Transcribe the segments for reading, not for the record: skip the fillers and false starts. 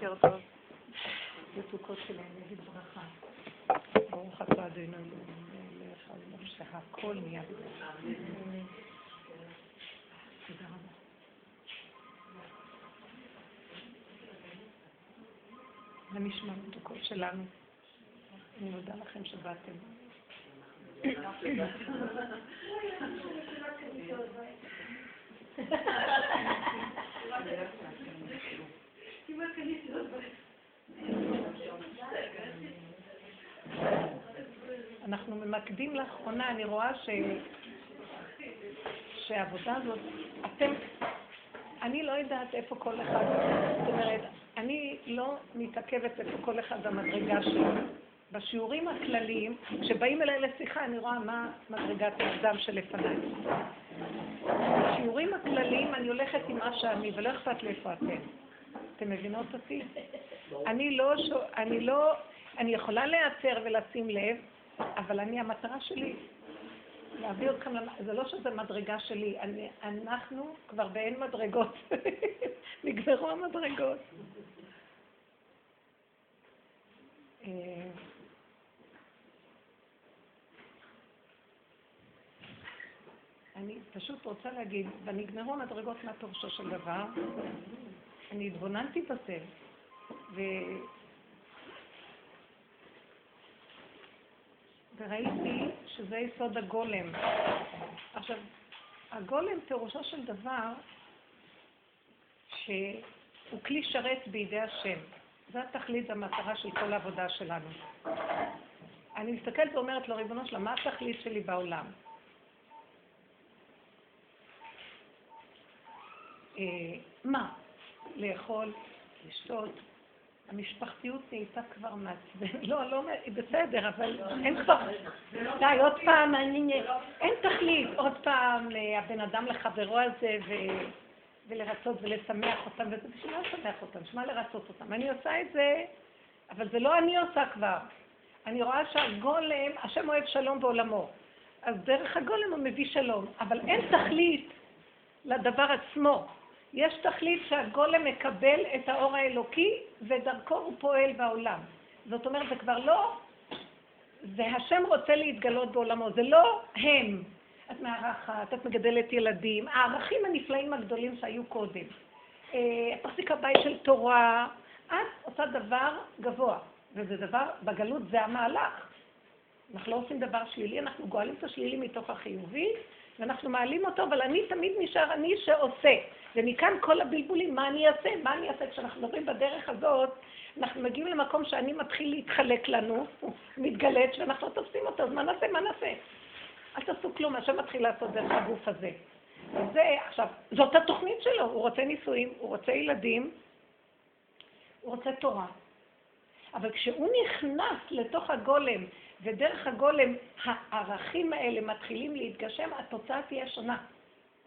בוקר טוב. בתוקות שלנו נגיד ברכה. ברוך אתה אדוני מלך העולם שהכל נהיה בדברו. תודה רבה. זה נשמע בתוקות שלנו. אני מודה לכם שבאתם. אנחנו ממקדים לאחרונה, אני רואה שהעבודה הזאת, אתם, אני לא יודעת איפה כל אחד, זאת אומרת, אני לא מתעכבת איפה כל אחד במדרגה שלו. בשיעורים הכלליים, כשבאים אליי לשיחה, אני רואה מה מדרגת האדם שלפניי. בשיעורים הכלליים אני הולכת עם מה שאני, ולא אכפת לאיפה אתם. אתם מבינות אותי? אני יכולה להיעצר ולשים לב, אבל אני, המטרה שלי, להביא אתכם, זה לא שזה מדרגה שלי, אנחנו כבר באין מדרגות, נגמרו המדרגות. אני פשוט רוצה להגיד, ונגמרו מדרגות מהתורשו של דבר, אני התבוננתי בזה, וראיתי שזה יסוד הגולם. עכשיו, הגולם תורשו של דבר, שהוא כלי שרת בידי השם. זו התכלית המטרה של כל העבודה שלנו. אני מסתכלת ואומרת לו, ריבונו שלה, מה התכלית שלי בעולם? מה? לאכול, לשתות. המשפחתיות נהייתה כבר מעצבן. לא, בסדר, אבל אין כבר... די, עוד פעם, אין תכלית. עוד פעם, הבן אדם לחברו הזה ולרצות ולשמח אותם, וזה בשביל לא לשמח אותם, שמה לרצות אותם. אני עושה את זה, אבל זה לא אני עושה כבר. אני רואה שהגולם, השם אוהב שלום בעולמו. אז דרך הגולם הוא מביא שלום, אבל אין תכלית לדבר עצמו. יש תכלית שהגולם מקבל את האור האלוקי, ודרכו הוא פועל בעולם. זאת אומרת, זה כבר לא, זה השם רוצה להתגלות בעולמו, זה לא הם. את מערכת, את מגדלת ילדים, הערכים הנפלאים הגדולים שהיו קודם. את מחזיקה בית של תורה, את עושה דבר גבוה, וזה דבר, בגלות זה המהלך. אנחנו לא עושים דבר שלילי, אנחנו גואלים את השלילי מתוך החיובי, ואנחנו מעלים אותו, אבל אני תמיד נשאר אני שעושה. ומכאן כל הבלבולים, מה אני אעשה? כשאנחנו מדברים בדרך הזאת, אנחנו מגיעים למקום שאני מתחיל להתחלק לנו, מתגלת, שאנחנו לא תופסים אותו, אז מה נעשה? אל תעשו כלום, השם מתחיל לעשות דרך הגוף הזה. וזה, עכשיו, זאת התוכנית שלו, הוא רוצה נישואים, הוא רוצה ילדים, הוא רוצה תורה. אבל כשהוא נכנס לתוך הגולם, ודרך הגולם הערכים האלה מתחילים להתגשם, התוצאה תהיה שונה.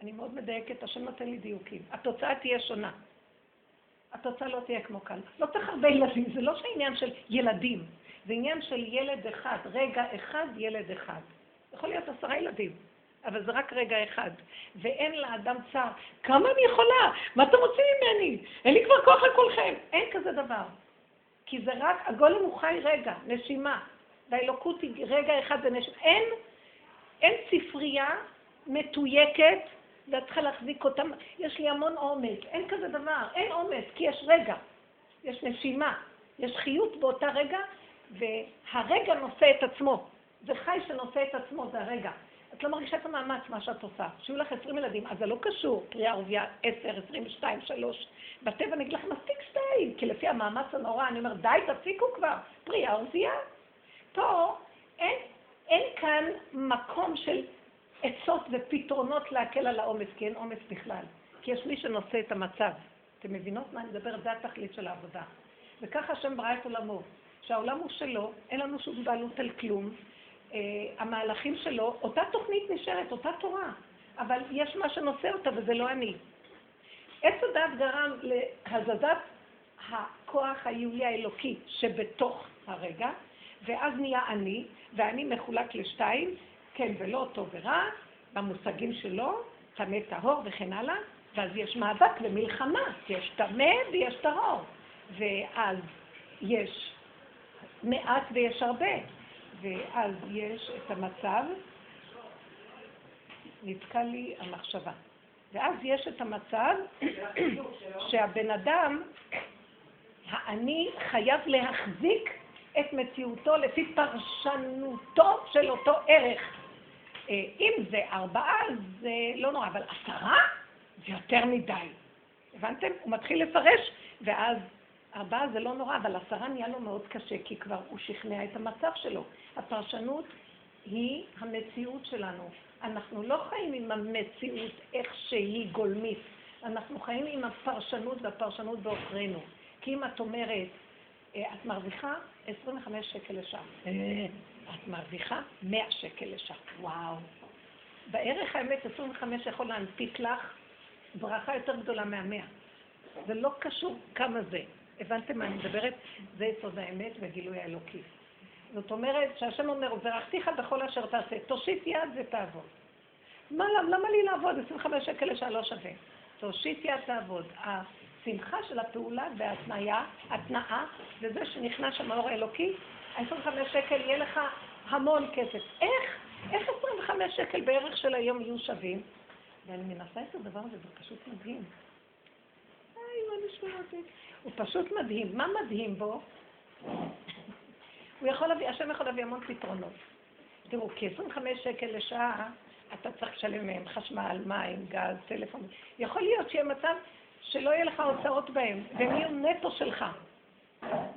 אני מאוד מדייקת, השם נותן לי דיוקים. התוצאה תהיה שונה. התוצאה לא תהיה כמו כאן. לא צריך הרבה ילדים, זה לא שעניין של ילדים, זה עניין של ילד אחד, רגע אחד, ילד אחד. יכול להיות 10 ילדים, אבל זה רק רגע אחד. ואין לאדם צער, כמה אני יכולה? מה אתם רוצים ממני? אין לי כבר כוח לכולכם. אין כזה דבר. כי זה רק, הגולם הוא חי רגע, נשימה. והאלוקות היא רגע אחד ונשימה. אין ספרייה מתויקת, ואת צריכה להחזיק אותם. יש לי המון עומס, אין כזה דבר. אין עומס, כי יש רגע. יש נשימה, יש חיות באותה רגע, והרגע נושא את עצמו. זה חי שנושא את עצמו, זה הרגע. את לא מרגישה את המאמץ מה שאת עושה. שיהיו לך 20 ילדים, אז זה לא קשור. קריאה ערבייה 10, 22, 3. בטבע נגיד לך מספיק 2, כי לפי המאמץ הנורא, אני אומר, די, תפסיקו כבר. קריאה ערבייה. פה אין כאן מקום של עצות ופתרונות להקל על העומס, כי אין עומס בכלל. כי יש מי שנושא את המצב. אתם מבינות מה אני מדבר? זה התכלית של העבודה. וככה השם ברא את עולמו. שהעולם הוא שלו, אין לנו שום בעלות על כלום. המהלכים שלו, אותה תוכנית נשארת, אותה תורה, אבל יש מה שנושא אותה וזה לא אני. עץ הדעת גרם להזזת הכוח היולי האלוקי שבתוך הרגע, ואז נהיה אני, ואני מחולק לשתיים, כן ולא, טוב ורע, במושגים שלו, טמא טהור וכן הלאה, ואז יש מאבק ומלחמה, יש טמא ויש טהור. ואז יש מעט ויש הרבה, ואז יש את המצב, נתקע לי המחשבה, ואז יש את המצב שהבן אדם העני חייב להחזיק את מציאותו לפי פרשנותו של אותו ערך. אם זה 4 זה לא נורא, אבל 10 זה יותר מדי. הבנתם? הוא מתחיל לפרש, ואז 4 זה לא נורא, אבל 10 נהיה לו מאוד קשה, כי כבר הוא שכנע את המצב שלו. הפרשנות היא המציאות שלנו. אנחנו לא חיים עם המציאות איך שהיא גולמית. אנחנו חיים עם הפרשנות, והפרשנות באוכרינו. כי אם את אומרת, את מרוויחה 25 שקל לשעה. את מרוויחה 100 שקל לשעה. וואו. בערך האמת 25 יכול להנפיק לך ברכה יותר גדולה מה-100. זה לא קשור כמה זה. הבנתם מה אני מדברת? זה יסוד האמת וגילוי האלוקי. זאת אומרת שהשם אומר, וברכתיך בכל אשר תעשה, תושיט יד ותעבוד. מה, למה לי לעבוד? 25 שקל לשעה לא שווה. תושיט יד תעבוד. השמחה של הפעולה וההתניה, התנאה, וזה שנכנס שם האור האלוקי, 25 שקל יהיה לך המון כסף. איך 25 שקל בערך של היום יהיו שווים? ואני מנסה את הדבר הזה, זה פשוט מדהים. מה נשמע אותי? הוא פשוט מדהים. מה מדהים בו? השם יכול להביא המון פתרונות. תראו, כי 25 שקל לשעה, אתה צריך לשלם מהם חשמל, מים, גז, טלפון. יכול להיות שיהיה מצב שלא יהיה לך הוצאות בהם, והם יהיו נטו שלך.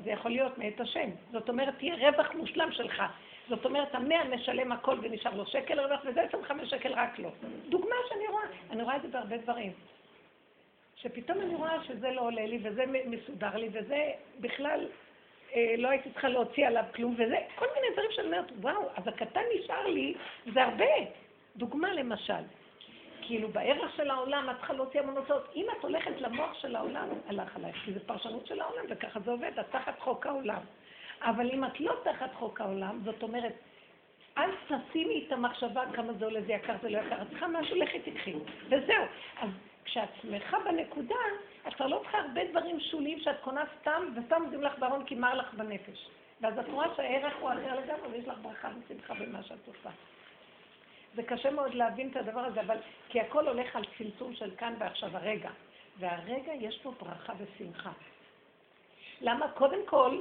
זה יכול להיות מאת השם. זאת אומרת, תהיה רווח מושלם שלך. זאת אומרת, 100 משלם הכל ונשאר לו שקל רווח, וזה 25 שקל רק לו. דוגמה שאני רואה, אני רואה את זה בהרבה דברים. שפתאום אני רואה שזה לא עולה לי, וזה מסודר לי, וזה בכלל לא הייתי צריכה להוציא עליו כלום, וזה כל מיני דברים שאני אומרת, וואו, אז הקטן נשאר לי, זה הרבה. דוגמה למשל, כאילו בערך של העולם את צריכה להוציא המונוצות, אם את הולכת למוח של העולם, הלך עליי, כי זה פרשנות של העולם, וככה זה עובד, את תחת חוק העולם. אבל אם את לא תחת חוק העולם, זאת אומרת, אל תשימי את המחשבה כמה זה עולה, זה יקר, זה לא יקר, את צריכה משהו, לכי תקחי, וזהו. אז כשאת שמחה בנקודה, את לא צריכה הרבה דברים שוליים שאת קונה סתם, וסתם עושים לך בארון כי מר לך בנפש. ואז את רואה שהערך הוא אחר לגמרי, ויש לך ברכה ושמחה במה שאת עושה. זה קשה מאוד להבין את הדבר הזה, אבל כי הכל הולך על צלצול של כאן ועכשיו הרגע. והרגע יש פה ברכה ושמחה. למה? קודם כל,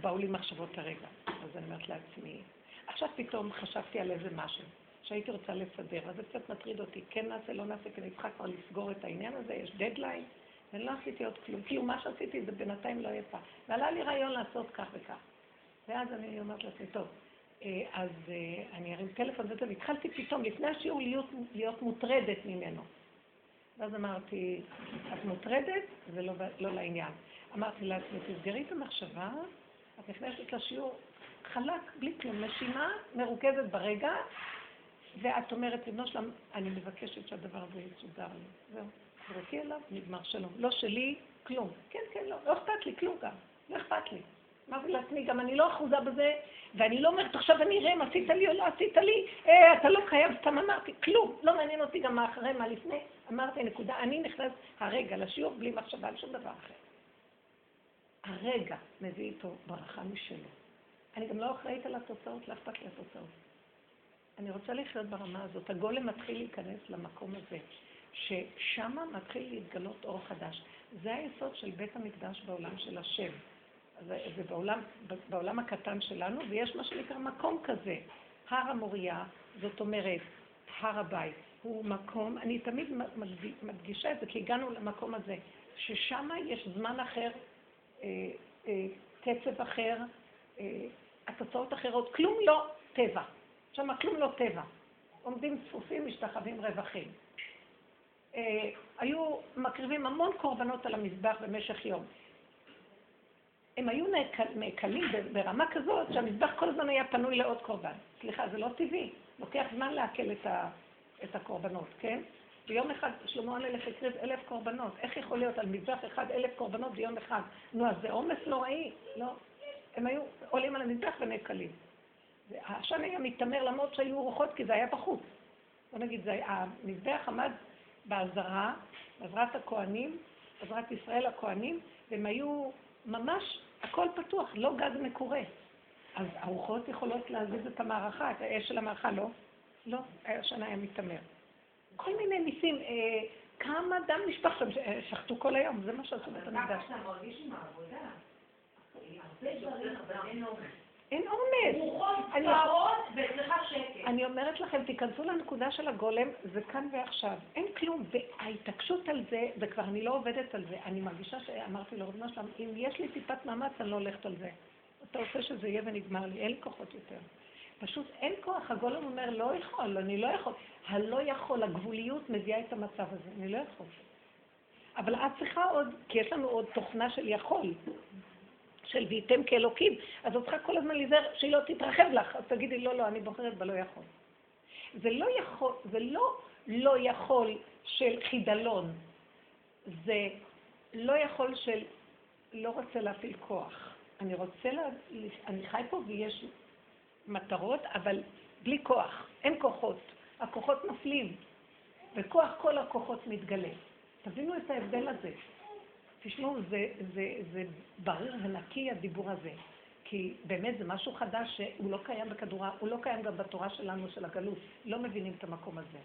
באו לי מחשבות הרגע. אז אני אומרת לעצמי, עכשיו פתאום חשבתי על איזה משהו. שהייתי רוצה לסדר, אז זה קצת מטריד אותי, כן נעשה, לא נעשה, כי אני צריכה כבר לסגור את העניין הזה, יש דדליין, ואני לא עשיתי עוד כלום, כאילו מה שעשיתי זה בינתיים לא יפה, ועלה לי רעיון לעשות כך וכך, ואז אני אומרת לעצמי, טוב, אז אני ארים טלפון וזה, והתחלתי פתאום, לפני השיעור להיות מוטרדת ממנו, ואז אמרתי, את מוטרדת? זה לא לעניין, אמרתי לעצמי, תסגרי את המחשבה, את נכנסת לשיעור חלק, בלי כלום, נשימה, מרוכזת ברגע, ואת אומרת לבנו שלם, אני מבקשת שהדבר הזה יסודר לי. זהו, תרקי אליו, נגמר שלום. לא שלי, כלום. כן, כן, לא. לא אכפת לי, כלום גם. לא אכפת לי. מה זה לעצמי? גם אני לא אחוזה בזה, ואני לא אומרת, עכשיו אני אראה אם עשית לי או לא עשית לי. אתה לא חייב, סתם אמרתי, כלום. לא מעניין אותי גם מה אחרי, מה לפני. אמרתי, נקודה, אני נכנס הרגע לשיעור בלי מחשבה על שום דבר אחר. הרגע מביא איתו ברכה משלו. אני גם לא אחראית על התוצאות, לא אכפת לי התוצאות. אני רוצה לחיות ברמה הזאת, הגולם מתחיל להיכנס למקום הזה, ששם מתחיל להתגלות אור חדש. זה היסוד של בית המקדש בעולם של השם. זה בעולם הקטן שלנו, ויש מה שנקרא מקום כזה. הר המוריה, זאת אומרת, הר הבית, הוא מקום, אני תמיד מדגישה את זה, כי הגענו למקום הזה, ששם יש זמן אחר, קצב אחר, התוצאות אחרות, כלום לא טבע. שם כלום לא טבע, עומדים צפופים, משתחווים רווחים. היו מקריבים המון קורבנות על המזבח במשך יום. הם היו נעקלים ברמה כזאת שהמזבח כל הזמן היה פנוי לעוד קורבן. סליחה, זה לא טבעי, לוקח זמן לעכל את הקורבנות, כן? ביום אחד שלמה המלך הקריב 1,000 קורבנות. איך יכול להיות על מזבח אחד 1,000 קורבנות ביום אחד? נו, אז זה עומס נוראי. לא, הם היו עולים על המזבח ונעקלים. השם היה מתאמר למרות שהיו רוחות, כי זה היה בחוץ. בוא נגיד, המזבח עמד בעזרת הכהנים, עזרת ישראל הכהנים, והם היו ממש הכל פתוח, לא גז מקורה. אז הרוחות יכולות להזיז את המערכה, את האש של המערכה, לא? לא, השנה היה מתאמר. כל מיני ניסים, כמה דם נשפך שם, שחטו כל היום, זה מה שעשו את המקדש. אתה מרגיש עם העבודה, הרבה דברים, אבל אין עומס. אין עומס. רוחות צבאות ואצלך שקט. אני אומרת לכם, תיכנסו לנקודה של הגולם, זה כאן ועכשיו. אין כלום, וההתעקשות על זה, וכבר אני לא עובדת על זה. אני מרגישה שאמרתי לרוב משלם, אם יש לי טיפת מאמץ, אני לא הולכת על זה. אתה רוצה שזה יהיה ונגמר לי, אין לי כוחות יותר. פשוט אין כוח, הגולם אומר, לא יכול, אני לא יכול. הלא יכול, הגבוליות מביאה את המצב הזה, אני לא יכול. אבל את צריכה עוד, כי יש לנו עוד תוכנה של יכול, של ויתם כאלוקים, אז את צריכה כל הזמן להיזהר שהיא לא תתרחב לך, אז תגידי, לא, לא, אני בוחרת בלא יכול. זה לא יכול, זה לא לא יכול של חידלון, זה לא יכול של לא רוצה להפעיל כוח. אני רוצה, אני חי פה ויש מטרות, אבל בלי כוח, אין כוחות, הכוחות נופלים, וכוח כל הכוחות מתגלה. תבינו את ההבדל הזה. תשמעו, זה בריר ונקי הדיבור הזה, כי באמת זה משהו חדש שהוא לא קיים בכדורה, הוא לא קיים גם בתורה שלנו, של הגלות, לא מבינים את המקום הזה.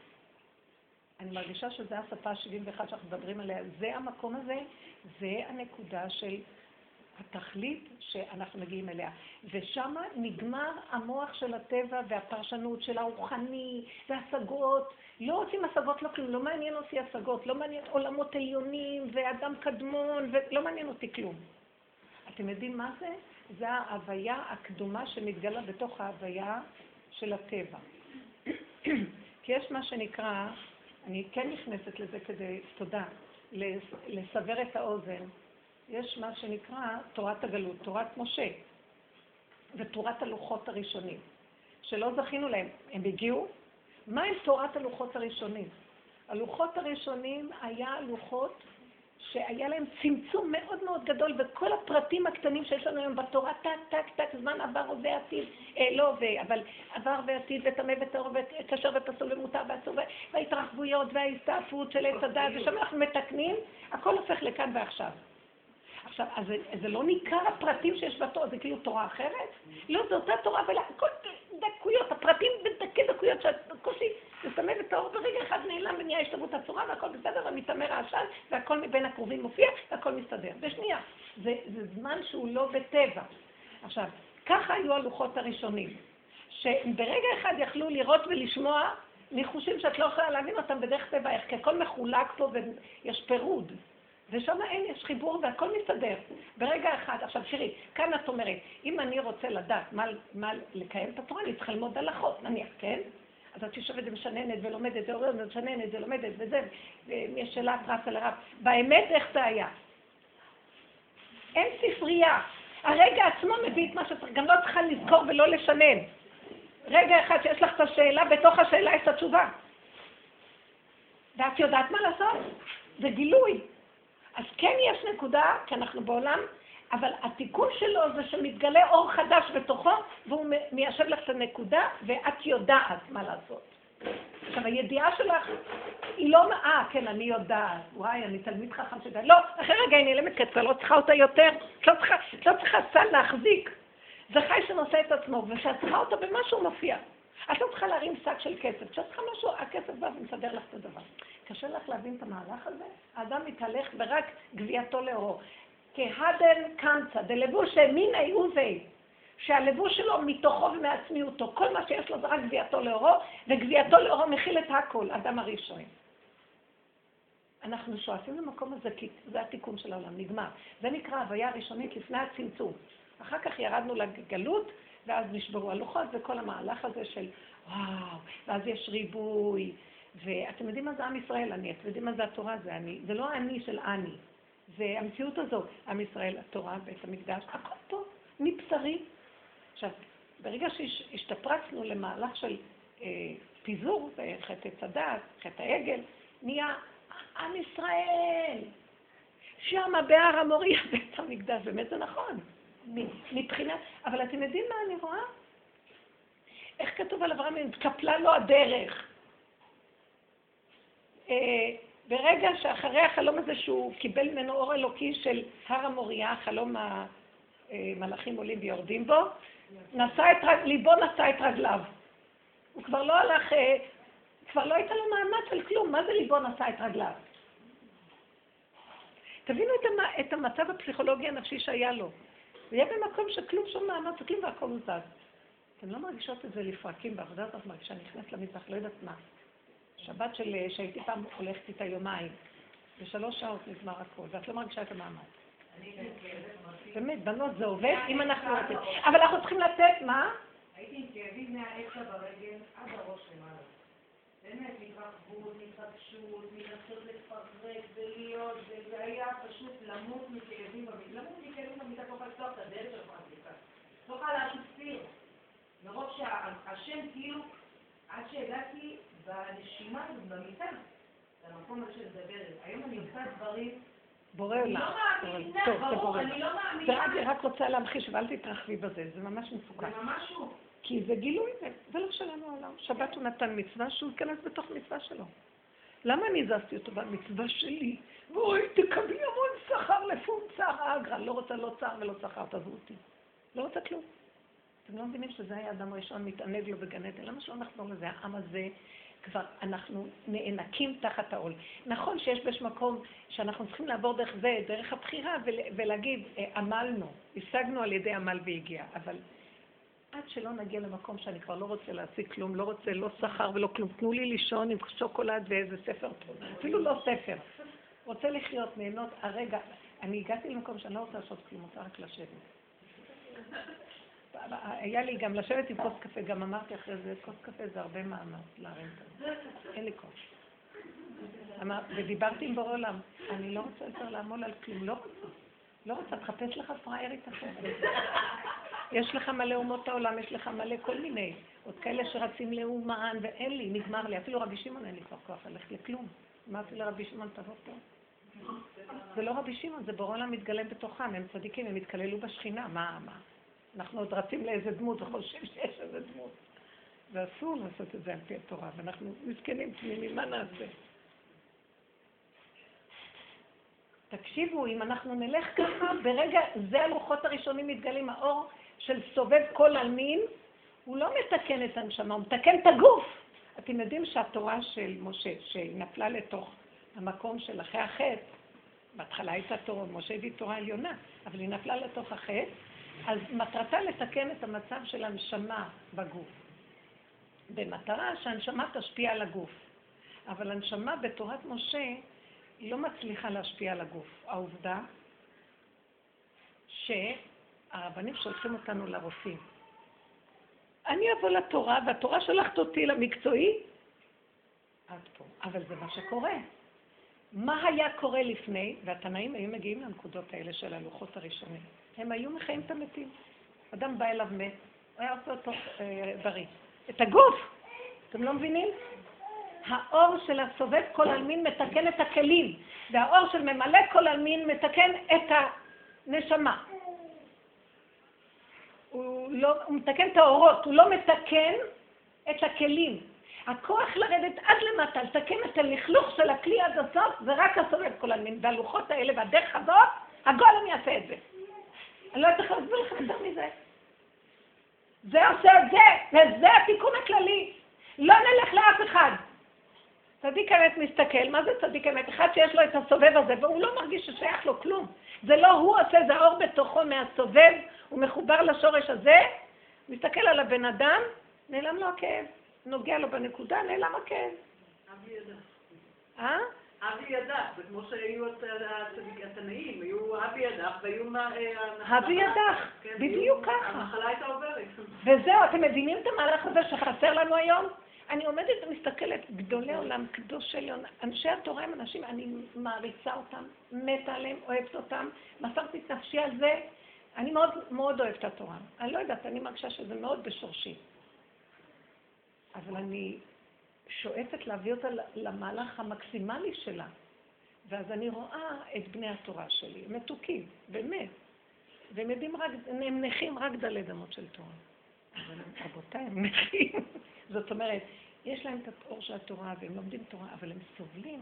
אני מרגישה שזה השפה ה-71 שאנחנו מדברים עליה, זה המקום הזה, זה הנקודה של התכלית שאנחנו מגיעים אליה, ושם נגמר המוח של הטבע והפרשנות של הרוחני והשגות. לא רוצים השגות, לא כלום, לא מעניין אותי השגות, לא מעניין עולמות עליונים ואדם קדמון, ולא מעניין אותי כלום. אתם יודעים מה זה? זה ההוויה הקדומה שמתגלה בתוך ההוויה של הטבע. כי יש מה שנקרא, אני כן נכנסת לזה כדי, תודה, לסבר את האוזן, יש מה שנקרא תורת הגלות, תורת משה ותורת הלוחות הראשונים, שלא זכינו להם, הם הגיעו. מה עם תורת הלוחות הראשונים? הלוחות הראשונים היה לוחות שהיה להם צמצום מאוד מאוד גדול, וכל הפרטים הקטנים שיש לנו היום בתורה, טק, טק, טק, זמן עבר ועתיד, לא הווה, אבל עבר ועתיד, וטמא וטהור וכשר ופסול ומותר ואסור, וההתרחבויות וההסתעפות של עץ הדעת, ושם אנחנו מתקנים, הכל הופך לכאן ועכשיו. עכשיו, אז זה לא ניכר הפרטים שיש בתורה, זה כאילו תורה אחרת? לא, זו אותה תורה, אבל כל דקויות, הפרטים בדקי דקויות שאת קושי, מסתמד את האור ברגע אחד נעלם ונהיה השתבות הצורה, והכל בסדר, ומתאמר העשן, והכל מבין הקרובים מופיע, והכל מסתדר. בשנייה, זה זמן שהוא לא בטבע. עכשיו, ככה היו הלוחות הראשונים, שברגע אחד יכלו לראות ולשמוע ניחושים שאת לא יכולה להבין אותם בדרך טבע, כי הכל מחולק פה ויש פירוד. ושם אין, יש חיבור והכל מסתדר. ברגע אחד, עכשיו שירי, כאן את אומרת, אם אני רוצה לדעת מה לקיים את התורה, אני צריכה ללמוד הלכות, נניח, כן? אז את יושבת ומשננת ולומדת, זה עוררת ומשננת ולומדת וזה, ויש שאלה רץ על הרב. באמת איך זה היה? אין ספרייה. הרגע עצמו מביא את מה שצריך, גם לא צריכה לזכור ולא לשנן. רגע אחד שיש לך את השאלה, בתוך השאלה יש את התשובה. ואת יודעת מה לעשות? זה גילוי. אז כן יש נקודה, כי אנחנו בעולם, אבל התיקון שלו זה שמתגלה אור חדש בתוכו, והוא מיישב לך את הנקודה, ואת יודעת מה לעשות. עכשיו, הידיעה שלך היא לא, כן, אני יודעת, וואי, אני תלמיד חכם שדעת, לא, אחרי רגע היא נעלמת, כי את לא צריכה אותה יותר, את לא צריכה סל להחזיק. זה חי שנושא את עצמו, וכשאת צריכה אותה במשהו מופיע. את לא צריכה להרים שק של כסף, כשאת צריכה משהו, הכסף בא ומסדר לך את הדבר. קשה לך להבין את המהלך הזה? האדם מתהלך ורק גביעתו לאורו. כהדן קמצא, דלבושה מן היהוזה, שהלבוש שלו מתוכו ומעצמיותו, כל מה שיש לו זה רק גביעתו לאורו, וגביעתו לאורו מכיל את הכל, אדם הראשון. אנחנו שואפים למקום הזה, כי זה התיקון של העולם, נגמר. זה נקרא ההוויה הראשונית לפני הצמצום. אחר כך ירדנו לגלות, ואז נשברו הלוחות, וכל המהלך הזה של וואו, ואז יש ריבוי, ואתם יודעים מה זה עם ישראל, אתם יודעים מה זה התורה, זה אני, זה לא אני של אני, זה המציאות הזאת, עם ישראל, התורה, בית המקדש, הכל פה, מבשרי. עכשיו, ברגע שהשתפרצנו למהלך של פיזור, חטא צדת, חטא עגל, נהיה עם ישראל, שם בער המוריה, בית המקדש, באמת זה נכון. מבחינת, אבל אתם יודעים מה אני רואה? איך כתוב על אברהם, התקפלה לו הדרך. ברגע שאחרי החלום הזה שהוא קיבל ממנו אור אלוקי של הר המוריה, חלום המלאכים עולים ויורדים בו, ליבו נשא את רגליו. הוא כבר לא הלך, כבר לא הייתה לו מאמץ של כלום. מה זה ליבו נשא את רגליו? תבינו את המצב הפסיכולוגי הנפשי שהיה לו. הוא היה במקום שכלום שום מאמץ, כלום והכל זז. אתם לא מרגישות את זה לפרקים בעבודה הזאת, מרגישה נכנס למזרח, לא יודעת מה. שבת שהייתי פעם הולכת איתה יומיים, ב3 שעות נגמר הכל, ואת לא מרגישה את המעמד. באמת, בנות זה עובד, אם אנחנו רוצים. אבל אנחנו צריכים לתת, מה? הייתי עם כאבים מהעצה ברגל עד הראש למעלה. באמת, מתרחבות, מתרגשות, מנסות לפרק ולהיות, וזה היה פשוט למות מכאבים במיטה. למות מכאבים במיטה, כל כך לפתוח את הדלת שלך במיטה. לא יכולה להשאיר סיר. מרוב שהשם כאילו, עד שהגעתי, והנשימה במיטה, במקום הזה שמדברת. היום אני עושה דברים, בורא עולם. טוב, אני לא מאמינה. אני רק רוצה להמחיש, ואל תתרחבי בזה, זה ממש מסוכן. זה ממש שוב. כי זה גילוי, זה לא שלנו העולם. שבת הוא נתן מצווה שהוא התכנס בתוך מצווה שלו. למה אני זזתי אותו במצווה שלי? בואי, תקבלי המון שכר לפום צער האגרה. לא רוצה לא צער ולא שכר, תעזרו אותי. לא רוצה כלום. אתם לא מבינים שזה היה אדם ראשון מתענג לו בגן עדן. למה שלא נחזור לזה? העם הזה כבר אנחנו נאנקים תחת העול. נכון שיש בש מקום שאנחנו צריכים לעבור דרך זה, דרך הבחירה ולהגיד, עמלנו, השגנו על ידי עמל והגיע. אבל עד שלא נגיע למקום שאני כבר לא רוצה להשיג כלום, לא רוצה לא שכר ולא כלום. תנו לי לישון עם שוקולד ואיזה ספר טוב. אפילו לא ספר. רוצה לחיות, נהנות הרגע. אני הגעתי למקום שאני לא רוצה לעשות כלום, רוצה רק לשבת. היה לי גם לשבת עם כוס קפה, גם אמרתי אחרי זה, כוס קפה זה הרבה מאמץ להרנטה. אין לי כוס. ודיברתי עם בורא עולם, אני לא רוצה יותר לעמול על כלום, לא רוצה. לא רוצה, תחפש לך פראיירית אחרת. יש לך מלא אומות העולם, יש לך מלא כל מיני. עוד כאלה שרצים לאומן, ואין לי, נגמר לי. אפילו רבי שמעון אין לי כבר כוח ללכת לכלום. אמרתי לרבי שמעון, תבוא פה. זה לא רבי שמעון, זה בורא עולם מתגלם בתוכם, הם צדיקים, הם התקללו בשכינה, מה? אנחנו עוד רצים לאיזה דמות, חושבים שיש איזה דמות. ואסור לעשות את זה על פי התורה, ואנחנו מסכנים תמימים, מה נעשה? תקשיבו, אם אנחנו נלך ככה, ברגע זה הלוחות הראשונים מתגלים, האור של סובב כל עלמין, הוא לא מתקן את הנשמה, הוא מתקן את הגוף. אתם יודעים שהתורה של משה, שנפלה לתוך המקום של אחרי החטא, בהתחלה הייתה תורה, משה הביא תורה עליונה, אבל היא נפלה לתוך החטא, אז מטרתה לתקן את המצב של הנשמה בגוף. במטרה שהנשמה תשפיע על הגוף. אבל הנשמה בתורת משה היא לא מצליחה להשפיע על הגוף. העובדה שהרבנים שולחים אותנו לרופאים. אני אבוא לתורה והתורה שלחת אותי למקצועי עד פה. אבל זה מה שקורה. מה היה קורה לפני, והתנאים היו מגיעים לנקודות האלה של הלוחות הראשונים. הם היו מחיים את המתים. אדם בא אליו מת, הוא היה עושה אותו בריא. את הגוף! אתם לא מבינים? האור של הסובב כל אלמין מתקן את הכלים, והאור של ממלא כל אלמין מתקן את הנשמה. הוא מתקן את האורות, הוא לא מתקן את הכלים. הכוח לרדת עד למטה, לתקן את הלכלוך של הכלי עד הסוף, ורק הסובב כל אלמין. והלוחות האלה והדרך הזאת, הגולם יעשה את זה. אני לא צריך להסביר לך יותר מזה. זה עושה את זה, וזה התיקון הכללי. לא נלך לאף אחד. צדיק אמת מסתכל, מה זה צדיק אמת? אחד שיש לו את הסובב הזה, והוא לא מרגיש ששייך לו כלום. זה לא הוא עושה, זה האור בתוכו מהסובב, הוא מחובר לשורש הזה, מסתכל על הבן אדם, נעלם לו הכאב. נוגע לו בנקודה, נעלם הכאב. אבי ידע. אה? אבי ידח, זה כמו שהיו התנאים, היו אבי ידח והיו אבי ידח, בדיוק ככה. המחלה הייתה עוברת. וזהו, אתם מבינים את המהלך הזה שחסר לנו היום? אני עומדת ומסתכלת, גדולי עולם, קדוש עליון, אנשי התורה הם אנשים, אני מעריצה אותם, מתה עליהם, אוהבת אותם, מסרתי את נפשי על זה, אני מאוד מאוד אוהבת התורה. אני לא יודעת, אני מרגישה שזה מאוד בשורשי. אבל אני שואפת להביא אותה למהלך המקסימלי שלה. ואז אני רואה את בני התורה שלי, הם מתוקים, באמת. והם נכים רק דלי דמות של תורה. אבל רבותיי, הם נכים. זאת אומרת, יש להם את האור של התורה והם לומדים תורה, אבל הם סובלים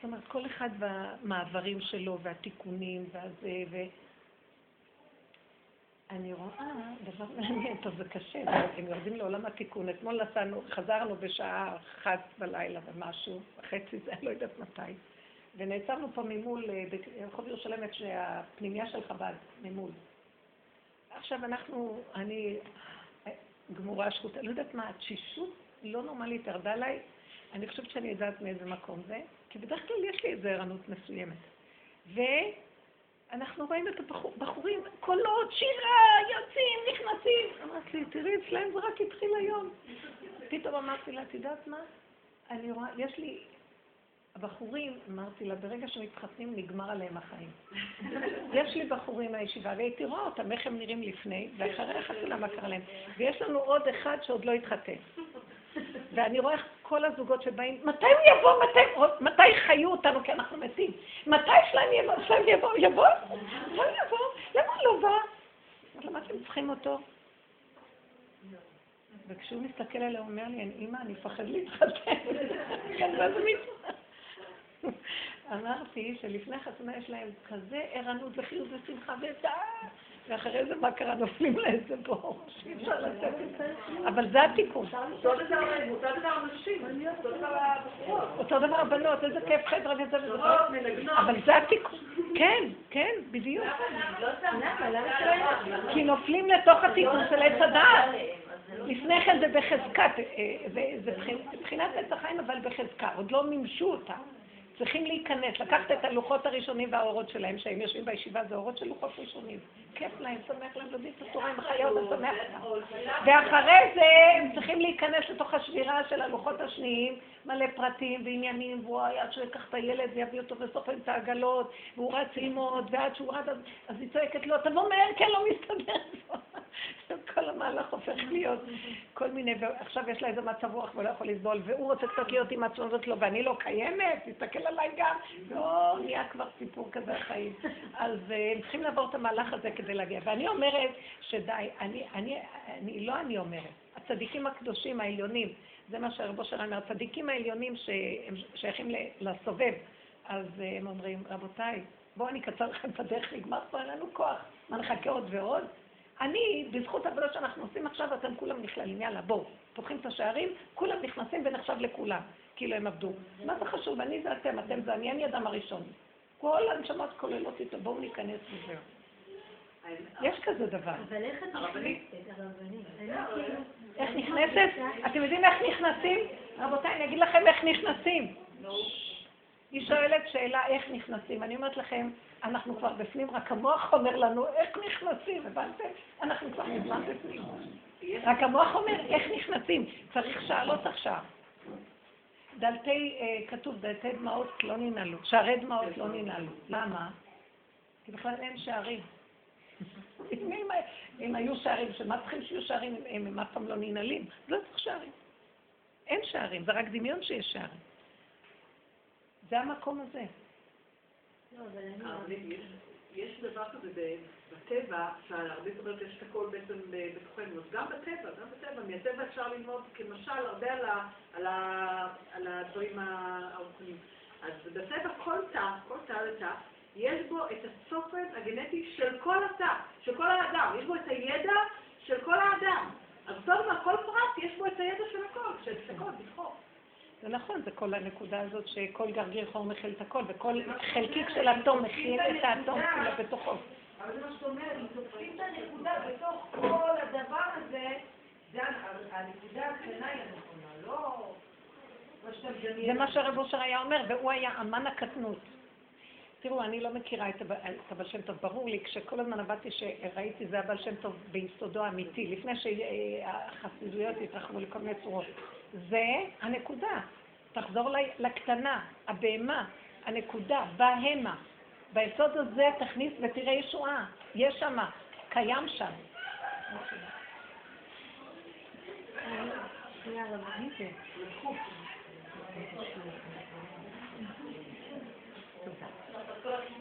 זאת אומרת, כל אחד והמעברים שלו והתיקונים והזה, ואני רואה דבר מעניין, טוב, זה קשה, הם יורדים לעולם התיקון. אתמול חזרנו בשעה 1 בלילה ומשהו, חצי זה, אני לא יודעת מתי, ונעצרנו פה ממול, ברחוב ירושלים, שהפנימיה של חב"ד, ממול. עכשיו אנחנו, אני גמורה השכות, אני לא יודעת מה, התשישות לא נורמלית ירדה עליי, אני חושבת שאני יודעת מאיזה מקום זה, כי בדרך כלל יש לי איזו ערנות מסוימת. ואנחנו רואים את הבחורים, קולות, שירה, יוצאים, נכנסים. אמרת לי, תראי, אצלהם זה רק התחיל היום. פתאום אמרתי לה, תדעת מה? אני רואה, יש לי... הבחורים, אמרתי לה, ברגע שמתחתנים נגמר עליהם החיים. יש לי בחורים מהישיבה, והייתי רואה אותם, איך הם נראים לפני, ואחרי החתונה למה קרה להם. ויש לנו עוד אחד שעוד לא התחתן. ואני רואה כל הזוגות שבאים, מתי הם יבוא, מתי חיו אותנו, כי אנחנו מתים. מתי שלהם יבוא, יבוא? לא יבוא, למה לא בא? למה אתם צריכים אותו? וכשהוא מסתכל עליה, הוא אומר לי, אין אימא, אני אפחד להתחתן. אמרתי שלפני חתונה יש להם כזה ערנות וחיות ושמחה ודעה, ואחרי זה מה קרה? נופלים לאיזה בור שאי אפשר לתת את זה, אבל זה התיקון. אותו דבר אנשים, אותו דבר הבנות, איזה כיף חדר וזה וזה, אבל זה התיקון. כן, כן, בדיוק, כי נופלים לתוך התיקון של עץ הדעת. לפני כן זה בחזקת, זה בחינת עץ החיים, אבל בחזקה, עוד לא מימשו אותה. צריכים להיכנס, לקחת את הלוחות הראשונים והאורות שלהם, שהם יושבים בישיבה, זה אורות של לוחות ראשונים. כיף להם, שמח להם, לודים את התורה, הם חיות, הם שמח להם. ואחרי זה הם צריכים להיכנס לתוך השבירה של הלוחות השניים, מלא פרטים ועניינים, והוא עד שהוא יקח את הילד ויביא אותו וסופן את העגלות, והוא רץ עימות, ועד שהוא רץ, אז היא צועקת לו, תבוא מהר, כן, לא מסתדר. כל המהלך הופך להיות כל מיני, ועכשיו יש לה איזה מצב רוח ולא יכול לסבול, והוא רוצה קצת להיות עם עצמו, זאת לא, ואני לא קיימת, תסתכל עליי גם, לא, נהיה כבר סיפור כזה החיים. אז הם צריכים לעבור את המהלך הזה כדי להגיע, ואני אומרת שדי, אני אומרת, הצדיקים הקדושים העליונים, זה מה שרבו שרן, הצדיקים העליונים שהם שייכים לסובב, אז הם אומרים, רבותיי, בואו אני אקצר לכם את הדרך, נגמר פה, אין לנו כוח, מה נחכה עוד ועוד? אני, בזכות העבודה שאנחנו עושים עכשיו, אתם כולם נכללים, יאללה, בואו, פותחים את השערים, כולם נכנסים ונחשב לכולם, כאילו הם עבדו. מה זה חשוב? אני זה אתם, אתם זה אני, אני אדם הראשון. כל הנשמות כוללות איתו, בואו ניכנס לזה. יש כזה דבר. אבל איך את נכנסת? איך נכנסת? אתם יודעים איך נכנסים? רבותיי, אני אגיד לכם איך נכנסים. היא שואלת שאלה איך נכנסים. אני אומרת לכם, אנחנו כבר בפנים, רק המוח אומר לנו איך נכנסים, הבנתם? אנחנו כבר מזמן בפנים. רק המוח אומר איך נכנסים. צריך שאלות עכשיו. דלתי, כתוב, דלתי דמעות לא ננעלו. שערי דמעות לא ננעלו. למה? כי בכלל אין שערים. אם היו שערים, שמה צריכים שיהיו שערים, הם אף פעם לא ננעלים. לא צריך שערים. אין שערים, זה רק דמיון שיש שערים. זה המקום הזה. יש דבר כזה בטבע, שהרבה אומרת יש את הכל בעצם בתוכנו, גם בטבע, מהטבע אפשר ללמוד כמשל הרבה על הדברים הארוכונים. אז בטבע כל תא לתא, יש בו את הסופן הגנטי של כל התא, של כל האדם, יש בו את הידע של כל האדם. אז זאת אומרת, כל פרט יש בו את הידע של הכל, בטחור. זה נכון, זה כל הנקודה הזאת שכל גרגיר חור מכיל את הכל, וכל חלקיק של אטום מכיל את האטום שלו בתוכו. אבל זה מה שאתה אומר, אם תופסים את הנקודה בתוך כל הדבר הזה, הנקודה הקטנה היא הנכונה, לא... זה מה שהרב אושר היה אומר, והוא היה אמן הקטנות. תראו, אני לא מכירה את הבעל שם טוב, ברור לי, כשכל הזמן עבדתי שראיתי זה הבעל שם טוב ביסודו האמיתי, לפני שהחסידויות התרחבו לכל מיני צורות. זה הנקודה, תחזור לקטנה, הבהמה, הנקודה, בהמה, ביסוד הזה תכניס ותראה ישועה, יש שם, קיים שם.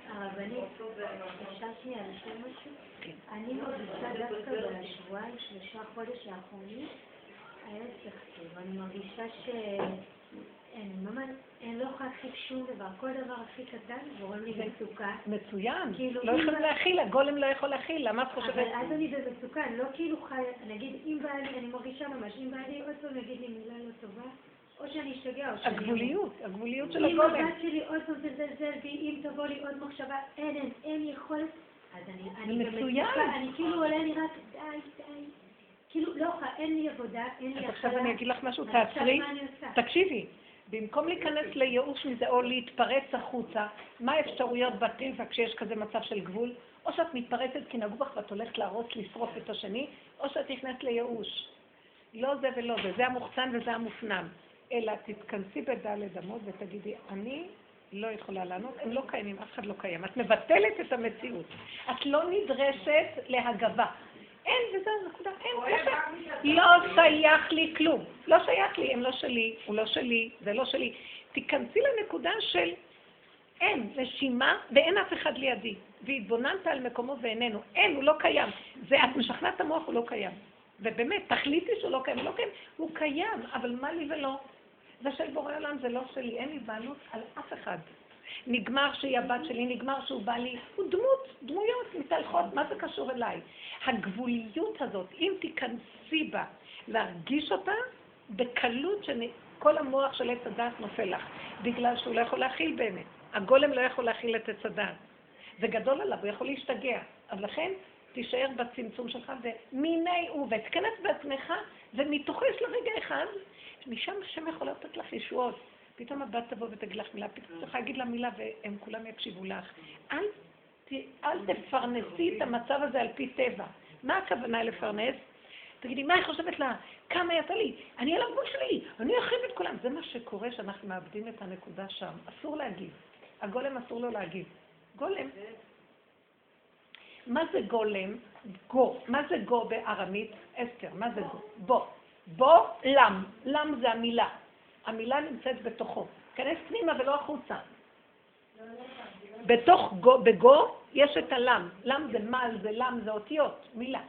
הרבנית, חשבתי על שם משהו, אני מרגישה דווקא בשבועיים, 3 חודש האחרונים, היה סכתוב, אני מרגישה אין, ממש, אין, לא יכולה להכיל שום דבר, כל דבר הכי קטן גורם לי במצוקה. מצוין, לא יכולים להכיל, הגולם לא יכול להכיל, למה את חושבת? אבל אז אני במצוקה, לא כאילו חי, נגיד, אם בא לי, אני מרגישה ממש, אם בא לי עוד נגיד לי מילה לא טובה, או שאני אשתגע, או שאני... הגבוליות של הגולם. אם הבת שלי עוד תזלזל בי, אם תבוא לי עוד מחשבה, אין יכולת, אז אני במצוקה, אני כאילו עולה לי רק די. כאילו, לא, אין לי עבודה, אין לי... אז עכשיו אני אגיד לך משהו, תעצרי, תקשיבי. במקום להיכנס לייאוש מזה או להתפרץ החוצה, מה האפשרויות בטבע כשיש כזה מצב של גבול? או שאת מתפרצת כי נגעו בך ואת הולכת להרוס, לשרוף את השני, או שאת נכנסת לייאוש. לא זה ולא זה, זה המוחצן וזה המופנם. אלא תתכנסי בדלת אמות ותגידי, אני לא יכולה לענות, הם לא קיימים, אף אחד לא קיים. את מבטלת את המציאות. את לא נדרשת להגבה. אין, וזהו, נקודה, אין, לא שייך לי כלום, לא שייך לי, הם לא שלי, הוא לא שלי, זה לא שלי. תיכנסי לנקודה של אין, רשימה, ואין אף אחד לידי, והתבוננת על מקומו ואיננו, אין, הוא לא קיים, זה את משכנעת המוח, הוא לא קיים, ובאמת, תחליטי שהוא לא קיים, לא קיים, הוא קיים, אבל מה לי ולא, זה של בורא עולם, זה לא שלי, אין לי בעלות על אף אחד. נגמר שהיא הבת שלי, נגמר שהוא בא לי, הוא דמויות מתהלכות, מה זה קשור אליי? הגבוליות הזאת, אם תיכנסי בה, להרגיש אותה בקלות שכל המוח של עץ הדעת נופל לך, בגלל שהוא לא יכול להכיל באמת. הגולם לא יכול להכיל את עץ הדעת. זה גדול עליו, הוא יכול להשתגע, אבל לכן תישאר בצמצום שלך ומיני הוא, ותכנס בעצמך ומתוכש לרגע אחד, משם השם יכול לתת לך ישועות. פתאום הבת תבוא ותגיד לך מילה, פתאום צריך להגיד לה מילה והם כולם יקשיבו לך. אל תפרנסי את המצב הזה על פי טבע. מה הכוונה לפרנס? תגידי, מה היא חושבת לה? כמה יצא לי? אני על הגבול שלי, אני אחיב את כולם. זה מה שקורה שאנחנו מאבדים את הנקודה שם. אסור להגיב. הגולם אסור לו להגיב. גולם. מה זה גולם? גו. מה זה גו בארמית? אסתר. מה זה גו? בו. בו, למ. למ זה המילה. המילה נמצאת בתוכו. כנס פנימה ולא החוצה. בתוך גו, בגו יש את הלם. לם זה מל, זה לם, זה אותיות. מילה.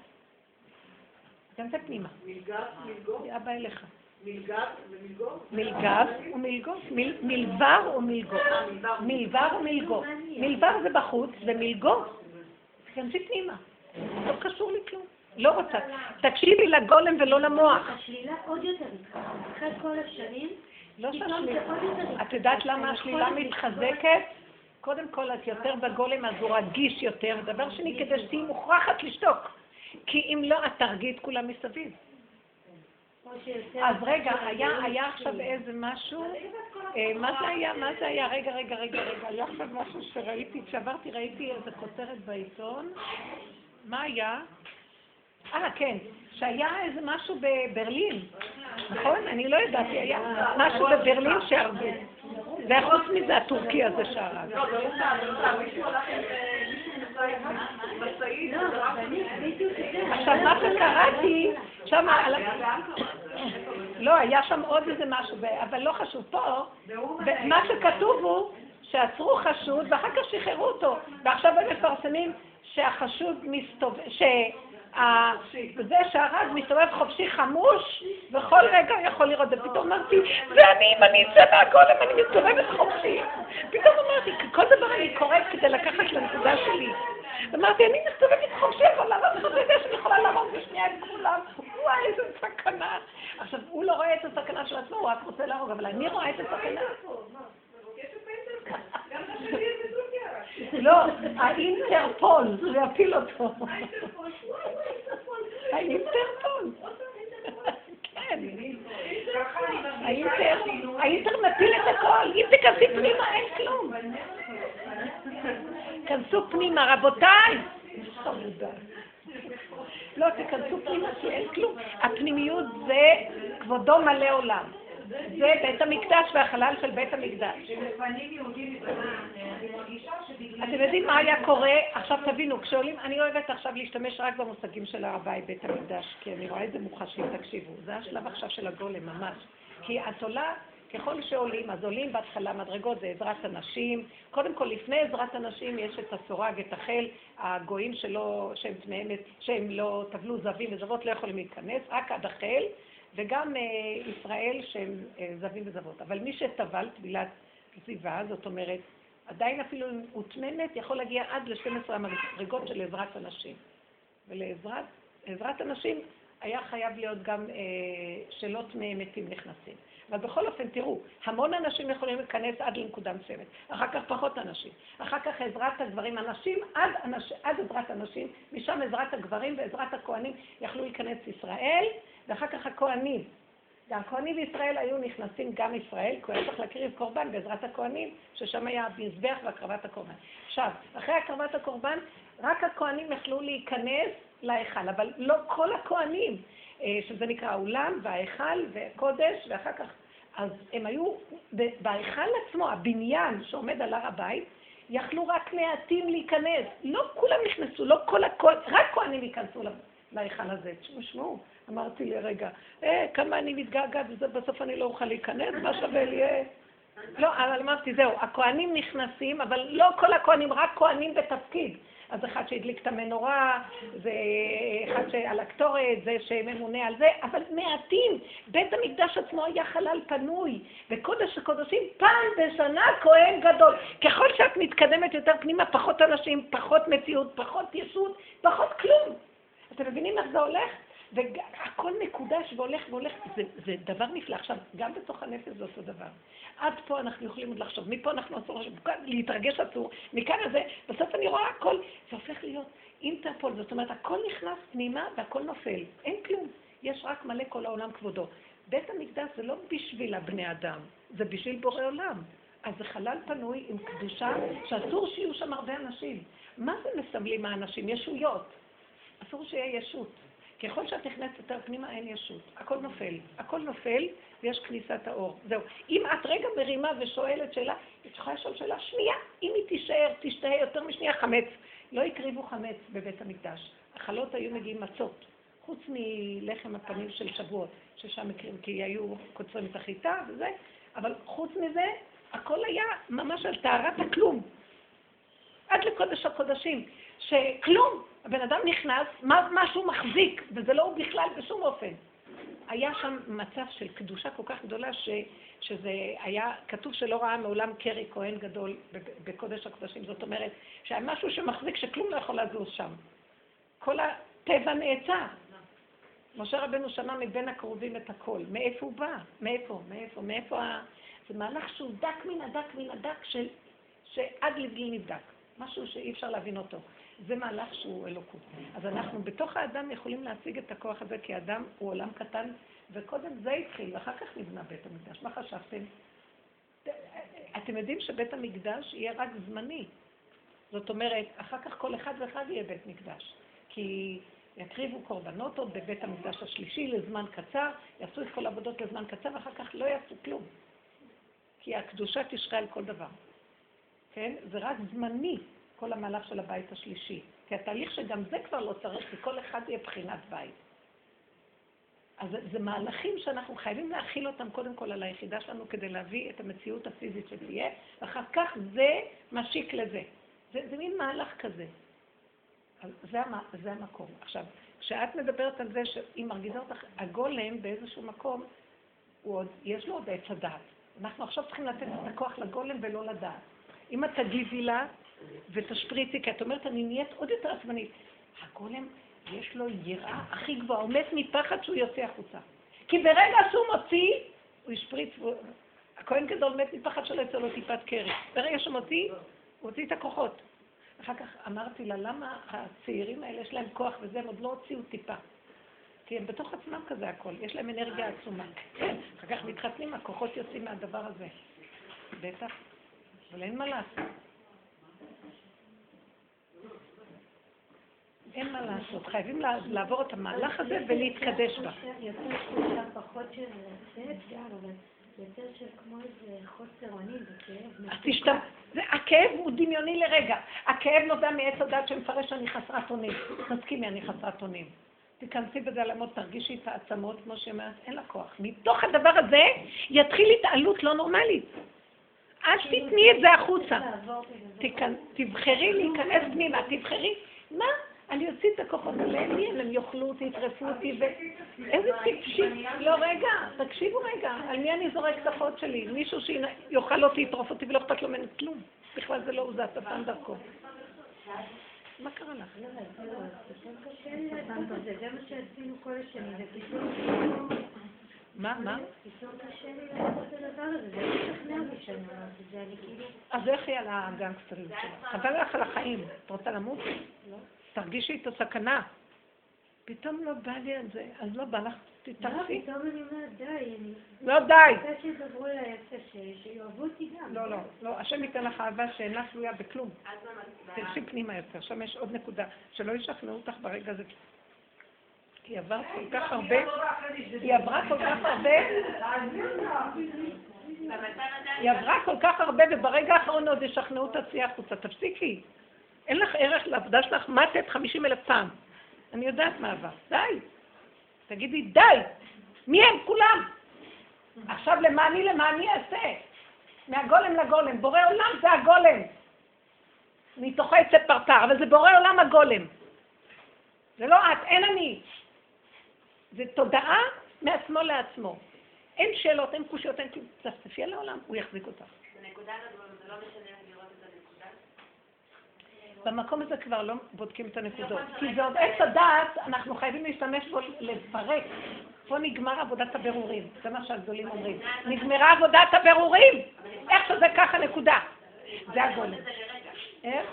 כנס פנימה. מלגב, מלגוב. אבא אליך. מלגב ומלגוב. מלגב ומלגוב. מלבר ומלגוב. מלבר ומלגוב. מלבר זה בחוץ ומלגוב. כנס פנימה. לא קשור לכלום. לא רוצה. תקשיבי לגולם ולא למוח. השלילה עוד יותר מתחזקת. אחרי כל השנים, לא ששלילה. את יודעת למה השלילה מתחזקת? קודם כל, את יותר בגולם, אז הוא רגיש יותר. דבר שני, כדי שתהיי מוכרחת לשתוק. כי אם לא, את תרגיעי את כולם מסביב. אז רגע, היה עכשיו איזה משהו? מה זה היה? רגע. היה עכשיו משהו שראיתי, כשעברתי, ראיתי איזה כותרת בעיתון. מה היה? כן, שהיה איזה משהו בברלין, נכון? אני לא ידעתי, היה משהו בברלין שהרבה. וחוץ מזה הטורקי הזה שהרבה. לא, מישהו הולך עם מסעית. עכשיו, מה שקראתי, שם... לא, היה שם עוד איזה משהו, אבל לא חשוב פה. מה שכתוב הוא שעצרו חשוד ואחר כך שחררו אותו. ועכשיו הם מפרסמים שהחשוד מסתובב... זה שהרג מסתובב חופשי חמוש וכל רגע יכול לראות ופתאום אמרתי זה אני, אם אני אצא מהגולם אני מסתובבת חופשי פתאום אמרתי, כל דבר אני קוראת כדי לקחת לנקודה שלי אמרתי, אני מסתובבת חופשי אבל למה זאת יודע שאני יכולה להרוג בשנייה את כולם וואי, איזה סכנה עכשיו, הוא לא רואה את הסכנה של עצמו, הוא רק רוצה להרוג אבל אני רואה את הסכנה גם זה שלי זה לא, האינטרפול, זה יפיל אותו. האינטרפול. כן. האינטר מפיל את הכל. אם תכנסי פנימה, אין כלום. כנסו פנימה, רבותיי. לא, תכנסו פנימה, שאין כלום. הפנימיות זה כבודו מלא עולם. זה בית המקדש והחלל של בית המקדש. אתם יודעים מה היה קורה? עכשיו תבינו, כשעולים, אני אוהבת עכשיו להשתמש רק במושגים של הרבי בית המקדש, כי אני רואה את זה מוחשים, תקשיבו. זה השלב עכשיו של הגולם, ממש. כי את עולה, ככל שעולים, אז עולים בהתחלה מדרגות, זה עזרת הנשים. קודם כל, לפני עזרת הנשים יש את הסורג, את החל, הגויים שלא, שהם לא טבלו זבים וזבות, לא יכולים להיכנס, רק עד החל. וגם ישראל שהם זבים וזבות. אבל מי שטבל תבילת זיווה, זאת אומרת, עדיין אפילו אם הוא תמנת, יכול להגיע עד ל-12 המדרגות של עזרת הנשים. ולעזרת הנשים היה חייב להיות גם שאלות מתים נכנסים. אבל בכל אופן, תראו, המון אנשים יכולים להיכנס עד לנקודה מסוימת, אחר כך פחות אנשים, אחר כך עזרת הגברים, אנשים עד עזרת הנשים, משם עזרת הגברים ועזרת הכהנים יכלו להיכנס ישראל, ואחר כך הכהנים. והכהנים בישראל היו נכנסים גם ישראל, כי היה צריך להקריב קורבן בעזרת הכהנים, ששם היה המזבח והקרבת הקורבן. עכשיו, אחרי הקרבת הקורבן, רק הכהנים יכלו להיכנס להיכל, אבל לא כל הכהנים, שזה נקרא האולם וההיכל והקודש, ואחר כך, אז הם היו, בהיכל עצמו, הבניין שעומד על הר הבית, יכלו רק מעטים להיכנס, לא כולם נכנסו, לא כל הכהנים, רק כהנים ייכנסו להיכל הזה, תשמעו. אמרתי לי, רגע, כמה אני מתגעגעת, בסוף אני לא אוכל להיכנס, מה שווה לי? לא, אבל אמרתי, זהו, הכהנים נכנסים, אבל לא כל הכהנים, רק כהנים בתפקיד. אז אחד שהדליק את המנורה, זה אחד שעל הקטורת, זה שממונה על זה, אבל מעטים. בית המקדש עצמו היה חלל פנוי, וקודש הקודשים פעם בשנה כהן גדול. ככל שאת מתקדמת יותר פנימה, פחות אנשים, פחות מציאות, פחות ישות, פחות כלום. אתם מבינים איך זה הולך? והכל מקודש והולך והולך, זה דבר נפלא. עכשיו, גם בתוך הנפש זה עושה דבר. עד פה אנחנו יכולים עוד לחשוב, מפה אנחנו אסור להתרגש עצור, מכאן הזה, בסוף אני רואה הכל, זה הופך להיות אינטרפול, זאת אומרת, הכל נכנס פנימה והכל נופל, אין כלום, יש רק מלא כל העולם כבודו. בית המקדש זה לא בשביל הבני אדם, זה בשביל בורא עולם. אז זה חלל פנוי עם קדושה, שאסור שיהיו שם הרבה אנשים. מה זה מסמלים האנשים? ישויות. אסור שיהיה ישות. ככל שאת נכנסת יותר פנימה, אין ישות. הכל נופל. הכל נופל, ויש כניסת האור. זהו. אם את רגע מרימה ושואלת שאלה, את יכולה לשאול שאלה שנייה. אם היא תישאר, תשתהה יותר משנייה חמץ. לא יקריבו חמץ בבית המקדש. החלות היו מגיעים מצות. חוץ מלחם הפנים של שבועות, ששם הקרים, כי היו קוצרים את החיטה וזה. אבל חוץ מזה, הכל היה ממש על טהרת הכלום. עד לקודש הקודשים. שכלום. הבן אדם נכנס, משהו מחזיק, וזה לא בכלל בשום אופן. היה שם מצב של קדושה כל כך גדולה, שזה היה כתוב שלא ראה מעולם קרי כהן גדול בקודש הקודשים. זאת אומרת, שהיה משהו שמחזיק שכלום לא יכול לזוז שם. כל הטבע נעצר. משה רבנו שמע מבין הקרובים את הכל. מאיפה הוא בא? מאיפה? זה מהלך שהוא דק מן הדק מן הדק, שעד לבגיל נבדק. משהו שאי אפשר להבין אותו. זה מהלך שהוא אלוקות. אז אנחנו בתוך האדם יכולים להציג את הכוח הזה, כי האדם הוא עולם קטן, וקודם זה התחיל, ואחר כך נבנה בית המקדש. מה חשבתם? אתם יודעים שבית המקדש יהיה רק זמני. זאת אומרת, אחר כך כל אחד ואחד יהיה בית מקדש. כי יקריבו קורבנות עוד בבית המקדש השלישי לזמן קצר, יעשו את כל עבודות לזמן קצר, ואחר כך לא יעשו כלום. כי הקדושה תשרה על כל דבר. כן? זה רק זמני. כל המהלך של הבית השלישי. כי התהליך שגם זה כבר לא צריך, כי כל אחד יהיה בחינת בית. אז זה מהלכים שאנחנו חייבים להכיל אותם קודם כל על היחידה שלנו, כדי להביא את המציאות הפיזית שתהיה, ואחר כך זה משיק לזה. זה מין מהלך כזה. אז זה המקום. עכשיו, כשאת מדברת על זה, שאם מרגיזה אותך, הגולם באיזשהו מקום, יש לו עוד עץ הדעת. אנחנו עכשיו צריכים לתת את הכוח לגולם ולא לדעת. אם את תגיבי לה, ותשפריצי, כי את אומרת, אני נהיית עוד יותר עצבנית. הגולם, יש לו יראה הכי גבוהה, הוא מת מפחד שהוא יוצא החוצה. כי ברגע שהוא מוציא, הוא ישפריץ, הכהן גדול מת מפחד שלא יצא לו טיפת קרי. ברגע שהוא מוציא, הוא הוציא את הכוחות. אחר כך אמרתי לה, למה הצעירים האלה יש להם כוח וזה, הם עוד לא הוציאו טיפה. כי הם בתוך עצמם כזה הכל, יש להם אנרגיה עצומה. אחר כך מתחתנים, הכוחות יוצאים מהדבר הזה. בטח, אבל אין מה לעשות. אין מה לעשות, חייבים לעבור את המהלך הזה ולהתקדש בה. יותר שאולי פחות של לצאת, אבל יותר של כמו איזה חוסר עוני, זה כאב. הכאב הוא דמיוני לרגע. הכאב נובע מעץ הדעת שמפרש שאני חסרת עונים. מסכימי, אני חסרת עונים. תיכנסי בזה למוד, תרגישי את העצמות כמו שמעת, אין לה כוח. מתוך הדבר הזה יתחיל התעלות לא נורמלית. אז תתני את זה החוצה. תבחרי להיכנס פנימה, תבחרי. מה? אני תוציא את הכוחות עליהם, הם יאכלו אותי, יטרפו אותי, איזה טיפשית. לא, רגע, תקשיבו רגע, על מי אני זורק את החוד שלי? מישהו שיאכל אותי, יטרוף אותי ולא אכפת לו ממנו כלום. בכלל זה לא הוא, זה השטן דרכו. מה קרה לך? לא, זה גם מה שעשינו כל השני, זה פשוט... מה? פתאום קשה לי לעשות את הדבר הזה, זה לא שכנע בשנה, זה אני כאילו... אז איך היא על הגנגסטרים שלך? חבל לך על החיים, את רוצה למות? לא. תרגישי איתו סכנה. פתאום לא בא לי על זה, אז לא בא לך, תתרפי. לא, פתאום אני אומרת, די, אני... לא, די! אני רוצה שדברו לעצה שיאהבו אותי גם. לא, לא, השם ייתן לך אהבה שאינה תלויה בכלום. תלשי פנימה יותר, שם יש עוד נקודה, שלא ישכנעו אותך ברגע הזה. היא עברה כל כך הרבה, וברגע האחרון עוד ישכנעו את הצייה החוצה. תפסיקי, אין לך ערך לעבודה שלך, מתת 50,000 פעם. אני יודעת מה עבר, די, תגידי די, מי הם כולם? עכשיו למה אני אעשה? מהגולם לגולם, בורא עולם זה הגולם. מתוכה יצא פרטר, אבל זה בורא עולם הגולם. זה לא את, אין אני. זה תודעה מעצמו לעצמו. אין שאלות, אין קושיות, אין כלום. תפספי על העולם, הוא יחזיק אותך. בנקודה הזאת, זה לא משנה לראות את הנקודה? במקום הזה כבר לא בודקים את הנקודות. כי זה עוד עץ הדעת, אנחנו חייבים להשתמש בו לפרק. פה נגמר עבודת הבירורים. זה מה שהגדולים אומרים. נגמרה עבודת הבירורים! איך שזה ככה נקודה? זה הגולם. איך?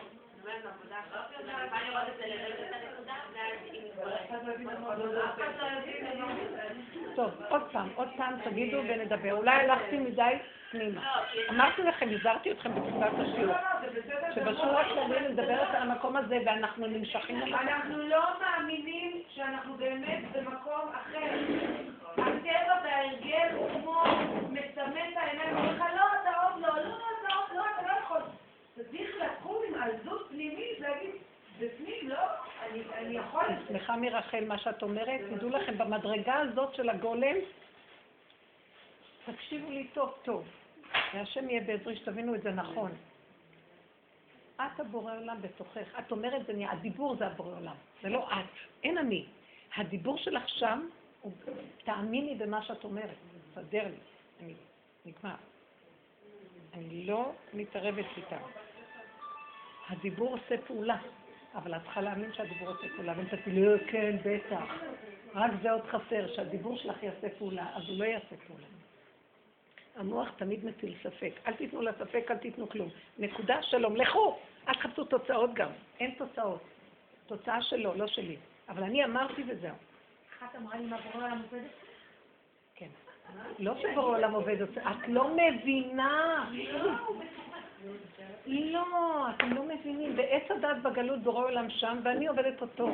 טוב, עוד פעם תגידו ונדבר. אולי הלכתי מדי פנימה. אמרתי לכם, הזהרתי אתכם בתחילת השיעור, שבשורה שלנו נדברת על המקום הזה ואנחנו נמשכים. אנחנו לא מאמינים שאנחנו באמת במקום אחר. הטבע וההרגל הוא כמו מסמס העיניים. הוא אומר, לא, אתה עוד לא, אתה לא יכול. תצליח לקום עם עזות פנימית להגיד, בפנים, לא? אני יכול... שמחה מרחל מה שאת אומרת, תדעו לכם, במדרגה הזאת של הגולם, תקשיבו לי טוב. והשם יהיה בעזרי שתבינו את זה נכון. את הבורא עולם בתוכך. את אומרת, הדיבור זה הבורא עולם, זה לא את, אין אני. הדיבור שלך שם, תאמיני במה שאת אומרת, תסדר לי, אני נגמר. אני לא מתערבת איתה. הדיבור עושה פעולה, אבל את צריכה להאמין שהדיבור עושה פעולה, ואם תפילי, כן, בטח, רק זה עוד חסר, שהדיבור שלך יעשה פעולה, אז הוא לא יעשה פעולה. המוח תמיד מטיל ספק, אל תיתנו לספק, אל תיתנו כלום. נקודה, שלום, לכו! אל תחפשו תוצאות גם, אין תוצאות. תוצאה שלו, לא שלי. אבל אני אמרתי וזהו. אחת אמרה לי מה ברור על המופדת? כן. לא שבורא עולם עובד אותך, את לא מבינה. לא, אתם לא מבינים. בעץ הדת בגלות בורא עולם שם, ואני עובדת אותו.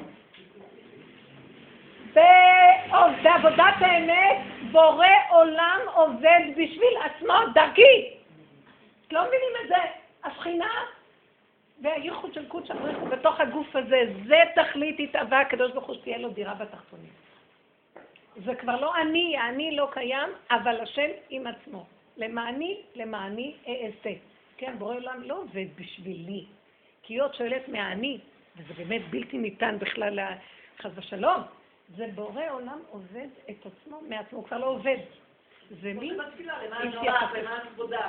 בעבודת האמת, בורא עולם עובד בשביל עצמו דרכי. את לא מבינים את זה. השכינה והייחוד של קודש הבריחו בתוך הגוף הזה, זה תכלית התאווה, הקדוש ברוך הוא שתהיה לו דירה בתחתונים. זה כבר לא אני, אני לא קיים, אבל השם עם עצמו. למעני אעשה. כן, בורא עולם לא עובד בשבילי. כי היא עוד שואלת מהאני, וזה באמת בלתי ניתן בכלל חס ושלום. זה בורא עולם עובד את עצמו מעצמו, הוא כבר לא עובד. זה מי? למען נורא, למען עבודה,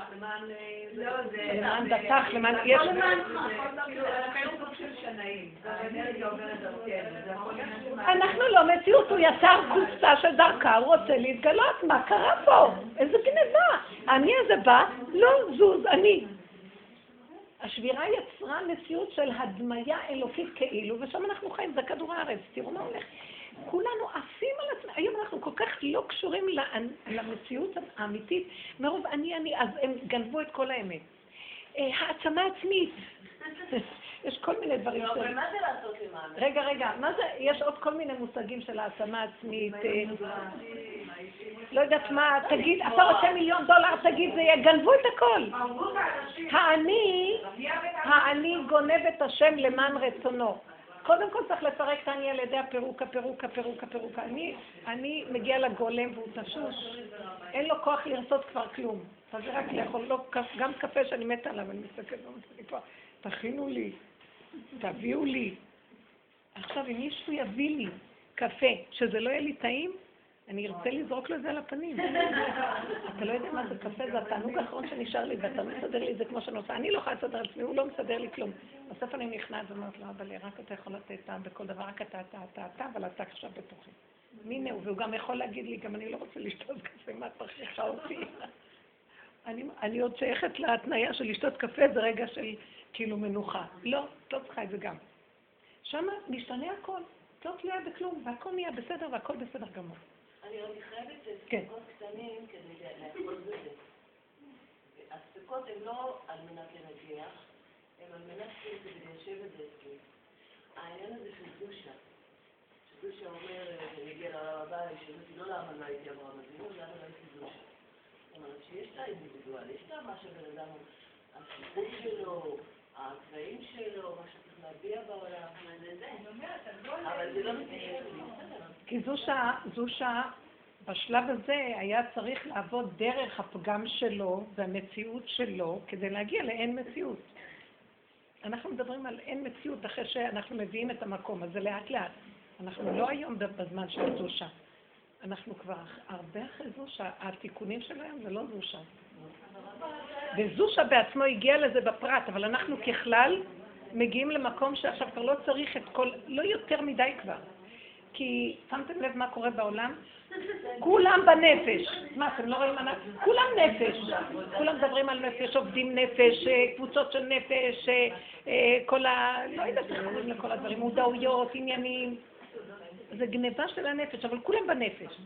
למען דתך, למען... יש... אנחנו לא מציאות, הוא יצר קופסה של דרכה, הוא רוצה להתגלות, מה קרה פה? איזה גניבה? אני הזה בא, לא זוז, אני. השבירה יצרה מציאות של הדמיה אלוקית כאילו, ושם אנחנו חיים, זה כדור הארץ, תראו מה הולך. כולנו עפים על עצמם, היום אנחנו כל כך לא קשורים למציאות האמיתית, מרוב אני, אז הם גנבו את כל האמת. העצמה עצמית, יש כל מיני דברים. לא, אבל מה זה לעשות עם האמת? רגע, יש עוד כל מיני מושגים של העצמה עצמית. לא יודעת מה, תגיד, אתה רוצה $1,000,000, תגיד, זה יגנבו את הכל. האני גונב את השם למען רצונו. קודם כל צריך לפרק את אני על ידי הפירוק. אני מגיע לגולם והוא תשוש. אין לו כוח לרצות כבר כלום. אז זה רק לאכול לו גם קפה שאני מתה עליו, אני מסתכלת, תכינו לי, תביאו לי. עכשיו, אם מישהו יביא לי קפה, שזה לא יהיה לי טעים, אני ארצה לזרוק לזה על הפנים. אתה לא יודע מה זה קפה, זה התענוג האחרון שנשאר לי, ואתה מסדר לי את זה כמו שאני עושה. אני לא יכולה לסדר על עצמי, הוא לא מסדר לי כלום. בסוף אני נכנעת ואומרת לו, אבל רק אתה יכול לתת טעם בכל דבר, רק אתה, אבל אתה עכשיו בתוכי. מי נאו? והוא גם יכול להגיד לי, גם אני לא רוצה לשתות קפה, מה תרחיכה אותי? אני עוד שייכת להתניה של לשתות קפה, זה רגע של כאילו מנוחה. לא צריכה את זה גם. שמה משתנה הכל, לא תלויה בכלום, והכל נהיה בסדר והכל בסדר גמור. אני עוד חייבת לספקות קטנים כדי להכות בזה. הספקות הן לא על מנת לנגח, הן על מנת כדי ליישב את זה. העניין הזה של דושה. שדושה אומר, נגיע לרבה, שאומרתי לא למה לא הייתי אמרה מזינו, למה לא הייתי דושה. זאת אומרת שיש לה אינדיבידואל, יש לה מה שבן אדם, הסיפור שלו, ההקראים שלו, מה שצריך להביע בעולם, אבל זה לא מתאימה. כי זו שעה, בשלב הזה היה צריך לעבוד דרך הפגם שלו והמציאות שלו כדי להגיע לאין מציאות. אנחנו מדברים על אין מציאות אחרי שאנחנו מביאים את המקום, אז זה לאט לאט. אנחנו לא היום בזמן של זו שעה. אנחנו כבר הרבה אחרי זו שעה, התיקונים שלהם זה לא זו שעה. וזושה בעצמו הגיע לזה בפרט, אבל אנחנו ככלל מגיעים למקום שעכשיו כבר לא צריך את כל, לא יותר מדי כבר. כי שמתם לב מה קורה בעולם? כולם בנפש. מה, אתם לא רואים? כולם נפש. כולם מדברים על נפש, עובדים נפש, קבוצות של נפש, כל ה... לא יודעת איך קוראים לכל הדברים, מודעויות, עניינים. זה גניבה של הנפש, אבל כולם בנפש.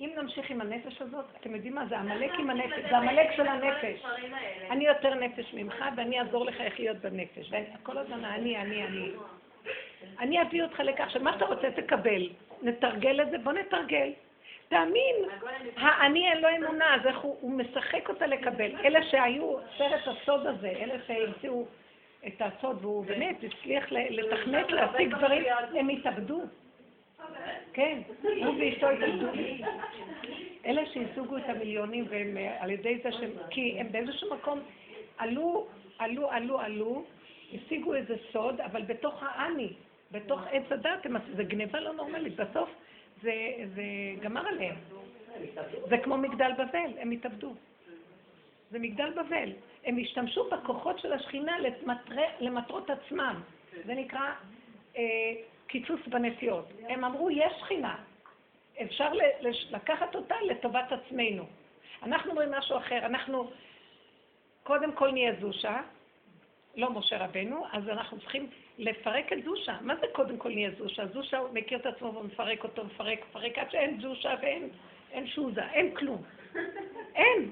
אם נמשיך עם הנפש הזאת, אתם יודעים מה? זה המלאק עם הנפש, זה המלאק של הנפש. אני יותר נפש ממך ואני אעזור לך איך להיות בנפש. כל הזמן אני. אני אביא אותך לכך שמה אתה רוצה תקבל. נתרגל את זה, בוא נתרגל. תאמין, האני אין לו אמונה, אז הוא משחק אותה לקבל. אלה שהיו סרט הסוד הזה, אלה שהמציאו את הסוד והוא באמת הצליח לתכנת להשיג דברים, הם התאבדו. כן, הוא ואשתו התאבדו. אלה שהשיגו את המיליונים והם על ידי זה שהם, כי הם באיזשהו מקום עלו, השיגו איזה סוד, אבל בתוך העני, בתוך עץ הדת, זה גניבה לא נורמלית, בסוף זה גמר עליהם. זה כמו מגדל בבל, הם התאבדו. זה מגדל בבל. הם השתמשו בכוחות של השכינה למטרות עצמם. זה נקרא... קיצוץ בנפיות. הם אמרו, יש שכינה. אפשר לקחת אותה לטובת עצמנו. אנחנו אומרים משהו אחר. אנחנו קודם כל נהיה זושה, לא משה רבנו, אז אנחנו צריכים לפרק את זושה. מה זה קודם כל נהיה זושה? זושה מכיר את עצמו ומפרק אותו, מפרק עד שאין זושה ואין שוזה, אין כלום. אין.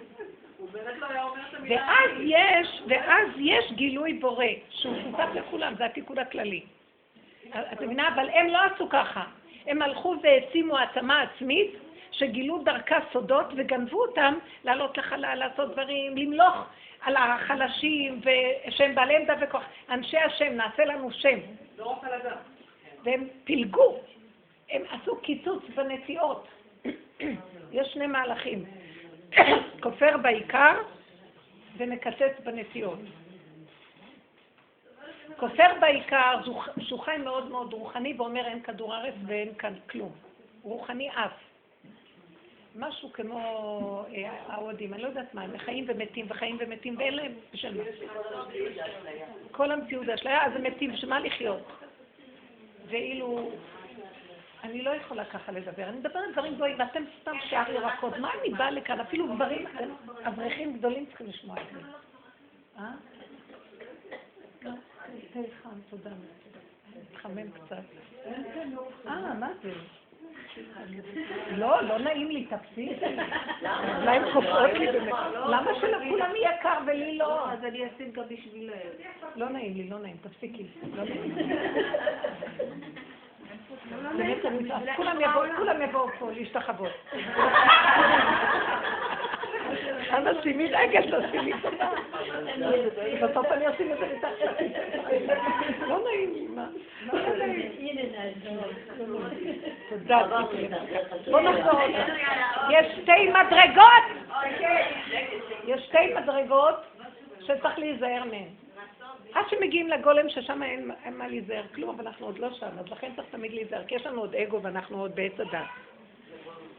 ואז יש גילוי בורא, שהוא שותף לכולם, זה התיקון הכללי. את מבינה? אבל הם לא עשו ככה. הם הלכו והעצימו העצמה עצמית, שגילו דרכה סודות וגנבו אותם לעלות לחלל, לעשות דברים, למלוך על החלשים ושהם בעלי עמדה וכוח. אנשי השם, נעשה לנו שם. לא רק על אדם. והם פילגו. הם עשו קיצוץ בנטיעות. יש שני מהלכים. כופר בעיקר ומקצץ בנטיעות. כופר בעיקר, שהוא חי מאוד מאוד רוחני ואומר אין כדור ארץ ואין כאן כלום. רוחני אף. משהו כמו העודים, אני לא יודעת מה, הם חיים ומתים וחיים ומתים ואין להם בשביל. כל המציאות זה אשליה, אז הם מתים, שמה לחיות? ואילו, אני לא יכולה ככה לדבר, אני מדברת דברים גבוהים ואתם סתם שער ירקות, מה אני באה לכאן? אפילו דברים, אברכים גדולים צריכים לשמוע את זה. אה? חם, תודה. חמם קצת. מה זה? לא נעים לי, תפסי. אולי הם קופאות לי באמת. למה שלכולם יקר ולי לא? אז אני אשים גם בשביל... לא נעים לי, לא נעים, תפסיקי. לא נעים. באמת, כולם יבואו פה להשתחבות. אנא שימי רגע, תשימי תודה. בסוף אני עושים את זה מתחת. לא נעים, מה? לא נעים. הנה נעזור. תודה. בוא נחזור אותה. יש שתי מדרגות שצריך להיזהר מהן. עד שמגיעים לגולם ששם אין מה להיזהר כלום, אבל אנחנו עוד לא שם, אז לכן צריך תמיד להיזהר, כי יש לנו עוד אגו ואנחנו עוד בעץ הדת.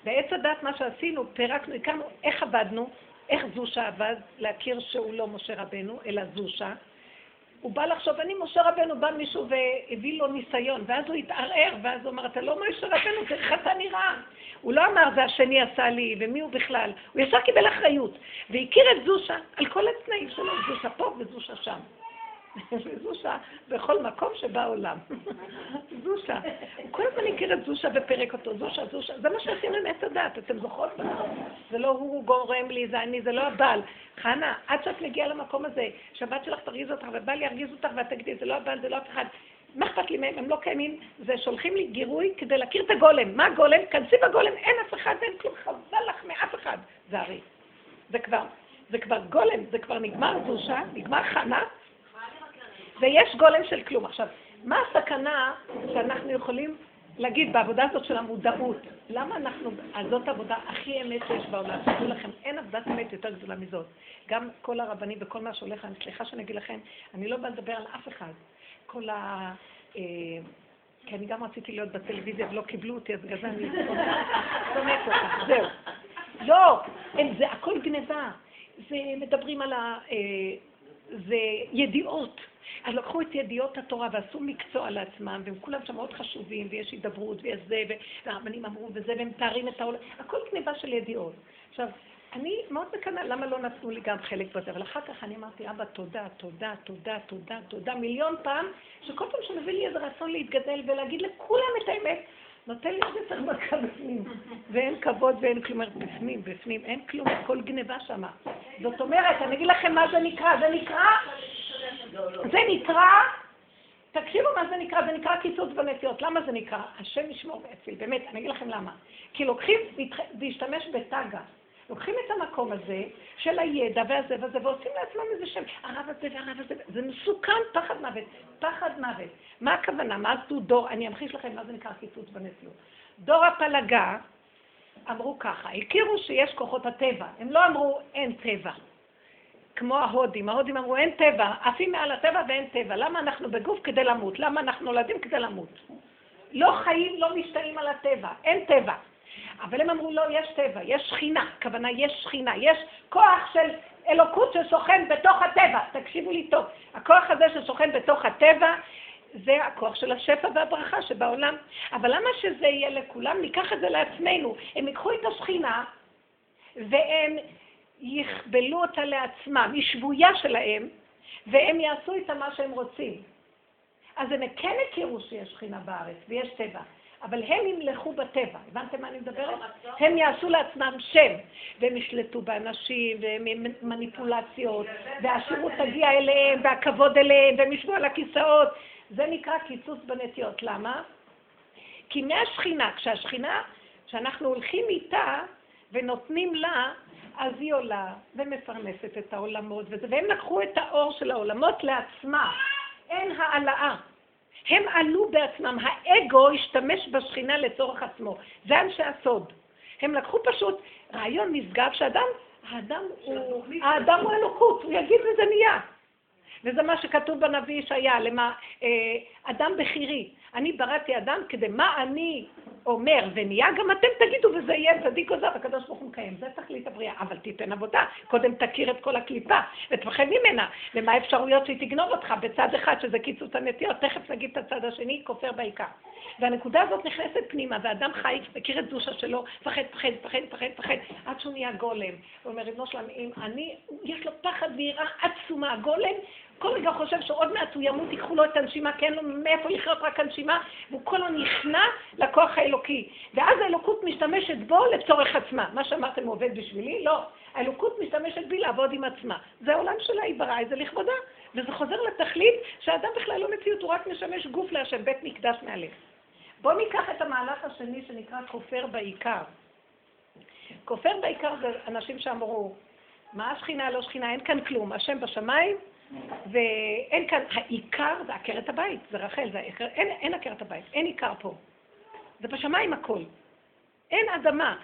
בעץ הדת מה שעשינו, פירקנו, הכרנו איך עבדנו, איך זושה עבד, להכיר שהוא לא משה רבנו, אלא זושה. הוא בא לחשוב, אני משה רבנו, בא מישהו והביא לו ניסיון, ואז הוא התערער, ואז הוא אמר, אתה לא משה רבנו, תראה אתה נראה. הוא לא אמר, זה השני עשה לי, ומי הוא בכלל? הוא ישר קיבל אחריות, והכיר את זושה על כל התנאים שלו, זושה פה וזושה שם. זושה בכל מקום שבעולם. זושה. הוא כל הזמן הכיר את זושה ופרק אותו, זושה, זושה. זה מה שעשינו עם עץ הדת, אתם זוכרות? זה לא הוא גורם לי, זה אני, זה לא הבעל. חנה, עד שאת מגיעה למקום הזה, שהבת שלך תרגיז אותך ובעל ירגיז אותך ואת תגידי, זה לא הבעל, זה לא אף אחד. מה אכפת לי מהם? הם לא קיימים, זה שולחים לי גירוי כדי להכיר את הגולם. מה הגולם? כנסי בגולם, אין אף אחד, אין כלום, חבל לך מאף אחד. זה הרי. זה כבר גולם, זה כבר נגמר זושה, נגמר חנה. ויש גולם של כלום. עכשיו, מה הסכנה שאנחנו יכולים להגיד בעבודה הזאת של המודעות? למה אנחנו, זאת העבודה הכי אמת שיש בעולם? תגידו לכם, אין עבודת אמת יותר גדולה מזאת. גם כל הרבנים וכל מה שהולך, אני סליחה שאני אגיד לכם, אני לא באה לדבר על אף אחד. כל ה... כי אני גם רציתי להיות בטלוויזיה ולא קיבלו אותי, אז גזע אני... שונאת אותך, זהו. לא, זה הכל גניבה. זה מדברים על ה... זה ידיעות. אז לקחו את ידיעות התורה ועשו מקצוע לעצמם, והם כולם שם מאוד חשובים, ויש הידברות, ויש זה, והרבנים אמרו, וזה, והם תארים את העולם. הכל גניבה של ידיעות. עכשיו, אני מאוד מקנאה, למה לא נתנו לי גם חלק בזה, אבל אחר כך אני אמרתי, אבא, תודה, תודה, תודה, תודה, תודה, מיליון פעם, שכל פעם שמביא לי איזה רצון להתגדל ולהגיד לכולם את האמת, נותן לי איזה תרמקה בפנים, ואין כבוד ואין כלום, בפנים, בפנים, אין כלום, כל גניבה שם. זאת אומרת, אני אגיד לכם מה זה נקרא, זה נקרא, זה נקרא, תקשיבו מה זה נקרא, זה נקרא קיצוץ בנפיות. למה זה נקרא? השם ישמור ויציל, באמת, אני אגיד לכם למה. כי לוקחים להשתמש בטאגה, לוקחים את המקום הזה של הידע והזה וזה, ועושים לעצמם איזה שם, הרב הזה והרב הזה, זה מסוכן, פחד מוות, פחד מוות. מה הכוונה? מה עשו דור, אני אמחיש לכם מה זה נקרא קיצוץ בנפיות. דור הפלגה אמרו ככה, הכירו שיש כוחות הטבע, הם לא אמרו אין טבע. כמו ההודים. ההודים אמרו, אין טבע, עפים מעל הטבע ואין טבע. למה אנחנו בגוף? כדי למות. למה אנחנו נולדים? כדי למות. לא חיים, לא משתאים על הטבע. אין טבע. אבל הם אמרו, לא, יש טבע, יש שכינה. הכוונה, יש שכינה. יש כוח של אלוקות ששוכן בתוך הטבע. תקשיבו לי טוב. הכוח הזה ששוכן בתוך הטבע, זה הכוח של השפע והברכה שבעולם. אבל למה שזה יהיה לכולם? ניקח את זה לעצמנו. הם ייקחו את השכינה, והם... יכבלו אותה לעצמם, היא שבויה שלהם, והם יעשו איתה מה שהם רוצים. אז הם כן הכירו שיש שכינה בארץ ויש טבע, אבל הם ימלכו בטבע. הבנתם מה אני מדברת? הם יעשו לעצמם שם, והם ישלטו באנשים, והם מניפולציות, והשירות תגיע אליהם, והכבוד אליהם, והם ישבו על הכיסאות. זה נקרא קיצוץ בנטיות. למה? כי מהשכינה, כשהשכינה, שאנחנו הולכים איתה ונותנים לה, אז היא עולה ומפרנסת את העולמות, והם לקחו את האור של העולמות לעצמה. אין העלאה. הם עלו בעצמם. האגו השתמש בשכינה לצורך עצמו. זה אנשי הסוד. הם לקחו פשוט רעיון נשגב שאדם, האדם הוא אלוקות, הוא יגיד וזה נהיה. וזה מה שכתוב בנביא ישעיה, למה אדם בחירי. אני בראתי אדם כדי מה אני אומר ונהיה, גם אתם תגידו וזה יהיה צדיק או זב, הקדוש ברוך הוא מקיים, זה תכלית הבריאה, אבל תיתן עבודה, קודם תכיר את כל הקליפה ותפחד ממנה, ומה האפשרויות שהיא תגנוב אותך בצד אחד שזה קיצוץ הנטיות, תכף נגיד את הצד השני, כופר בעיקר. והנקודה הזאת נכנסת פנימה, ואדם חי, מכיר את זושה שלו, פחד, פחד, פחד, פחד, פחד, עד שהוא נהיה גולם. הוא אומר, רבנו שלם, אם אני, יש לו פחד ויראה עצומה, גולם, כל רגע חושב שעוד מעט הוא ימות, תיקחו לו את הנשימה, כי אין לו מאיפה לחיות רק הנשימה, והוא כל הזמן נכנע לכוח האלוקי. ואז האלוקות משתמשת בו לצורך עצמה. מה שאמרתם, הוא עובד בשבילי? לא. האלוקות משתמשת בי לעבוד עם עצמה. זה העולם שלה, היא בראה, זה לכבודה. וזה חוזר לתכלית שהאדם בכלל לא מציאות, הוא רק משמש גוף להשם, בית מקדש מעליך. בואו ניקח את המהלך השני שנקרא כופר בעיקר. כופר בעיקר זה אנשים שאמרו, מה השכינה, לא שכינה, אין כאן כלום, השם בשמיים, ואין כאן, העיקר זה עקרת הבית, זה רחל, זה העיקר, אין עקרת הבית, אין עיקר פה. זה בשמיים הכל. אין אדמה.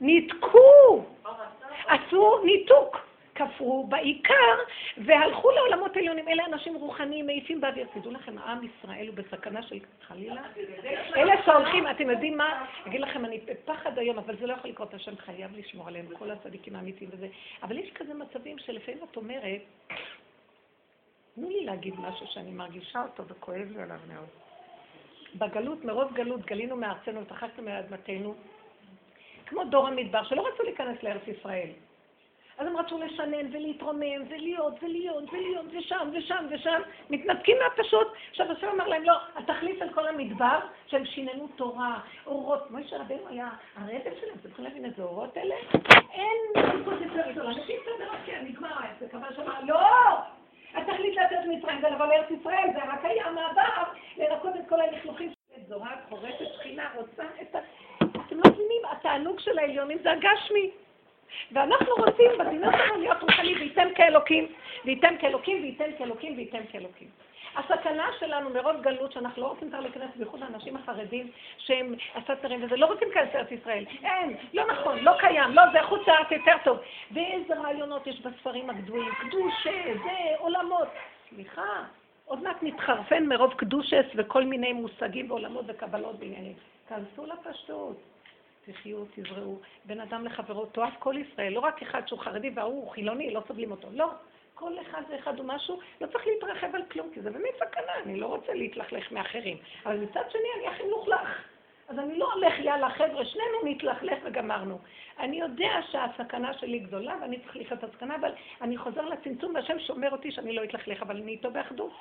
נתקו! עשו ניתוק. כפרו בעיקר והלכו לעולמות עליונים. אלה אנשים רוחניים מעיפים באוויר. תדעו לכם, העם ישראל הוא בסכנה של חלילה. אלה שהולכים, אתם יודעים מה? אגיד לכם, אני בפחד היום, אבל זה לא יכול לקרות. השם חייב לשמור עליהם, כל הצדיקים האמיתיים וזה. אבל יש כזה מצבים שלפעמים את אומרת, תנו לי להגיד משהו שאני מרגישה אותו וכואב לי עליו מאוד. בגלות, מרוב גלות, גלינו מארצנו, התרחקנו מאדמתנו, כמו דור המדבר, שלא רצו להיכנס לארץ ישראל. אז הם רצו לשנן ולהתרומם ולהיות ושם, מתנתקים מהפשוט. עכשיו השם אמר להם, לא, התחליף על כל המדבר, שהם שיננו תורה, אורות. משה רבנו היה הרבל שלהם, אתם יכולים להבין איזה אורות אלה? אין סיפור יותר תורה, נשיאים תדעות, כן, נגמר, זה כבר שמע, לא! התחליט לתת מצרים זה לבוא לארץ ישראל, זה רק היה מעבר לנקות את כל הלכלוכים של זוהר, חורשת, שכינה, רוצה את ה... אתם לא מבינים, התענוג של העליונים זה הגשמי. ואנחנו רוצים בדינות להיות רוחני וייתם כאלוקים, וייתם כאלוקים, וייתם כאלוקים, וייתם כאלוקים. הסכנה שלנו מרוב גלות שאנחנו לא רוצים להיכנס, בייחוד האנשים החרדים שהם הסתרים וזה, לא רוצים להיכנס לארץ ישראל. אין, לא נכון, לא קיים, לא, זה חוץ לארץ יותר טוב. ואיזה רעיונות יש בספרים הקדומים, קדושה, זה, עולמות. סליחה, עוד מעט מתחרפן מרוב קדושס וכל מיני מושגים ועולמות וקבלות בעניינים. כנסו לפשוט. תחיו, תזרעו, בן אדם לחברו, תואף כל ישראל, לא רק אחד שהוא חרדי והוא חילוני, לא סובלים אותו, לא. כל אחד ואחד הוא משהו, לא צריך להתרחב על כלום, כי זה באמת סכנה, אני לא רוצה להתלכלך מאחרים. אבל מצד שני, אני הכי מלוכלך. אז אני לא הולך, יאללה, חבר'ה, שנינו נתלכלך וגמרנו. אני יודע שהסכנה שלי גדולה, ואני צריך לחיות את הסכנה, אבל אני חוזר לצמצום, והשם שומר אותי שאני לא אתלכלך, אבל אני איתו באחדות.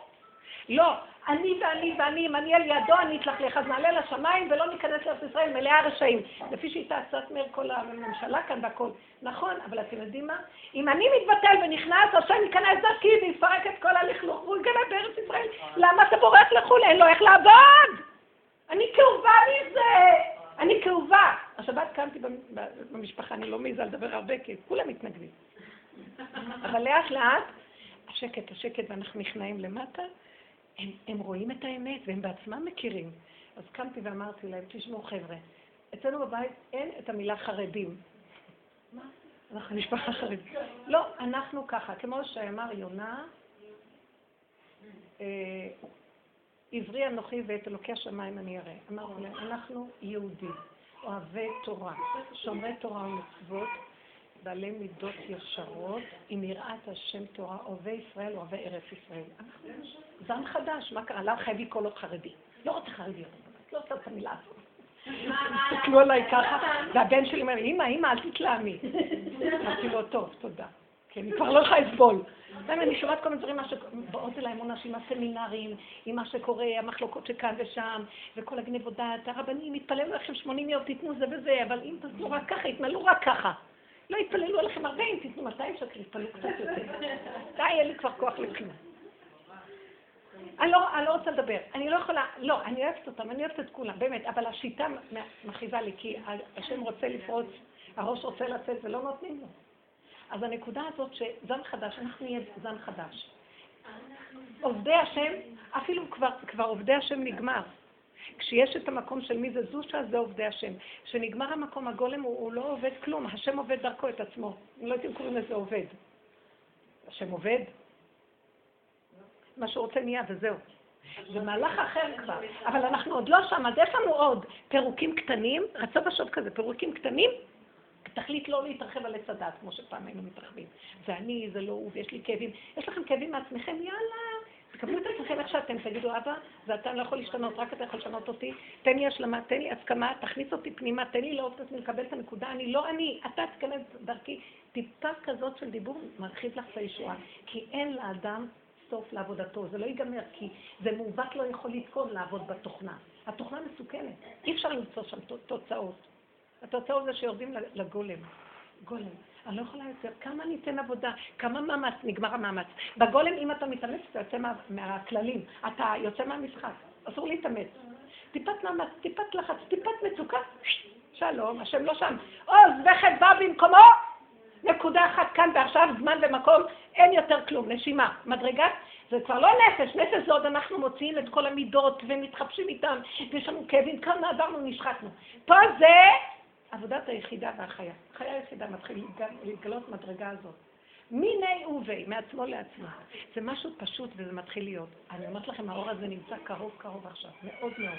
לא, אני ואני ואני, אם אני על ידו אני אתלכלך, אז נעלה לשמיים ולא ניכנס לארץ ישראל, מלאה הרשעים. לפי שהייתה עצת מר כל הממשלה כאן והכל. נכון, אבל אתם יודעים מה? אם אני מתבטל ונכנס, השם ניכנס דרכי ויפרק את כל הלכלוך, הוא יגלה בארץ ישראל. למה אתה בורח לחול? אין לו איך לעבוד! אני כאובה מזה! אני כאובה! השבת קמתי במשפחה, אני לא מעיזה לדבר הרבה, כי כולם מתנגדים. אבל לאט לאט, השקט, ואנחנו נכנעים למטה. הם רואים את האמת והם בעצמם מכירים. אז קמתי ואמרתי להם, תשמעו חבר'ה, אצלנו בבית אין את המילה חרדים. מה? אנחנו משפחה חרדית. לא, אנחנו ככה, כמו שאמר יונה, עברי אנוכי ואת אלוקי השמיים אני אראה. אמרנו להם, אנחנו יהודים, אוהבי תורה, שומרי תורה ומצוות, בעלי מידות ישרות, עם יראת השם תורה, אוהבי ישראל, אוהבי ארץ ישראל. זן חדש, מה קרה? למה חייבי כל עוד חרדי? לא רוצה חרדי, לא רוצה את המילה הזאת. תסתכלו עליי ככה, והבן שלי אומר, אמא, אל תתלעמי. אמרתי לו, טוב, תודה. כי אני כבר לא יכולה לסבול. אני שומעת כל מיני דברים, באות אליי המון אנשים, הסמינרים, עם מה שקורה, המחלוקות שכאן ושם, וכל הגניבות דעת, הרבנים, התפללו לכם 80 יום, תיתנו זה וזה, אבל אם תתנו רק ככה, התנהלו רק ככה. לא יתפללו עליכם הרבה, אם תתנו 200 שקל, יתפללו קצת יותר. די, אין לי כבר כוח לבחינה. אני לא רוצה לדבר, אני לא יכולה, לא, אני אוהבת אותם, אני אוהבת את כולם, באמת, אבל השיטה מכיבה לי, כי השם רוצה לפרוץ, הראש רוצה לצאת ולא נותנים לו. אז הנקודה הזאת שזן חדש, אנחנו נהיה זן חדש. עובדי השם, אפילו כבר עובדי השם נגמר. כשיש את המקום של מי זה זושה, זה עובדי השם. כשנגמר המקום, הגולם הוא לא עובד כלום, השם עובד דרכו את עצמו. אני לא יודעת אם קוראים לזה עובד. השם עובד. מה שרוצה נהיה וזהו. זה מהלך אחר כבר. אבל אנחנו עוד לא שם, אז יש לנו עוד פירוקים קטנים, רצו בשוב כזה, פירוקים קטנים, תחליט לא להתרחב על הצדת, כמו שפעם היינו מתרחבים. זה אני, זה לא הוא, ויש לי כאבים. יש לכם כאבים מעצמכם, יאללה. תקבלו את עצמכם איך שאתם, תגידו, אבא, זה אתה לא יכול להשתנות, רק אתה יכול לשנות אותי, תן לי השלמה, תן לי הסכמה, תכניס אותי פנימה, תן לי לאהוב את עצמי, לקבל את הנקודה, אני לא אני, אתה תכנס דרכי. טיפה כזאת של דיבור מרחיב לך את הישועה, כי אין לאדם סוף לעבודתו, זה לא ייגמר, כי זה מעוות לא יכול לתקון לעבוד בתוכנה. התוכנה מסוכנת, אי אפשר למצוא שם תוצאות. התוצאות זה שיורדים לגולם. גולם. אני לא יכולה יותר, כמה ניתן עבודה, כמה מאמץ, נגמר המאמץ. בגולם, אם אתה מתאמץ, אתה יוצא מהכללים, אתה יוצא מהמשחק, אסור להתאמץ. טיפת מאמץ, טיפת לחץ, טיפת מצוקה, שלום, השם לא שם. עוז וחדווה במקומו, נקודה אחת כאן ועכשיו, זמן ומקום, אין יותר כלום, נשימה, מדרגת. זה כבר לא נפש, נפש זה עוד אנחנו מוציאים את כל המידות ומתחפשים איתם, ויש לנו כאבים, כאן עברנו, נשחקנו. פה זה... עבודת היחידה והחיה. החיה היחידה מתחילה להתגלות מדרגה הזאת. מיני ובי, מעצמו לעצמו. זה משהו פשוט וזה מתחיל להיות. אני אומרת לכם, האור הזה נמצא קרוב עכשיו, מאוד מאוד.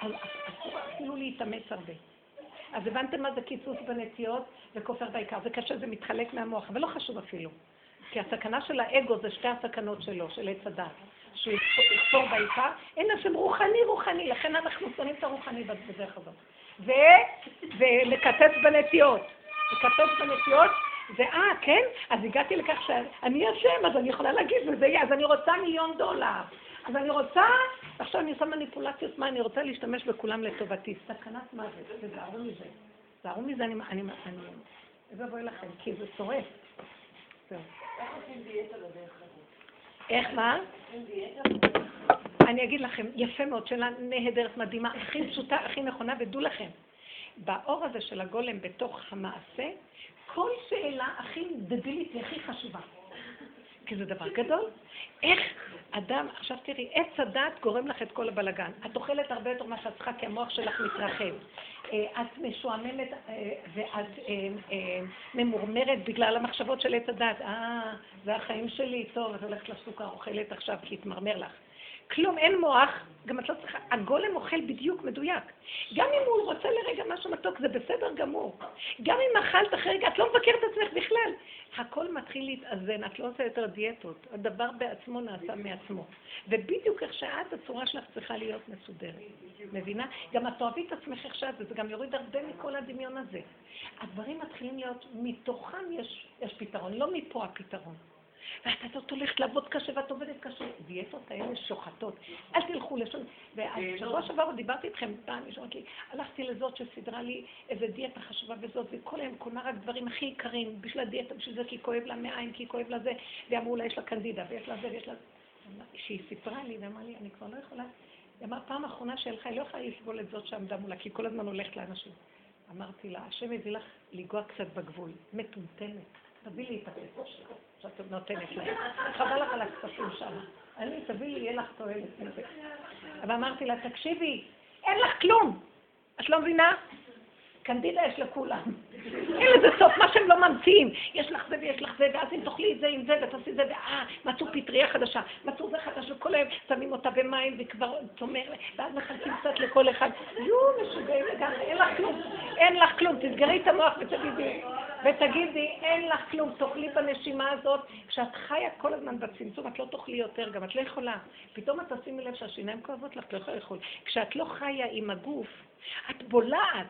אז אסור אפילו להתאמץ הרבה. אז הבנתם מה זה קיצוץ בנטיות וכופר בעיקר. זה קשה, זה מתחלק מהמוח, אבל לא חשוב אפילו. כי הסכנה של האגו זה שתי הסכנות שלו, של עץ הדת. שהוא יקפור בעיקר, אין השם רוחני, לכן אנחנו שונאים את הרוחני בדרך הזאת. ולקצץ בנטיות. לקצץ בנטיות זה, כן? אז הגעתי לכך שאני השם, אז אני יכולה להגיד וזה יהיה, אז אני רוצה $1,000,000. אז אני רוצה, עכשיו אני עושה מניפולציות, מה אני רוצה להשתמש בכולם לטובתי. סכנת מה זה, תזהרו מזה. תזהרו מזה, זה בואי לכם, כי זה שורף. איך עושים דיאטה לדרך הזאת? איך מה? אני אגיד לכם, יפה מאוד, שאלה נהדרת מדהימה, הכי פשוטה, הכי נכונה, ודו לכם. באור הזה של הגולם בתוך המעשה, כל שאלה הכי דבילית והכי חשובה. כי זה דבר גדול. איך אדם, עכשיו תראי, עץ הדעת גורם לך את כל הבלגן. את אוכלת הרבה יותר מה שאת צריכה, כי המוח שלך מתרחב. את משועממת ואת ממורמרת בגלל המחשבות של עץ הדעת. זה החיים שלי, טוב, את הולכת לסוכר, אוכלת עכשיו כי התמרמר לך. כלום, אין מוח, גם את לא צריכה, הגולם אוכל בדיוק מדויק. גם אם הוא רוצה לרגע משהו מתוק, זה בסדר גמור. גם אם אכלת אחרי רגע, את לא מבקרת את עצמך בכלל. הכל מתחיל להתאזן, את לא עושה יותר דיאטות. הדבר בעצמו נעשה מעצמו. ובדיוק איך שאת, הצורה שלך צריכה להיות מסודרת. מבינה? גם את אוהבי את עצמך איך שאת, זה גם יוריד הרבה מכל הדמיון הזה. הדברים מתחילים להיות, מתוכם יש פתרון, לא מפה הפתרון. ואת עוד הולכת לעבוד קשה ואת עובדת קשה. דיאטות האלה שוחטות. אל תלכו לשון. ושבוע שעבר דיברתי איתכם פעם, שאומרת לי, הלכתי לזאת שסדרה לי איזה דיאטה חשובה וזאת, וכל היום קונה רק דברים הכי עיקרים בשביל הדיאטה, בשביל זה, כי כואב לה מעיים, כי כואב לה זה, ואמרו לה, יש לה קנדידה, ויש לה זה, ויש לה... שהיא סיפרה לי, ואמרה לי, אני כבר לא יכולה... היא אמרה, פעם האחרונה שהלכה, היא לא יכולה לסבול את זאת שעמדה מולה, כי כל הזמן הולכת לאנשים. אמרתי לה, השם הביא לך לגוע קצת בגבול, מטומטמת. תביא לי את הכסף שלך, שאת נותנת להם. חבל לך על הכספים שם. אני, תביא לי, יהיה לך תועלת. אבל אמרתי לה, תקשיבי, אין לך כלום. את לא מבינה? קנדידה יש לכולם. אין לזה סוף, מה שהם לא ממציאים. יש לך זה ויש לך זה, ואז אם תאכלי את זה עם זה, ותעשי זה, מצאו פטריה חדשה. מצאו זה חדש לכל היום, שמים אותה במים, וכבר תומר, ואז מחלקים קצת לכל אחד. יו, משוגעים לגמרי, אין לך כלום. אין לך כלום, תסגרי את המוח ותגידי, אין לך כלום, תאכלי בנשימה הזאת. כשאת חיה כל הזמן בצמצום, את לא תאכלי יותר, גם את לא יכולה. פתאום את תשימי לב שהשיניים כואבות לך, את לא יכולה לאכול. כשאת לא חיה עם הגוף, את בולעת.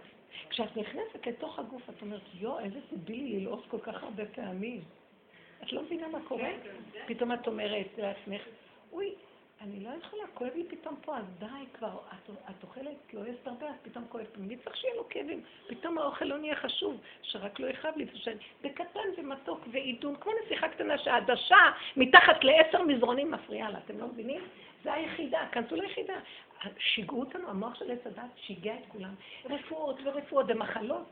כשאת נכנסת לתוך הגוף, את אומרת, יו, איזה סבילי ללעוף כל כך הרבה פעמים. את לא מבינה מה קורה? פתאום את אומרת לעצמך, אוי, אני לא יכולה, כואב לי פתאום פה, אז די כבר, את אוכלת, לא יסת הרבה, אז פתאום כואב, מי צריך שיהיה לו כאבים? פתאום האוכל לא נהיה חשוב, שרק לא יחב לי, בקטן ומתוק ועידון, כמו נסיכה קטנה שהעדשה מתחת ל10 מזרונים מפריעה לה, אתם לא מבינים? זה היחידה, כנסו ליחידה. שיגעו אותנו, המוח של הצדת שיגע את כולם. רפואות ורפואות, ומחלות.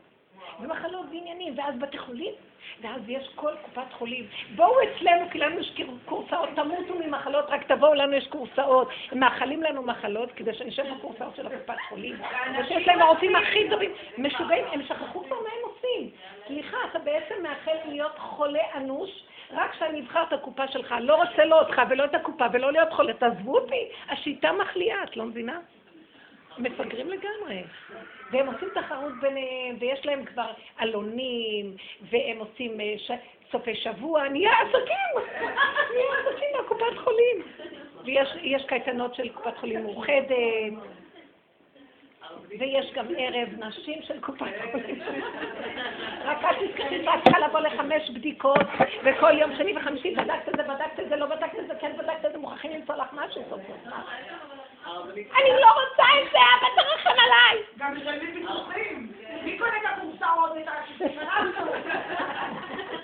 ומחלות ועניינים, ואז בתי חולים. ואז יש כל קופת חולים. בואו אצלנו, כי לנו יש קורסאות, תמותו ממחלות, רק תבואו לנו, יש קורסאות. הם מאכלים לנו מחלות, כדי שנשאר בקורסאות של הקופת חולים. ושיש להם הרופאים הכי טובים. משוגעים, הם שכחו כבר מה הם עושים. סליחה, אתה בעצם מאחל להיות חולה אנוש, רק שאני אבחר את הקופה שלך, לא רוצה לא אותך ולא את הקופה ולא להיות חולה, תעזבו אותי, השיטה מחליאה, את לא מבינה? מפגרים לגמרי. והם עושים תחרות ביניהם, ויש להם כבר אלונים, והם עושים סופי שבוע, נהיה עסקים! נהיה עסקים מהקופת חולים. ויש קייטנות של קופת חולים מאוחדת, ויש גם ערב נשים של קופת חולים. רק אל תזכחי, ואת צריכה לבוא ל5 בדיקות, וכל יום שני ו5 בדקת את זה, בדקת את זה, לא בדקת את זה, כן בדקת את זה, מוכרחים למצוא לך משהו. אני לא רוצה את זה, אבל תרחם עליי. גם משלמים בטוחים. מי קונה את הקורסאות, את השפרנטות?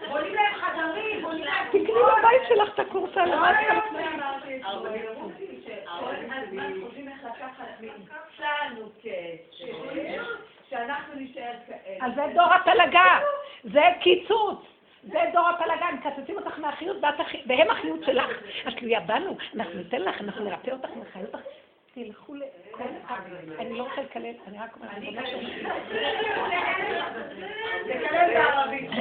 בונים להם חדרים, בונים להם... תקני בבית שלך את הקורסה, למה את זה? אבל אני רוצה. אנחנו חושבים איך לקחת מאיתנו כשאלה, שאנחנו נשאר כאלה. אז זה דור הפלגה, זה קיצוץ, זה דור הפלגה, הם קצצים אותך מהחיות, והם החיות שלך. אז תלויה בנו, אנחנו ניתן לך, אנחנו נרפא אותך מהחיות, תלכו לכל... אני אני לא רוצה לקלל, אני רק אומרת, אני לא רוצה לקלל בערבית.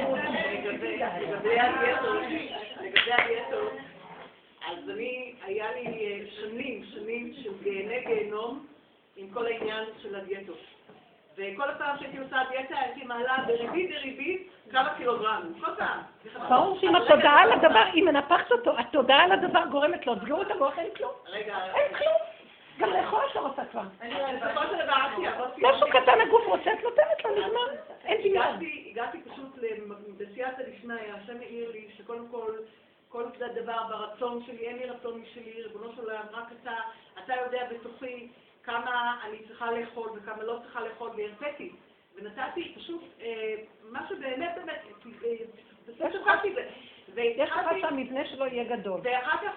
לגבי הדיאטות, אז אני, היה לי שנים של גיהנום עם כל העניין של הדיאטות. וכל הפעם שהייתי עושה דיאטה, הייתי מעלה בריבית כמה קילוגרמים, כל פעם. ברור שאם התודעה על הדבר, אם נפחת אותו, התודעה על הדבר גורמת לו, תסגרו אותה ואוכל כלום. אין כלום. גם לאכול אתה רוצה כבר. משהו קטן הגוף רוצה, את נותנת לו נגמר. אין תימן. הגעתי פשוט לבסייעתא דשמיא, השם העיר לי שקודם כל, כל כזה דבר ברצון שלי, אין לי רצון משלי, ריבונו של עולם, רק אתה יודע בתוכי כמה אני צריכה לאכול וכמה לא צריכה לאכול, והרפאתי. ונתתי פשוט מה שבאמת באמת, בסדר חשתי זה. יש לך שהמבנה שלו יהיה גדול. ואחר כך...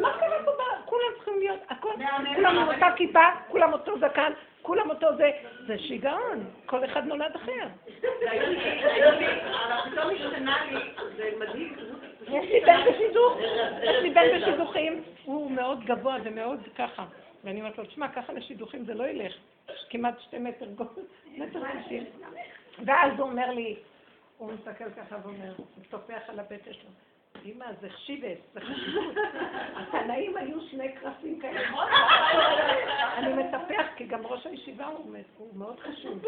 מה קרה פה? כולם צריכים להיות... כולם אותה כיפה, כולם אותו זקן, כולם אותו זה... זה שיגעון. כל אחד נולד אחר. אבל פתאום השתנה לי, זה מדהים. יש לי בן בשידוכים. הוא מאוד גבוה ומאוד ככה. ואני אומרת לו, תשמע, ככה לשידוכים זה לא ילך. כמעט 2 מטר גודל. 1.90 מטר. ואז הוא אומר לי... הוא מסתכל ככה ואומר, מתופח על הבטש שלו. אמא, זה חשיבת, זה חשיבות. התנאים היו 2 כרסים כאלה. אני מטפח, כי גם ראש הישיבה הוא מאוד חשוב.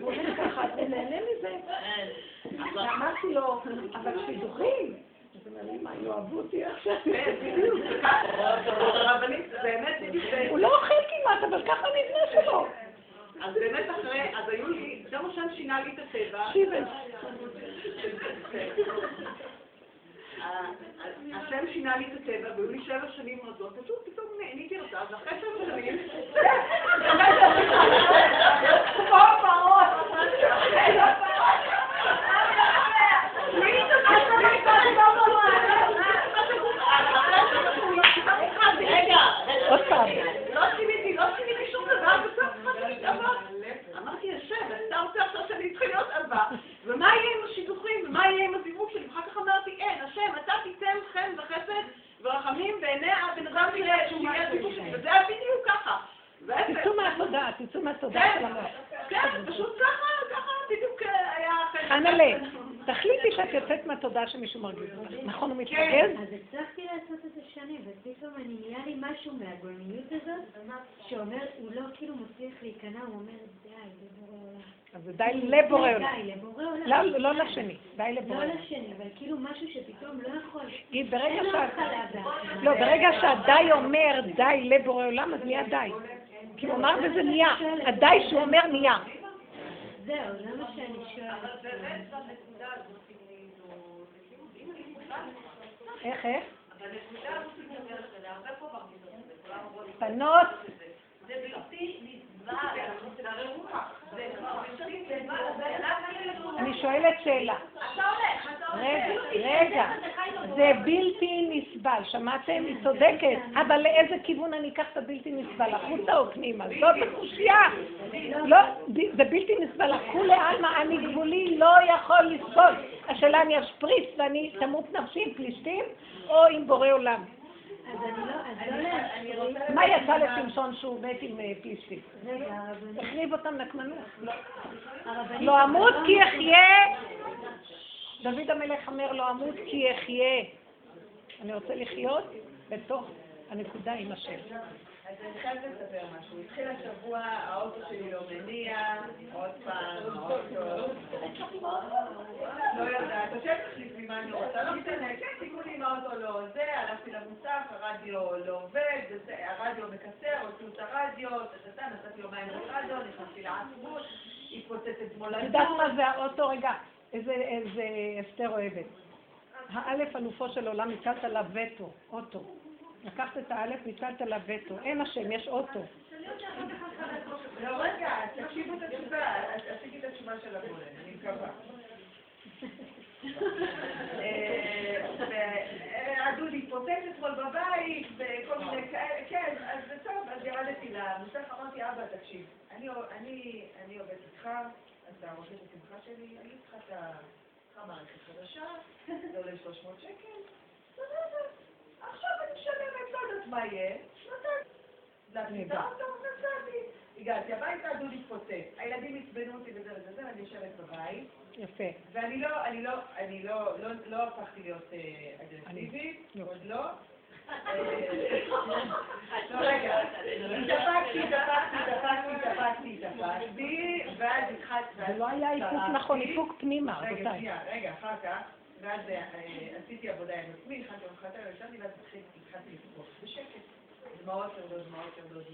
הוא אומר ככה, אתה נהנה מזה? ואמרתי לו, אבל שידוכים. אז הוא אומר, אמא, יאהבו אותי עכשיו. הוא לא אוכל כמעט, אבל ככה נבנה שלו. אז באמת אחרי, אז היו לי, גם ראשון שינה לי את הצבע. השם שינה לי את הצבע, והיו לי 7 שנים רזות, פשוט פתאום נהניתי אותה, אז אחרי 7 שנים... כמו פרות! עוד פעם. לא שיניתי שום דבר, אמרתי, השם, אתה רוצה עכשיו שאני צריכה להיות עלווה, ומה יהיה עם השידוכים, ומה יהיה עם הזיווג שלי? ואחר כך אמרתי, אין, השם, אתה תיתן חן וחסד ורחמים בעיני הבן אדם תראה שיהיה הזיווג שלי, וזה היה בדיוק ככה. תצאו מהתודעה של המוח. כן, פשוט ככה בדיוק היה חן. אנלה, תחליטי שאת יוצאת מהתודעה שמישהו מרגיז. נכון, הוא מתרגז? אז הצלחתי לעשות את זה שנים, ופתאום אני נהיה לי משהו מהגולמיות הזאת, שאומר, הוא לא כאילו מצליח להיכנע, הוא אומר, די, לבורא עולם. אז זה די לבורא עולם. לא לשני, די לבורא עולם. לא לשני, אבל כאילו משהו שפתאום לא יכול. ברגע שהדי אומר, די לבורא עולם, אז נהיה די. כי הוא אמר וזה נהיה, הדי שהוא אומר נהיה. זהו, למה שאני שואלת? אבל באמת בנקודה הזאת, אם אני מוכנה... איך? בנקודה הזאת מדברת, זה הרבה פה מרגיזות, וכולם אומרים... פנות! זה בלתי נדבר, זה הרוחה. אני שואלת שאלה. רגע, זה בלתי נסבל, שמעתם? היא צודקת, אבל לאיזה כיוון אני אקח את הבלתי נסבל? החוצה או פנימה? זאת החושייה. זה בלתי נסבל, כולי עלמא, אני גבולי לא יכול לסבול. השאלה אני אשפריץ ואני תמות נפשי עם פלישתים או עם בורא עולם. מה יצא לשמשון שהוא מת עם פלישתים? תחריב אותם נקמנות. לא אמות כי אחיה. דוד המלך אמר לו, אמות כי אחיה. אני רוצה לחיות בתוך הנקודה עם השם. אז אני חייבת לספר משהו. התחיל השבוע, האוטו שלי לא מניע, עוד פעם, האוטו. לא יודעת, תשאלת לי מה אני רוצה, לא מתענית, תיקולי עם האוטו לא עוזר, הלכתי למוסף, הרדיו לא עובד, הרדיו מקצר, הוציאו את הרדיו, נתתי לו מים לרדיו, נכנסתי לעצבות, התפוצצת מולדות. יודעת מה זה האוטו? רגע. איזה אסתר אוהבת. האלף אלופו של עולם ניצלת עליו וטו, אוטו. לקחת את האלף, ניצלת עליו וטו. אין השם, יש אוטו. לא רגע, תקשיבו את התשובה. עשיתי את התשובה של הבורא, אני מקווה. והדודי פוטט אתמול בבית וכל מיני כאלה, כן, אז זה טוב, אז ירדתי למוסך, אמרתי, אבא, תקשיב, אני עובד איתך. אתה רוצה את השמחה שלי, אני צריכה את המערכת חדשה, זה עולה 300 שקל, עכשיו אני משלמת, לא יודעת מה יהיה, נתתי, להפניתה אותה, נתתי, הגעתי הביתה, הדוד התפוצץ. הילדים יצבנו אותי וזה, אני יושבת בבית. יפה. ואני לא הפכתי להיות אגרסיבית, עוד לא. רגע, דפקתי, ואז התחלתי. זה לא היה איפוק נכון, איפוק פנימה. רגע, אחר כך, ואז עשיתי עבודה עם עצמי, ישבתי ואז התחלתי לפקוח בשקט. דמעות ירדות,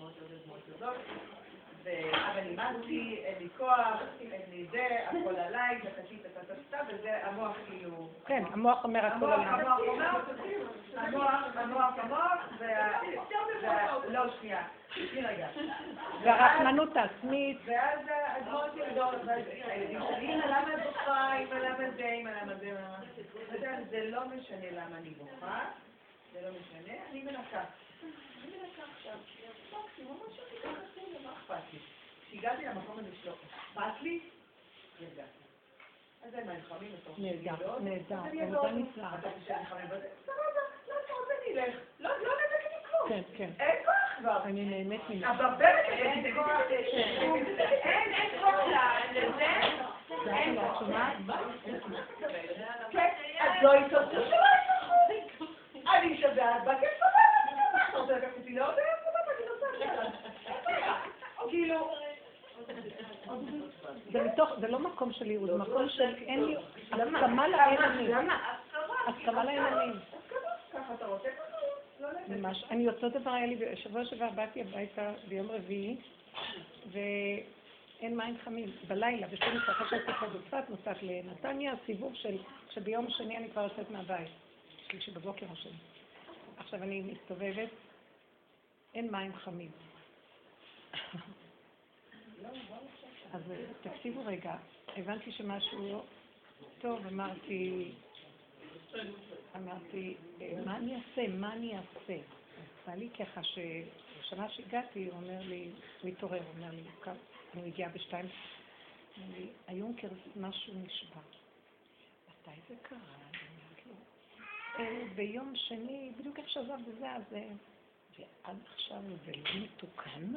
אבל נימדתי, אין לי כוח, אין לי זה, הכל עליי, תחתית, וזה המוח כאילו... כן, המוח אומר הכל עליי. המוח, לא, שנייה, רגע. והרחמנות העצמית. ואז הדמעות ירדות, למה בוכה, זה לא משנה למה אני בוכה, זה לא משנה, אני מנקה. כשהגעתי למקום הזה שלא אכפת לי, נרגעתי. אז אין מה, נלחמים, נרגע, עבודה נפלאה. אתה חושב נלחמים בזה, סבבה, לא נלחם, זה נלך, לא נלחם כלום. אין כוח כבר. אני נהמת מלך. הבברת אין כוח, אין כוח לזה, אין כוח. אז לא יתוצאו שלא יתרחו. אני שווה, בקש בבבת. רוצה לקחת אותי לעוד היום, אני נוסעת לך. כאילו... זה לא מקום שלי, זה מקום של אין לי... הסכמה לעננים. ככה אתה רוצה ככה? ממש. אני אותו דבר היה לי, בשבוע שעבר באתי הביתה ביום רביעי, ואין מים חמים, בלילה, בשביל משפחה של תחדוצת, נוסעת לנתניה, סיבוב של... שביום שני אני כבר יוצאת מהבית. שלישי בבוקר או שני. עכשיו אני מסתובבת, אין מים חמים. אז תקשיבו רגע, הבנתי שמשהו טוב, אמרתי, מה אני אעשה? בא לי ככה שבשנה שהגעתי, הוא אומר לי, הוא התעורר, הוא אומר לי, אני מגיעה בשתיים, הוא אומר לי, היונקר משהו נשבע. מתי זה קרה? ביום שני, בדיוק איך שעזב בזה, אז... ועד עכשיו זה לא מתוקן?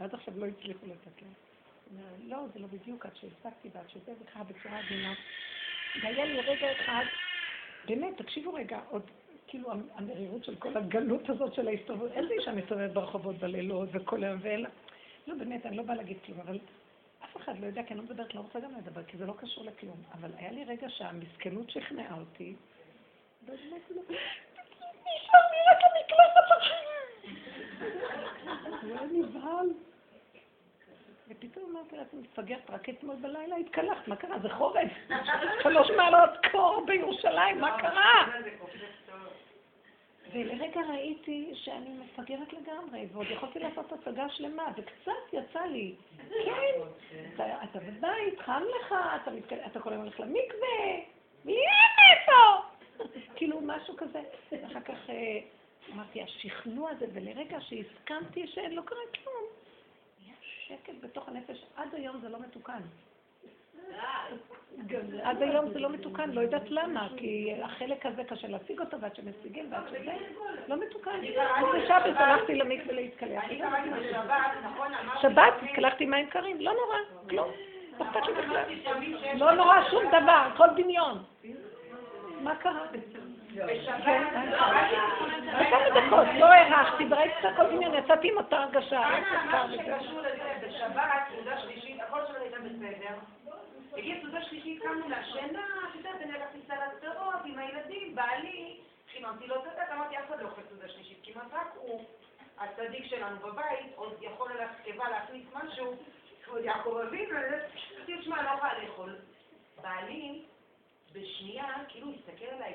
ועד עכשיו לא הצליחו לתקן. לא, זה לא בדיוק, עד שהפסקתי ועד שזה וכך בצורה עדינה. והיה לי רגע אחד, באמת, תקשיבו רגע, עוד כאילו המרירות של כל הגלות הזאת של ההסתובבות, איזה אישה מסתובבת ברחובות בלילות וכל היום ואלה. לא, באמת, אני לא באה להגיד כלום, אבל... אף אחד לא יודע, כי אני לא מדברת, לא רוצה גם לדבר, כי זה לא קשור לכלום. אבל היה לי רגע שהמסכנות שכנעה אותי, באמת לא... נשאר לי רק המקלט הפחים! זה היה נבהל. ופתאום אמרתי לה, את מתפגרת רק אתמול בלילה, התקלחת, מה קרה? זה חורף! 3 מעלות קור בירושלים, מה קרה? ולרגע ראיתי שאני מפגרת לגמרי, ועוד יכולתי לעשות הצגה שלמה, וקצת יצא לי, כן, אתה בבית, חם לך, אתה כל היום הולך למקווה, איפה? כאילו משהו כזה. ואחר כך אמרתי, השכנוע הזה, ולרגע שהסכמתי שאין לו קרה כלום, היה שקט בתוך הנפש, עד היום זה לא מתוקן. עד היום זה לא מתוקן, לא יודעת למה, כי החלק הזה קשה להשיג אותו ועד שמשיגים ועד שזה לא מתוקן. אני בשבת הלכתי למקווה להתקלח. אני קראתי בשבת, נכון? שבת, התקלחתי מים קרים, לא נורא, כלום. לא נורא שום דבר, כל דמיון. מה קרה? וכמה דקות, לא הרחתי, בראיתי כל דמיון, יצאתי עם אותה הרגשה. מה שקשור לזה, בשבת, תודה שלישית, הכל שלא הייתה בסדר. הגיעה תודה שלישי, קמנו לשינה, תדעת, אני הלכתי סלט פירות עם הילדים, בעלי, חיממתי לו תדעת, אמרתי, אף אחד לא אוכל תודה שלישית, כמעט רק הוא, הצדיק שלנו בבית, עוד יכול להכניס משהו, עוד יעקב אביב, תשמע, לא אוכל לאכול. בעלי, בשנייה, כאילו, הסתכל עליי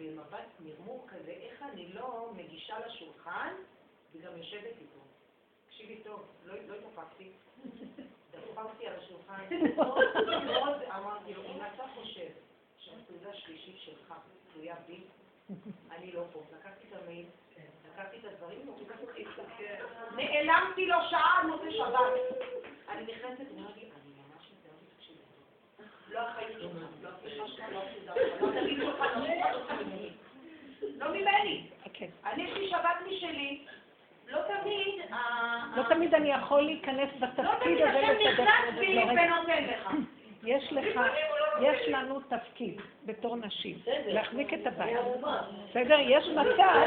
במבט מרמור כזה, איך אני לא מגישה לשולחן, וגם יושבת איתו. תקשיבי טוב, לא התאפקתי. דפקתי על השולחן, מאוד אמרתי לו, אם אתה חושב שהתעודה שלישית שלך תלויה בי, אני לא פה. לקחתי את המייל, לקחתי את הדברים, נעלמתי לו שעה, נושא שבת. אני נכנסת, אמרתי, אני ממש מתארת את שלי. לא החיים שלך, לא החיים שלך, לא תגיד שלך, לא ממני. אני יש לי שבת משלי, לא תמיד לא תמיד אני יכול להיכנס בתפקיד הזה לסדר. יש לנו תפקיד בתור נשים, להחזיק את הבית. בסדר? יש מצב.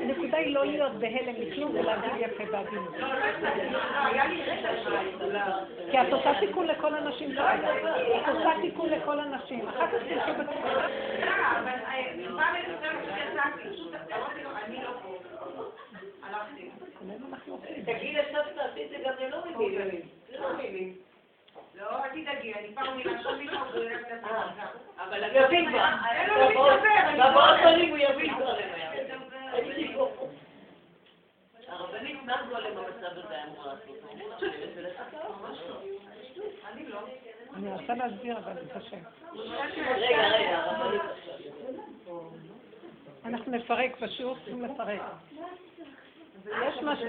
הנקודה היא לא להיות בהלם מכלום ולהגיד יפה בעדינות. כי את עושה תיקון לכל הנשים. את עושה תיקון לכל הנשים. אחת עושה בתיקון. אבל פעם אני חושבת שחצת, פשוט אמרתי לו, אני לא פה. הלכתי. תגידי לסוף תעשי את זה גם ללא מבינים. לא מבינים. לא, אל תדאגי, אני פעם מלשון מישהו גורם את זה. אבל אני אבין כבר. אין לו מתעבר. בבעות שונים הוא יבין כבר למה. הרבנים נגדו עליהם המצב הזה, אמרו לעשות, אמרו לשבת ולחקר, ממש לא. אני לא. אני רוצה להסביר, אבל זה קשה. רגע, הרבנים קשה. אנחנו נפרק, פשוט צריכים לפרק. יש משהו.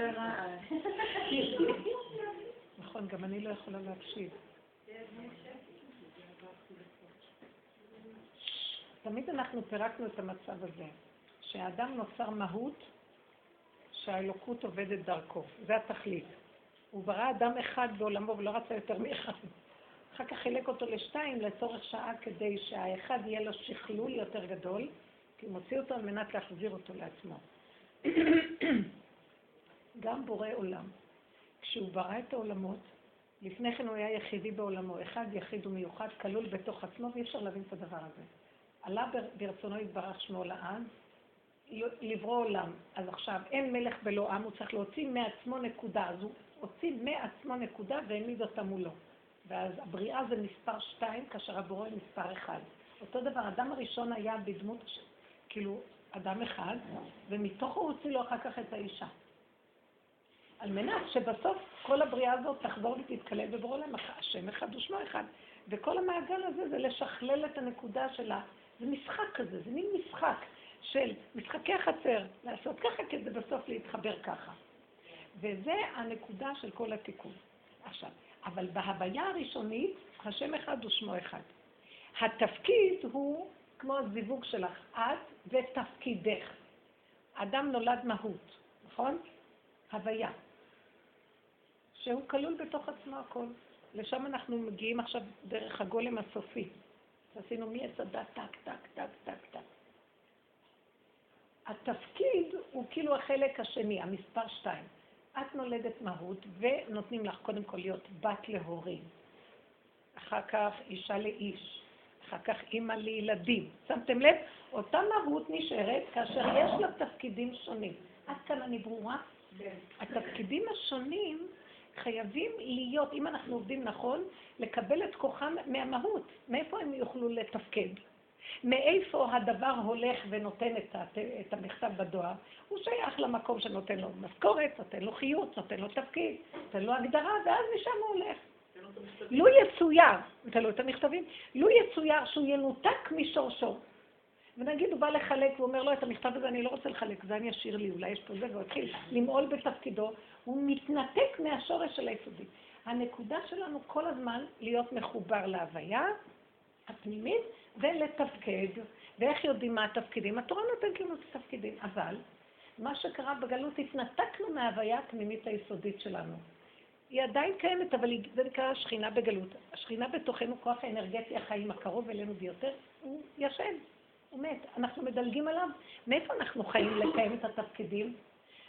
נכון, גם אני לא יכולה להקשיב. תמיד אנחנו פירקנו את המצב הזה. שהאדם נוצר מהות שהאלוקות עובדת דרכו. זה התכלית. הוא ברא אדם אחד בעולמו ולא רצה יותר מאחד. אחר כך חילק אותו לשתיים לצורך שעה כדי שהאחד יהיה לו שכלול יותר גדול, כי הוא מוציא אותו על מנת להחזיר אותו לעצמו. גם בורא עולם. כשהוא ברא את העולמות, לפני כן הוא היה יחידי בעולמו. אחד יחיד ומיוחד, כלול בתוך עצמו, ואי אפשר להבין את הדבר הזה. עלה ברצונו יתברך שמו לעם, לברוא עולם. אז עכשיו אין מלך בלא עם, הוא צריך להוציא מעצמו נקודה. אז הוא הוציא מעצמו נקודה והעמיד אותה מולו, ואז הבריאה זה מספר 2 כאשר הבורא הוא מספר 1. אותו דבר, אדם הראשון היה בדמות כאילו אדם אחד, ומתוכו הוא הוציא לו אחר כך את האישה, על מנת שבסוף כל הבריאה הזאת תחזור ותתקלל בבורא עולם. השם אחד ושמו אחד, וכל המעגל הזה זה לשכלל את הנקודה שלה. זה משחק כזה, זה מין משחק של משחקי החצר, לעשות ככה כדי בסוף להתחבר ככה. וזה הנקודה של כל התיקון. עכשיו, אבל בהוויה הראשונית, השם אחד ושמו אחד. התפקיד הוא כמו הזיווג שלך, את ותפקידך. אדם נולד מהות, נכון? הוויה. שהוא כלול בתוך עצמו הכל. לשם אנחנו מגיעים עכשיו דרך הגולם הסופי. עשינו מי הצדה, טק, טק, טק, טק, טק. התפקיד הוא כאילו החלק השני, המספר 2. את נולדת מהות ונותנים לך קודם כל להיות בת להורים. אחר כך אישה לאיש. אחר כך אמא לילדים. שמתם לב? אותה מהות נשארת כאשר יש לה תפקידים שונים. עד כאן אני ברורה? התפקידים השונים חייבים להיות, אם אנחנו עובדים נכון, לקבל את כוחם מהמהות. מאיפה הם יוכלו לתפקד? מאיפה הדבר הולך ונותן את המכתב בדואר? הוא שייך למקום שנותן לו משכורת, נותן לו חיות, נותן לו תפקיד, נותן לו הגדרה, ואז משם הוא הולך. לו יצויר, נותן לו את המכתבים, לו יצויר שהוא ינותק משורשו. ונגיד הוא בא לחלק, הוא אומר לו את המכתב הזה אני לא רוצה לחלק, זה אני אשאיר לי, אולי יש פה זה, והוא התחיל למעול בתפקידו, הוא מתנתק מהשורש של היסודי. הנקודה שלנו כל הזמן להיות מחובר להוויה הפנימית, ולתפקד. ואיך יודעים מה התפקידים? התורה נותנת לנו את התפקידים, אבל מה שקרה בגלות, התנתקנו מההוויה הפנימית היסודית שלנו. היא עדיין קיימת, אבל זה נקרא השכינה בגלות. השכינה בתוכנו, כוח האנרגטי החיים הקרוב אלינו ביותר, הוא ישן, הוא מת. אנחנו מדלגים עליו. מאיפה אנחנו חיים לקיים את התפקידים?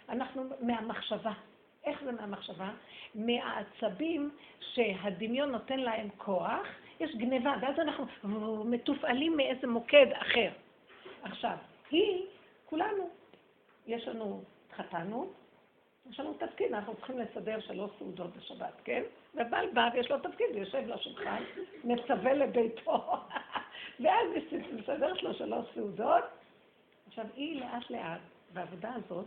אנחנו מהמחשבה. איך זה מהמחשבה? מהעצבים שהדמיון נותן להם כוח, יש גניבה, ואז אנחנו מתופעלים מאיזה מוקד אחר. עכשיו, היא, כולנו, יש לנו, התחתנו, יש לנו תפקיד, אנחנו צריכים לסדר 3 סעודות בשבת, כן? ובעל בא ויש לו תפקיד, הוא יושב לשולחן, מצווה לביתו, ואז מסדרת לו 3 סעודות. עכשיו, היא לאט לאט, בעבודה הזאת,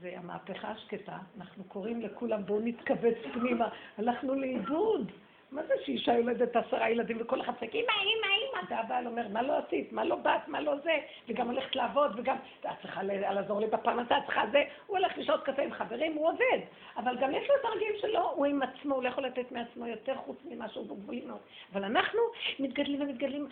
והמהפכה השקטה, אנחנו קוראים לכולם, בואו נתכווץ פנימה, הלכנו לאיבוד. מה זה שאישה יולדת 10 ילדים וכל אחד צועק, אמא, אמא, שומעת, הבעל אומר, מה לא עשית, מה לא באת, מה לא זה, וגם הולכת לעבוד, וגם, את צריכה לעזור לי בפרנסה, את צריכה זה, הוא הולך לשעות קפה עם חברים, הוא עובד, אבל גם יש לו את הרגיל שלו, הוא עם עצמו, הוא לא יכול לתת מעצמו יותר חוץ ממה שהוא בגבולים מאוד. אבל אנחנו מתגדלים ומתגדלים,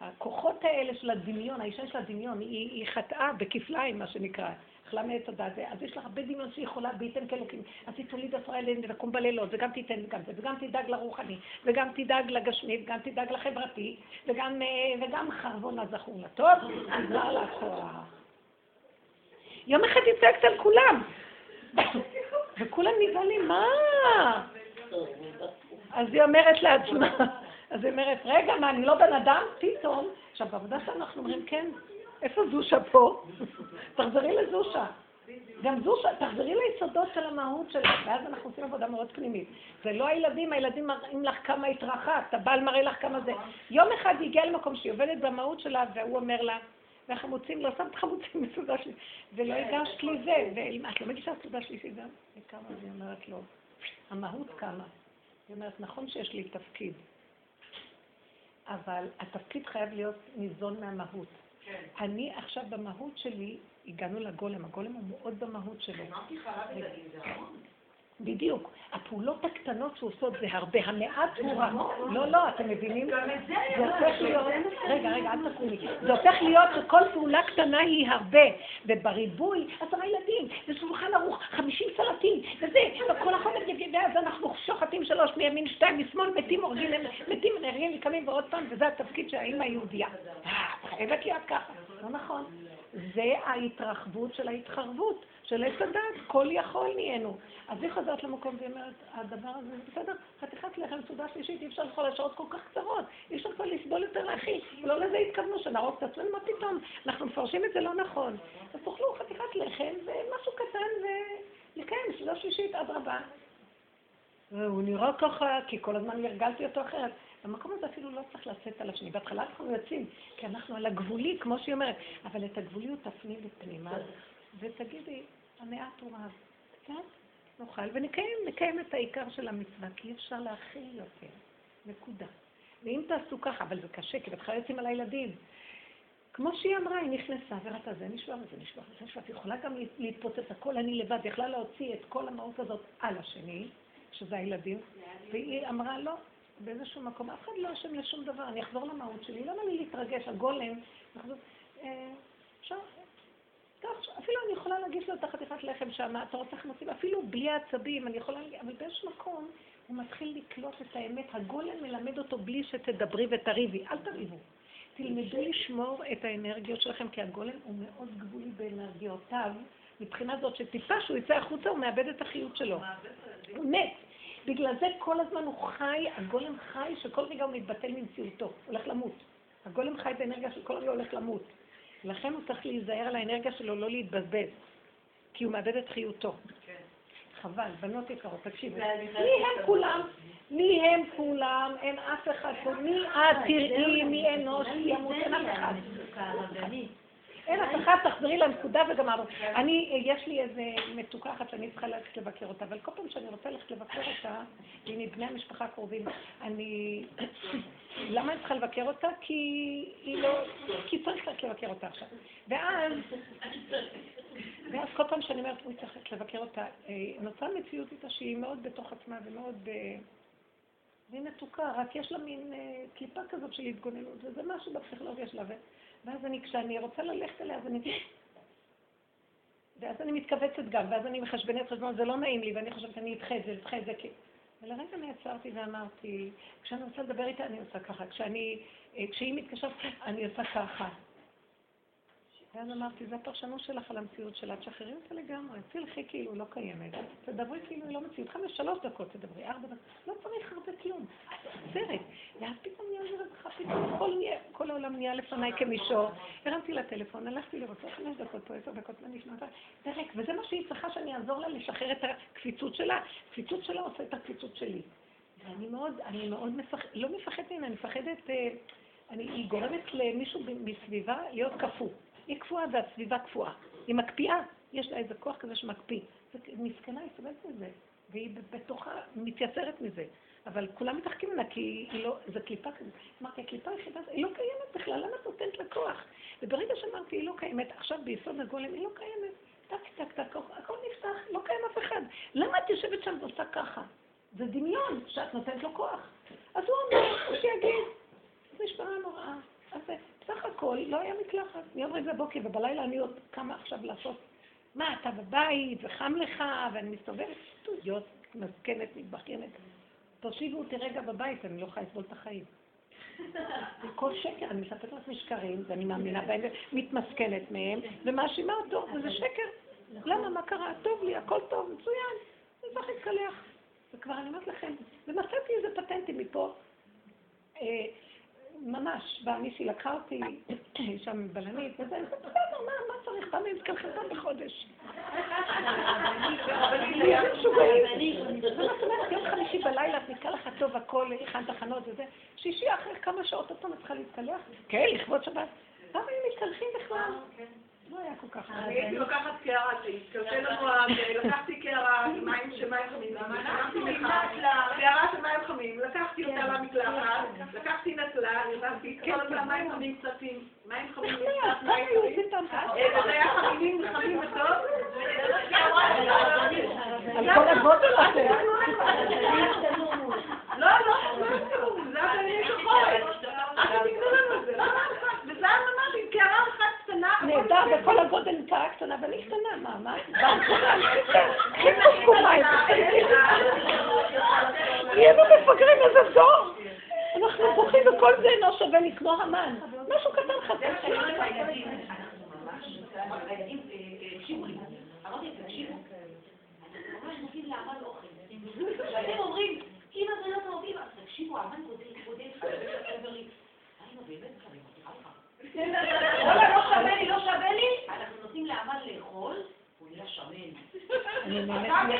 הכוחות האלה של הדמיון, האישה של הדמיון, היא חטאה בכפליים, מה שנקרא. אכלה מעץ הדעת, אז יש לך הרבה דמיון שהיא יכולה בהיתן כאלוקים, אז היא תוליד 10 ילדים ותקום בלילות, וגם תיתן גם זה, וגם תדאג לרוחני, וגם תדאג לגשמית, וגם תדאג לחברתי, וגם חרבון הזכור לטוב, נגמר לה כוח. יום אחד היא צועקת על כולם, וכולם נבהלים, מה? אז היא אומרת לעצמה, רגע, מה, אני לא בן אדם? פתאום, עכשיו בעבודה שאנחנו אומרים, כן, איפה זושה פה? תחזרי לזושה. גם זושה, תחזרי ליסודות של המהות שלה, ואז אנחנו עושים עבודה מאוד פנימית. זה לא הילדים, הילדים מראים לך כמה התרחקת, הבעל מראה לך כמה זה. יום אחד היא הגיעה למקום שהיא עובדת במהות שלה, והוא אומר לה, והחמוצים, לא שמת חמוצים מסודה שלי, ולא הגשת לי זה, ואת לא מגישה סודה שלי שגם? וכמה, היא אומרת לו, המהות כמה. היא אומרת, נכון שיש לי תפקיד, אבל התפקיד חייב להיות ניזון מהמהות. אני עכשיו במהות שלי, הגענו לגולם, הגולם הוא מאוד במהות שלו. אמרתי חרב את הגזרון. בדיוק. הפעולות הקטנות שעושות זה הרבה, המעט תמורה. לא, אתם מבינים? זה הופך להיות... רגע, אל תקומי. זה הופך להיות שכל פעולה קטנה היא הרבה, ובריבוי 10 ילדים, ושולחן ערוך 50 סלטים, וזה, כל החומר יגידה, אז אנחנו שוחטים 3 מימין, 2 משמאל, מתים, הורגים, מתים, נהרגים, וקמים ועוד פעם, וזה התפקיד של האמא היהודיה. חייבת להיות ככה. לא נכון. זה ההתרחבות של ההתחרבות, של הסדת, כל יכול נהיינו. אז היא חזרת למקום ואומרת, הדבר הזה בסדר, חתיכת לחם סודה שלישית, אי אפשר לכל השעות כל כך קצרות, אי אפשר כבר לסבול יותר להכי, ולא לזה התכוונו שנרוג את עצמנו, מה פתאום? אנחנו מפרשים את זה לא נכון. אז תוכלו חתיכת לחם ומשהו קטן ולקיים, סודה שלישית עד רבה. הוא נראה ככה, כי כל הזמן הרגלתי אותו אחרת. במקום הזה אפילו לא צריך לצאת על השני. בהתחלה אנחנו יוצאים, כי אנחנו על הגבולי, כמו שהיא אומרת, אבל את הגבוליות תפני בפנימה, ותגידי, המעט הוא רב. כן? נאכל ונקיים את העיקר של המצווה, כי אי אפשר להכיל יותר. נקודה. ואם תעשו ככה, אבל זה קשה, כי בהתחלה יוצאים על הילדים. כמו שהיא אמרה, היא נכנסה, וראתה זה נשבר, וזה נשבר, וזה נשבר. היא יכולה גם להתפוצץ הכל אני לבד, היא יכלה להוציא את כל המהות הזאת על השני, שזה הילדים, והיא אמרה, לא, באיזשהו מקום, אף אחד לא אשם לשום דבר, אני אחזור למהות שלי, לא מלא להתרגש, הגולם, עכשיו, אפילו אני יכולה להגיש לו את החתיכת לחם שם, אתה רוצה חמוצים, אפילו בלי העצבים, אני יכולה, אבל באיזשהו מקום, הוא מתחיל לקלוט את האמת, הגולם מלמד אותו בלי שתדברי ותריבי, אל תריבו, תלמדו לשמור את האנרגיות שלכם, כי הגולם הוא מאוד גבולי באנרגיותיו, מבחינה זאת שטיפה שהוא יצא החוצה, הוא מאבד את החיות שלו. הוא מת. בגלל זה כל הזמן הוא חי, הגולם חי, שכל רגע הוא מתבטל ממציאותו. הוא הולך למות. הגולם חי באנרגיה שכל רגע הולך למות. לכן הוא צריך להיזהר על האנרגיה שלו, לא להתבזבז. כי הוא מאבד את חיותו. חבל, בנות יקרות, תקשיבו. מי הם כולם? אין אף אחד. מי את תראי, מי אנוש, מי ימות, אין אף אחד. אין, את אחת תחזרי לנקודה וגמרנו. יש לי איזה מתוקה אחת שאני צריכה ללכת לבקר אותה, אבל כל פעם שאני רוצה ללכת לבקר אותה, היא מבני המשפחה הקרובים. למה אני צריכה לבקר אותה? כי צריך ללכת לבקר אותה עכשיו. ואז כל פעם שאני אומרת, הוא צריך ללכת לבקר אותה, נוצרה מציאות איתה שהיא מאוד בתוך עצמה ומאוד... והיא מתוקה, רק יש לה מין קליפה כזאת של התגוננות, וזה משהו בפסיכולוגיה שלה. ואז כשאני רוצה ללכת אליה, ואז אני מתכווצת גם, ואז אני מחשבנת חשבון, זה לא נעים לי, ואני חושבת, אני אתחזל. ולרגע נעצרתי ואמרתי, כשאני רוצה לדבר איתה, אני עושה ככה. כשהיא מתקשרת, אני עושה ככה. ואז אמרתי, זה הפרשנות שלך על המציאות שלה, תשחררי אותה לגמרי, תלכי כאילו לא קיימת, תדברי כאילו היא לא מציאות, 5-3 דקות תדברי, 4 דקות, לא צריך הרבה כלום, את עוצרת, ואז פתאום יעזר לך, פתאום כל העולם נהיה לפניי כמישור, הרמתי לטלפון, הלכתי לרוצה 5 דקות פה, 10 דקות, אני נשמע, דרך, וזה מה שהיא צריכה שאני אעזור לה לשחרר את הקפיצות שלה, הקפיצות שלה עושה את הקפיצות שלי, ואני מאוד לא מפחדת, אני מפחדת, היא גורמת למישהו מסביבה להיות קפוא. היא קפואה והסביבה קפואה. היא מקפיאה. יש לה איזה כוח כזה שמקפיא. זה מסכנה, היא סובלת מזה. והיא בתוכה מתייצרת מזה. אבל כולם מתחכים לה, כי לא, זו קליפה כזאת. אמרתי, הקליפה היחידה, היא לא קיימת בכלל, למה את נותנת לכוח? וברגע שאמרתי, היא לא קיימת, עכשיו ביסוד הגולם, היא לא קיימת. טק, טק, טק, הכל נפתח, לא קיים אף אחד. למה את יושבת שם ועושה ככה? זה דמיון שאת נותנת לו כוח. אז הוא אומר, הוא שיגיד, זה משפרה נוראה. אז בסך הכל לא היה מתלחת. אני עוד רגע בוקר ובלילה אני עוד קמה עכשיו לעשות, מה, אתה בבית וחם לך, ואני מסתובבת שטויות, מזכנת, מתבחיינת. תושיבו אותי רגע בבית, אני לא יכולה לסבול את החיים. כל שקר, אני מספרת לעצמי שקרים, ואני מאמינה בהם, מתמסכנת מהם, ומאשימה אותו, וזה שקר. למה, מה קרה? טוב לי, הכל טוב, מצוין, אני צריך להתקלח. וכבר אני אומרת לכם, ומצאתי איזה פטנטי מפה. ממש, מישהי לקחה אותי, שם בלנית, וזה, בסדר, מה צריך? פעמים, כאן חלקם בחודש. זה משוגעים. זאת אומרת, יום חמישי בלילה, את נקרא לך טוב הכל, הכנת תחנות וזה. שישי אחרי כמה שעות אתה מצליחה להתקלח? כן, לכבוד שבת. למה הם מתקלחים בכלל? לא היה כל כך. אני הייתי לוקחת קערה, שהתקלחה לנו, לקחתי קערה עם מים חמים, קערה של מים חמים, לקחתי אותה במקלחת, לקחתי נטלה, נכנסתי, כל הזמן מים חמים קצתים, מים חמים קצת, מים חמים, וזה היה חמימים וחמים וטוב, על כל הגודל הזה. לא, זה היה לי שחורת. אז תקנו לנו את זה, לא נעשת, וזה היה ממש עם קערה אחת קטנה. נהדר, וכל הגודל קערה קטנה, ואני קטנה, מה? חיפש קומיים. יהינו מפגרים איזה זור. אנחנו פוחים וכל זה אינו שווה לקרוא המן. משהו קטן חצי. זה לא הילדים, אנחנו ממש, הילדים שימו לי, אמרתי, תקשיבו. אתם ממש נגיד לעמל אוכל. כשאתם אומרים, אמא זה לא טוב, אמא, תקשיבו, העמן גודל, ואומר לי, אמא באמת חברים אותי, אבא. לא שווה לי, אנחנו נותנים לעמל לאכול, הוא נראה שמן.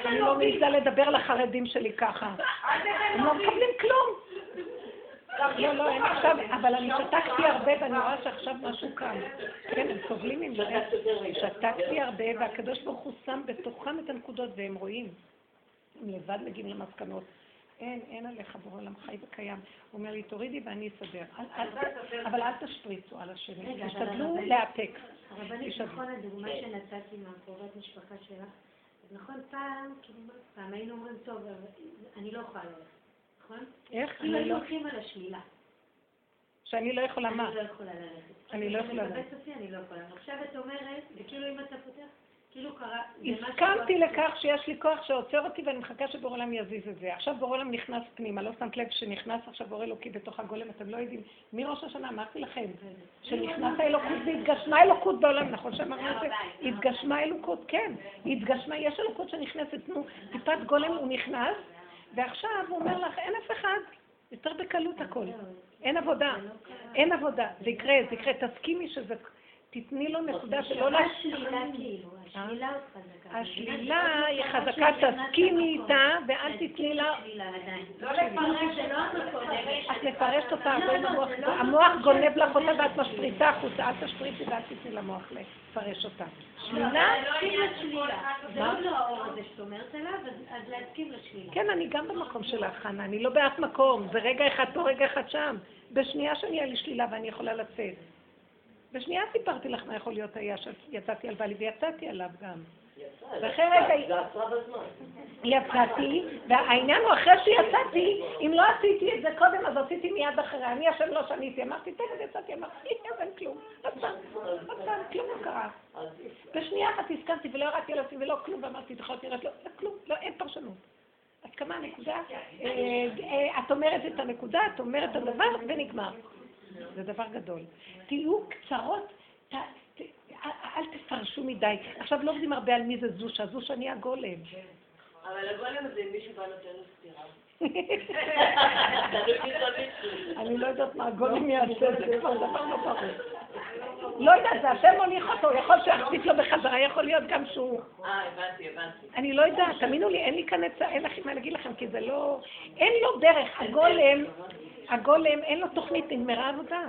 אני לא מנסה לדבר לחרדים שלי ככה. הם לא מקבלים כלום. לא, אין עכשיו, אבל אני שתקתי הרבה ואני רואה שעכשיו משהו קם. כן, הם סובלים עם זה. שתקתי הרבה והקדוש ברוך הוא שם בתוכם את הנקודות והם רואים. הם לבד מגיעים למסקנות. אין עליך בעולם חי וקיים. הוא אומר לי, תורידי ואני אסדר. אבל אל תשפריצו על השני. תשתדלו להעתק. הרבנית, נכון, הדוגמה שנתתי מהקרובת משפחה שלך, נכון, פעם היינו אומרים, טוב, אני לא יכולה ללכת. נכון? איך? אם היינו הולכים על השלילה. שאני לא יכולה מה? אני לא יכולה ללכת. אני לא יכולה ללכת. בבית סופי אני לא יכולה. עכשיו את אומרת, וכאילו אם אתה פותח, הסכמתי לכך שיש לי כוח שעוצר אותי ואני מחכה שבורלם יזיז את זה. עכשיו בורלם נכנס פנימה, לא שמת לב שנכנס עכשיו בורלוקי בתוך הגולם, אתם לא יודעים. מראש השנה אמרתי לכם שנכנס האלוקות והתגשמה אלוקות בעולם, נכון שאמרנו את זה? התגשמה אלוקות, כן. התגשמה, יש אלוקות שנכנסת, נו, טיפת גולם הוא נכנס, ועכשיו הוא אומר לך, אין אף אחד, יותר בקלות הכל. אין עבודה, אין עבודה. זה יקרה, תסכימי שזה... תתני לו נקודה שלא להשלילה, כאילו, השלילה עוד חזקה. השלילה היא חזקה, תסכימי איתה, ואל תתני לה... לא לפרש, זה לא המקום. את לפרשת אותה, המוח גונב לך אותה ואת משפריצה החוצה, אל תשפריצי ואל תתני למוח לפרש אותה. שלילה? זה עוד לא האור הזה שאת אומרת עליו, אז להסכים לשלילה. כן, אני גם במקום שלך, חנה, אני לא באף מקום, זה רגע אחד פה, רגע אחד שם. בשנייה שנהיה לי שלילה ואני יכולה לצאת. בשנייה סיפרתי לך מה יכול להיות היה שיצאתי על בעלי ויצאתי עליו גם. ואחרי רגע... זה עצרה בזמן. יצאתי, והעניין הוא אחרי שיצאתי, אם לא עשיתי את זה קודם אז עשיתי מיד אחרי. אני השם לא שניתי, אמרתי תגד יצאתי, אמרתי אז אין כלום. כלום לא קרה. בשנייה אחת הסכמתי ולא הראתי על עצמי ולא כלום, ואמרתי תוכל תראות, לא כלום, לא אין פרשנות. אז כמה הנקודה? את אומרת את הנקודה, את אומרת את הדבר ונגמר. זה דבר גדול. תהיו קצרות, אל תפרשו מדי. עכשיו לא עובדים הרבה על מי זה זושה, זושה נהיה גולם. אבל הגולם זה מישהו בא נותן לו סתירה. אני לא יודעת מה הגולם יעשה, זה כבר דבר לא ברור. לא יודעת, זה השם מוליך אותו, יכול שיחזיק לו בחזרה, יכול להיות גם שהוא... הבנתי. אני לא יודעת, תאמינו לי, אין לי כאן עצה, אין לכם מה להגיד לכם, כי זה לא... אין לו דרך, הגולם... הגולם, אין לו תוכנית, נגמרה עבודה.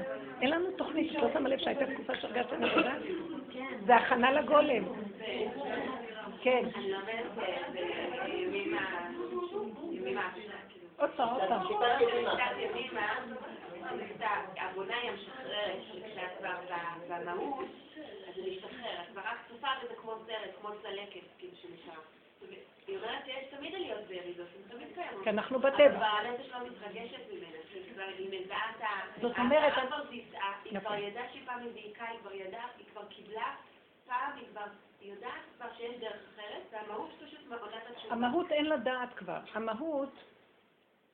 אין לנו תוכנית, לא שמה לב שהייתה תקופה שהרגשת עבודה. זה הכנה לגולם. כן. אני לומדת בימימה. עוד פעם. בימימה, העבודה היא המשחררת, כשאת במהות, אז היא משתחררת. ורק צופה וזה כמו זרת, כמו צלקת, כאילו שנשאר. היא אומרת, יש תמיד עליות וירידות, הן תמיד קיימות. כי אנחנו בטבע. אבל הנפש לא מתרגשת ממנה, היא מזהה את ה... זאת אומרת... היא כבר ידעה שהיא פעם מבעיקה, היא כבר ידעה, היא כבר קיבלה פעם, היא כבר יודעת כבר שיש דרך אחרת, והמהות פשוט מעבודת התשובה. המהות אין לה דעת כבר. המהות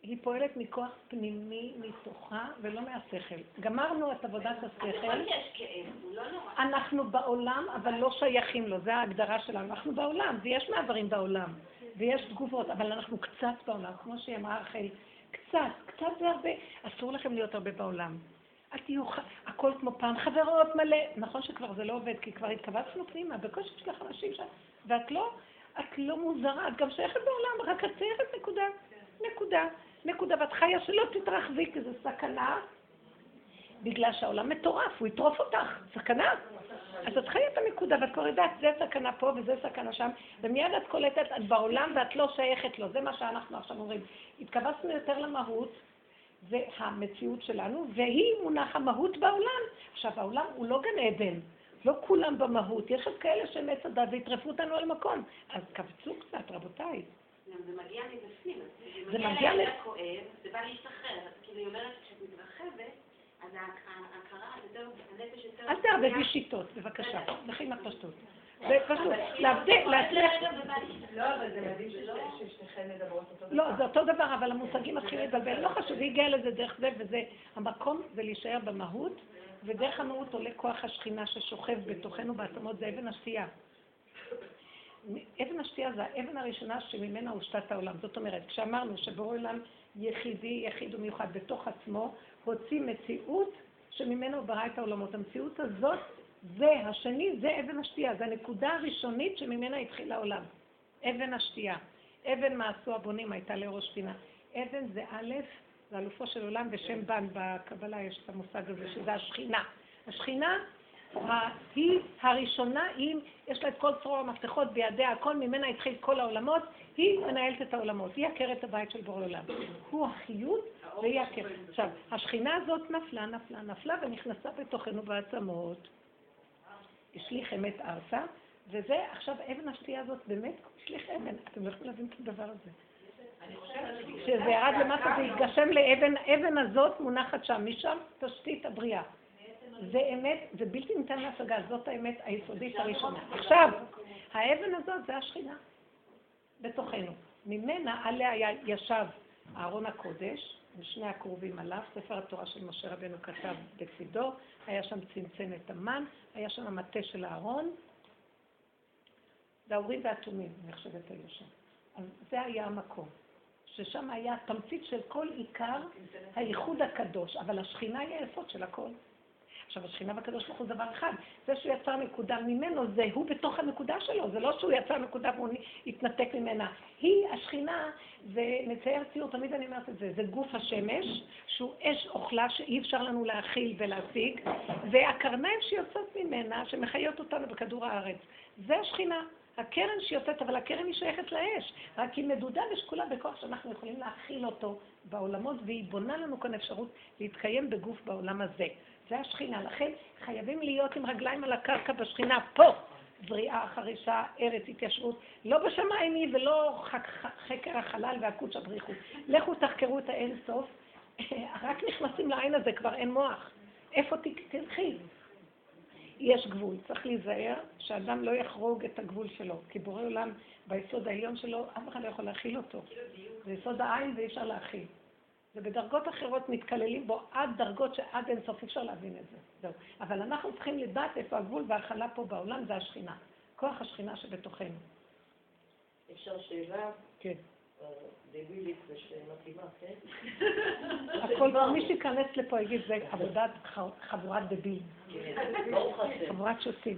היא פועלת מכוח פנימי, מתוכה, ולא מהשכל. גמרנו את עבודת השכל. אבל יש כאב, הוא לא נורא. אנחנו בעולם, אבל לא שייכים לו. זו ההגדרה שלנו. אנחנו בעולם, ויש מעברים בעולם, ויש תגובות, אבל אנחנו קצת בעולם, כמו שאמרה רחל. קצת זה הרבה. אסור לכם להיות הרבה בעולם. אל תהיו הכל כמו פעם, חברות מלא. נכון שכבר זה לא עובד, כי כבר התכווצנו פנימה, בקושי שלך אנשים שם. ואת לא מוזרה, את גם שייכת בעולם, רק את שייכת נקודה, ואת חיה שלא תתרחבי, כי זו סכנה, בגלל שהעולם מטורף, הוא יטרוף אותך, סכנה. אז את חיה את הנקודה, ואת כבר יודעת, זה סכנה פה וזה סכנה שם, ומיד את קולטת, את בעולם ואת לא שייכת לו, זה מה שאנחנו עכשיו אומרים. התכווסנו יותר למהות, זה המציאות שלנו, והיא מונח המהות בעולם. עכשיו, העולם הוא לא גן עדן, לא כולם במהות, יש עוד כאלה שמצדה והתרפו אותנו על מקום, אז קבצו קצת, רבותיי. זה מגיע מבפנים, זה מגיע לכואב, זה בא להשתחרר, כאילו היא אומרת כשאת מתרחבת, אז ההכרה, הנפש יותר... אל תערבבי שיטות, בבקשה, לכי מהפשטות. זה פשוט, להצליח... לא, אבל זה מדהים ששתיכן מדברות אותו דבר. לא, זה אותו דבר, אבל המושגים מתחילים לדבר, לא חשוב, היא הגיעה לזה דרך זה וזה. המקום זה להישאר במהות, ודרך המהות עולה כוח השכינה ששוכב בתוכנו בעצמות, זה אבן השתייה. אבן השתייה זה האבן הראשונה שממנה הושתת העולם. זאת אומרת, כשאמרנו שבורא עולם יחיד ומיוחד בתוך עצמו, הוציא מציאות שממנה הוא ברא את העולמות. המציאות הזאת, זה השני, זה אבן השתייה. זה הנקודה הראשונית שממנה התחיל העולם. אבן השתייה. אבן מעשו הבונים הייתה לאור השכינה. אבן זה א', זה אלופו של עולם בשם בן. בקבלה יש את המושג הזה שזה השכינה. השכינה... היא הראשונה, יש לה את כל צרור המפתחות בידיה, הכל ממנה התחיל כל העולמות, היא מנהלת את העולמות, היא עקרת הבית של בורא עולם. הוא החיות והיא עקרת. עכשיו, השכינה הזאת נפלה ונכנסה בתוכנו בעצמות. השליך אמת ארצה, וזה עכשיו אבן השתייה הזאת באמת השליך אבן. אתם לא יכולים להבין את הדבר הזה. כשזה ירד למטה והתגשם לאבן, אבן הזאת מונחת שם, משם תשתית הבריאה. זה אמת, זה בלתי ניתן להשגה, זאת האמת היסודית הראשונה. עכשיו, האבן הזאת זה השכינה בתוכנו. ממנה עליה ישב אהרון הקודש, ושני הקרובים עליו, ספר התורה של משה רבנו כתב בצידו, היה שם צנצנת המן, היה שם המטה של אהרון, והאורים והתומים, נחשבת היו שם. אז זה היה המקום. ששם היה התמצית של כל עיקר הייחוד הקדוש, אבל השכינה היא היסוד של הכל. עכשיו, השכינה והקדוש ברוך הוא דבר אחד. זה שהוא יצר נקודה ממנו, זה הוא בתוך הנקודה שלו. זה לא שהוא יצר נקודה והוא התנתק ממנה. היא, השכינה, ונצייר ציור, תמיד אני אומרת את זה, זה גוף השמש, שהוא אש אוכלה שאי אפשר לנו להכיל ולהשיג, והקרניים שיוצאת ממנה, שמחיות אותנו בכדור הארץ. זה השכינה, הקרן שיוצאת, אבל הקרן היא שייכת לאש. רק היא מדודה ושקולה בכוח שאנחנו יכולים להכיל אותו בעולמות, והיא בונה לנו כאן אפשרות להתקיים בגוף בעולם הזה. זה השכינה, לכן חייבים להיות עם רגליים על הקרקע בשכינה, פה בריאה, חרישה, ארץ, התיישבות, לא בשמיים היא ולא חקר החלל והקודש הבריחו. לכו תחקרו את האין סוף, רק נכנסים לעין הזה, כבר אין מוח. איפה תלכי? יש גבול, צריך להיזהר שאדם לא יחרוג את הגבול שלו, כי בורא עולם ביסוד העליון שלו, אף אחד לא יכול להכיל אותו. זה יסוד העין ואי אפשר להכיל. ובדרגות אחרות מתקללים בו עד דרגות שעד אין סוף, אפשר להבין את זה. זהו. אבל אנחנו צריכים לדעת איפה הגבול והאכלה פה בעולם, זה השכינה. כוח השכינה שבתוכנו. אפשר שאלה? כן. דבילית זה שמתאימה, כן? הכל, מי שיכנס לפה יגיד, זה עבודת חבורת דביל. ברוך השם. חבורת שוטים.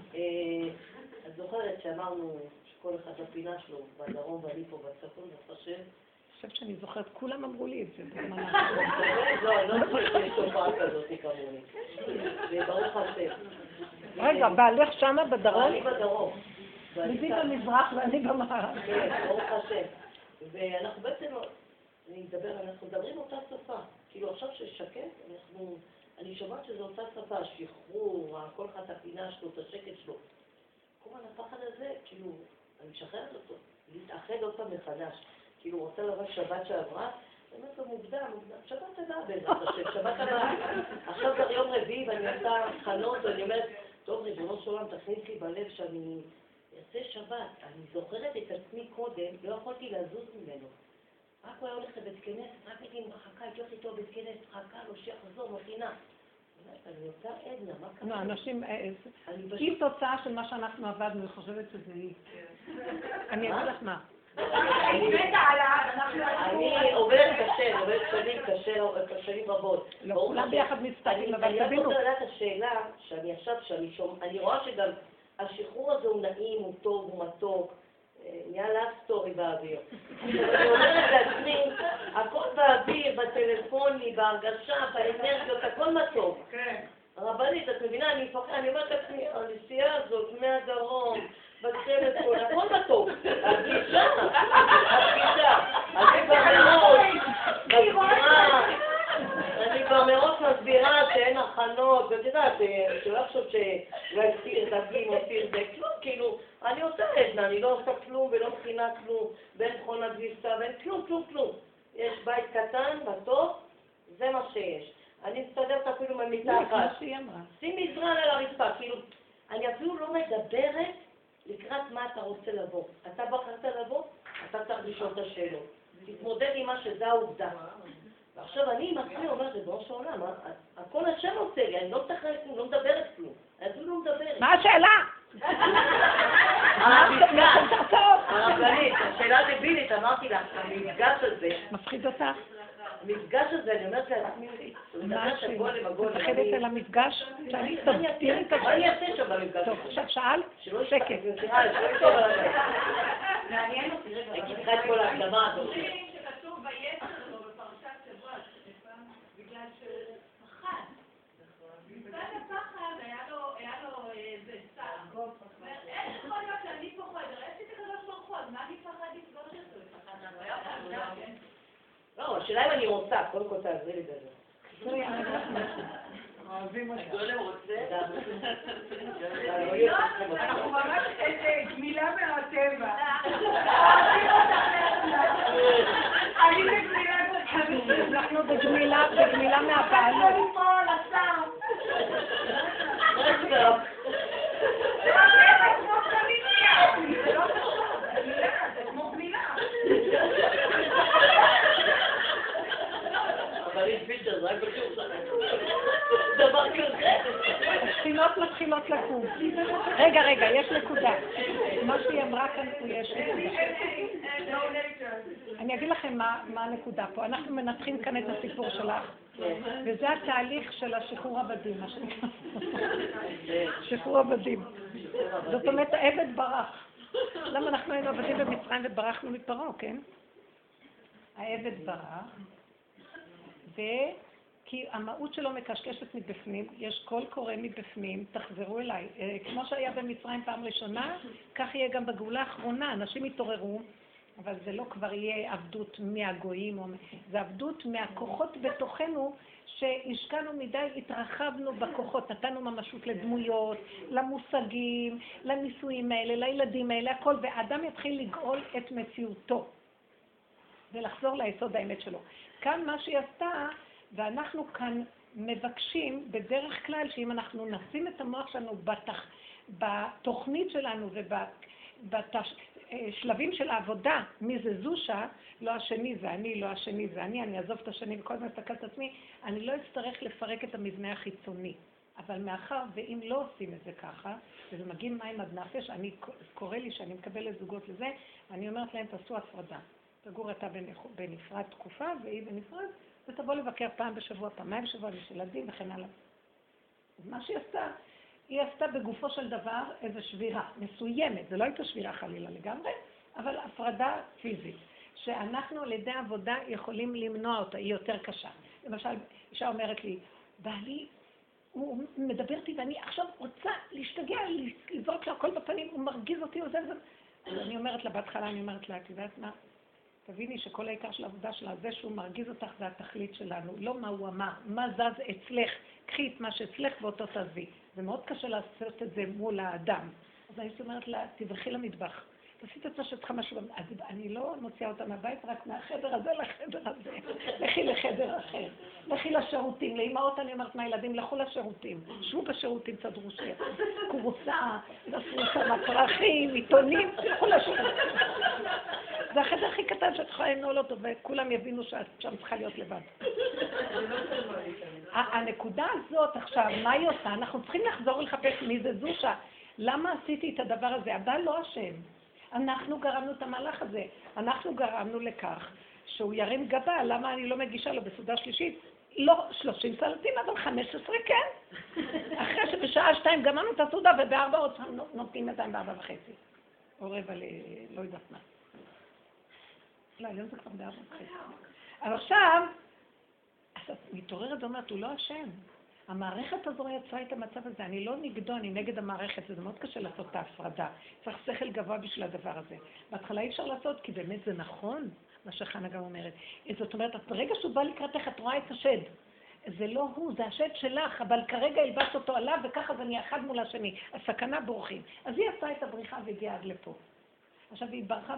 את זוכרת שאמרנו שכל אחד הפינה שלו, בדרום, בליפו, בצפון, בפשם, אני חושבת שאני זוכרת, כולם אמרו לי את זה בזמן האחרון. לא, אני לא חושבת שיש תופעה כזאת כמוני. זה ברוך השם. רגע, בעלך שמה בדרום? אני בדרום. ליבי במזרח ואני במערב. כן, ברוך השם. ואנחנו בעצם, אנחנו מדברים אותה שפה. כאילו עכשיו ששקט, אני שומעת שזו אותה שפה, השחרור, כל אחד את הפינה שלו, את השקט שלו. כל הפחד הזה, כאילו, אני משחררת אותו, להתאחד אותה מחדש. כאילו, רוצה לבד שבת שעברה, באמת זה מוקדם, שבת הבאה בעזרת, שבת הבאה. עכשיו זה יום רביעי ואני עושה חנות ואני אומרת, טוב ריבונו של עולם, תכניס לי בלב שאני אעשה שבת. אני זוכרת את עצמי קודם, לא יכולתי לזוז ממנו. רק הוא היה הולך לבית כנסת, רק הייתי מחכה, הייתי הולך איתו בית כנסת, חכה, לושיח, חזור, מכינה. אני עושה עדנה, מה קרה? לא, אנשים, היא תוצאה של מה שאנחנו עבדנו, אני חושבת שזה היא. אני אגיד לך מה. אני עוברת קשה, עוברת שנים קשה, שנים רבות. לא, כולם ביחד מצטערים, אבל תבינו. אני רוצה לדעת השאלה שאני עכשיו, אני רואה שגם השחרור הזה הוא נעים, הוא טוב, הוא מתוק, נהיה לב סטורי באוויר. אני אומרת לעצמי, הכל באוויר, בטלפוני, בהרגשה, באנרגיות, הכל מתוק. רבנית, את מבינה, אני מפחד, אני אומרת לעצמי, הנסיעה הזאת מהדרום, בצלת פה, הכל מתוק. הפגישה, אני כבר מראש מסבירה שאין הכנות, ואת יודעת, שלא חשוב שגזיר, דגים, אופיר, זה כלום, כאילו, אני עושה עדנה, אני לא עושה כלום ולא מכינה כלום, ואין מכון הגביסה, ואין כלום, כלום, כלום. יש בית קטן, בטוב, זה מה שיש. אני מסתדרת אפילו ממיטה אחת. שימי זרן על הרצפה, כאילו, אני אפילו לא מדברת לקראת מה אתה רוצה לבוא. אתה בחרת לבוא, אתה צריך לשאול את השאלות. תתמודד עם מה שזה העובדה. ועכשיו אני עם עצמי אומרת, זה בראש העולם, הכל השם עושה לי, אני לא מתחררת כלום, לא מדברת כלום. אני אפילו לא מדברת. מה השאלה? הרבנית, השאלה דבילית, אמרתי לך, המפגש הזה. מפחיד אותך? המפגש הזה, אני אומרת לעצמי, הוא נדעת הגולם, הגולם. מפחדת על המפגש? מה אני אעשה שם במפגש? טוב, עכשיו שאל? שקט. מעניין אותי, רגע. אני אקרא את כל ההקדמה הזאת. אומרים שכתוב ביצר או בפרשת שבוע, בגלל שפחד. בגלל הפחד היה לו איזה צער. איך יכול להיות שאני פוחד? ראיתי את הקדוש ברוך הוא, מה אני פחד לפגוש אותו? הוא היה פחד, כן? לא, השאלה אם אני רוצה, קודם כל תעזרי לי בזה. תראי, אני אקח משהו. אוהבים אותך. הגולם רוצה? לא, אנחנו ממש איזה גמילה מהטבע. אוהבים אותך. אני בגמילה מהטבע. אנחנו בגמילה מהפעלות. אני פה, לסם. רצב. זה הרבה כמו חמישיה. זה לא חשוב, גמילה, זה כמו גמילה. זה רק בקירות דבר כזה השכינות מתחילות לקום. רגע, יש נקודה מה שהיא אמרה כאן, יש נקודה. אני אגיד לכם מה הנקודה פה. אנחנו מנתחים כאן את הסיפור שלך וזה התהליך של השחרור עבדים, מה שנקרא שחרור עבדים. זאת אומרת, העבד ברח. למה אנחנו היינו עבדים במצרים וברחנו מפרעה, כן? העבד ברח כי המהות שלו מקשקשת מבפנים, יש קול קורא מבפנים, תחזרו אליי. כמו שהיה במצרים פעם ראשונה, כך יהיה גם בגאולה האחרונה, אנשים יתעוררו, אבל זה לא כבר יהיה עבדות מהגויים, זה עבדות מהכוחות בתוכנו שהשקענו מדי, התרחבנו בכוחות, נתנו ממשות לדמויות, למושגים, לניסויים האלה, לילדים האלה, הכל, ואדם יתחיל לגאול את מציאותו ולחזור ליסוד האמת שלו. כאן מה שהיא עשתה, ואנחנו כאן מבקשים בדרך כלל שאם אנחנו נשים את המוח שלנו בתוכנית שלנו ובשלבים של העבודה, מי זה זושה, לא השני זה אני, לא השני זה אני אעזוב את השני וכל הזמן אסתכל את עצמי, אני לא אצטרך לפרק את המבנה החיצוני. אבל מאחר ואם לא עושים את זה ככה, וזה מגיעים מים עד נפש, אני קורא לי שאני מקבל לזוגות לזה, אני אומרת להם תעשו הפרדה. תגור אתה בנפרד תקופה, והיא בנפרד, ותבוא לבקר פעם בשבוע, פעמיים בשבוע, לשילדים וכן הלאה. מה שהיא עשתה, היא עשתה בגופו של דבר איזו שבירה מסוימת, זה לא הייתה שבירה חלילה לגמרי, אבל הפרדה פיזית, שאנחנו על ידי עבודה יכולים למנוע אותה, היא יותר קשה. למשל, אישה אומרת לי, בעלי הוא מדבר איתי ואני עכשיו רוצה להשתגע, לזרוק לו הכל בפנים, הוא מרגיז אותי, עוזב זה. אני אומרת לה, בהתחלה אני אומרת לה, את יודעת מה? תביני שכל העיקר של העבודה שלה, זה שהוא מרגיז אותך זה התכלית שלנו, לא מה הוא אמר, מה זז אצלך, קחי את מה שאצלך ואותו תזי. זה מאוד קשה לעשות את זה מול האדם. אז אני אומרת לה, תברחי למטבח. תעשי את עצמה שצריך משהו, אז אני לא מוציאה אותה מהבית, רק מהחדר הזה לחדר הזה, לכי לחדר אחר, לכי לשירותים, לאמאות אני אומרת מהילדים, לכו לשירותים, שבו בשירותים, צדרו שיר, קורסה, נפרוסה, מפרחים, עיתונים, לכו לשירותים. זה החדר הכי קטן שאת יכולה לנעול אותו, וכולם יבינו שאת שם צריכה להיות לבד. הנקודה הזאת עכשיו, מה היא עושה? אנחנו צריכים לחזור לחפש מי זה זושה. למה עשיתי את הדבר הזה? הבעל לא אשם. אנחנו גרמנו את המהלך הזה, אנחנו גרמנו לכך שהוא ירים גבה, למה אני לא מגישה לו בסעודה שלישית? לא 30 סלטים, אבל 15 כן. אחרי שבשעה 2 גמרנו את הסעודה וב-4 עוד נותנים ידיים ב-4.5. עורב על לא יודעת מה. לא, היום זה כבר ב-4.5. אבל עכשיו, אז מתעוררת ואומרת, הוא לא אשם. המערכת הזו יצרה את המצב הזה, אני לא נגדו, אני נגד המערכת, זה מאוד קשה לעשות את ההפרדה. צריך שכל גבוה בשביל הדבר הזה. בהתחלה אי אפשר לעשות, כי באמת זה נכון, מה שחנה גם אומרת. זאת אומרת, ברגע שהוא בא לקראתך, את רואה את השד. זה לא הוא, זה השד שלך, אבל כרגע הלבש אותו עליו, וככה זה נהיה אחד מול השני. הסכנה בורחים. אז היא עשה את הבריחה והגיעה עד לפה. עכשיו היא ברחה,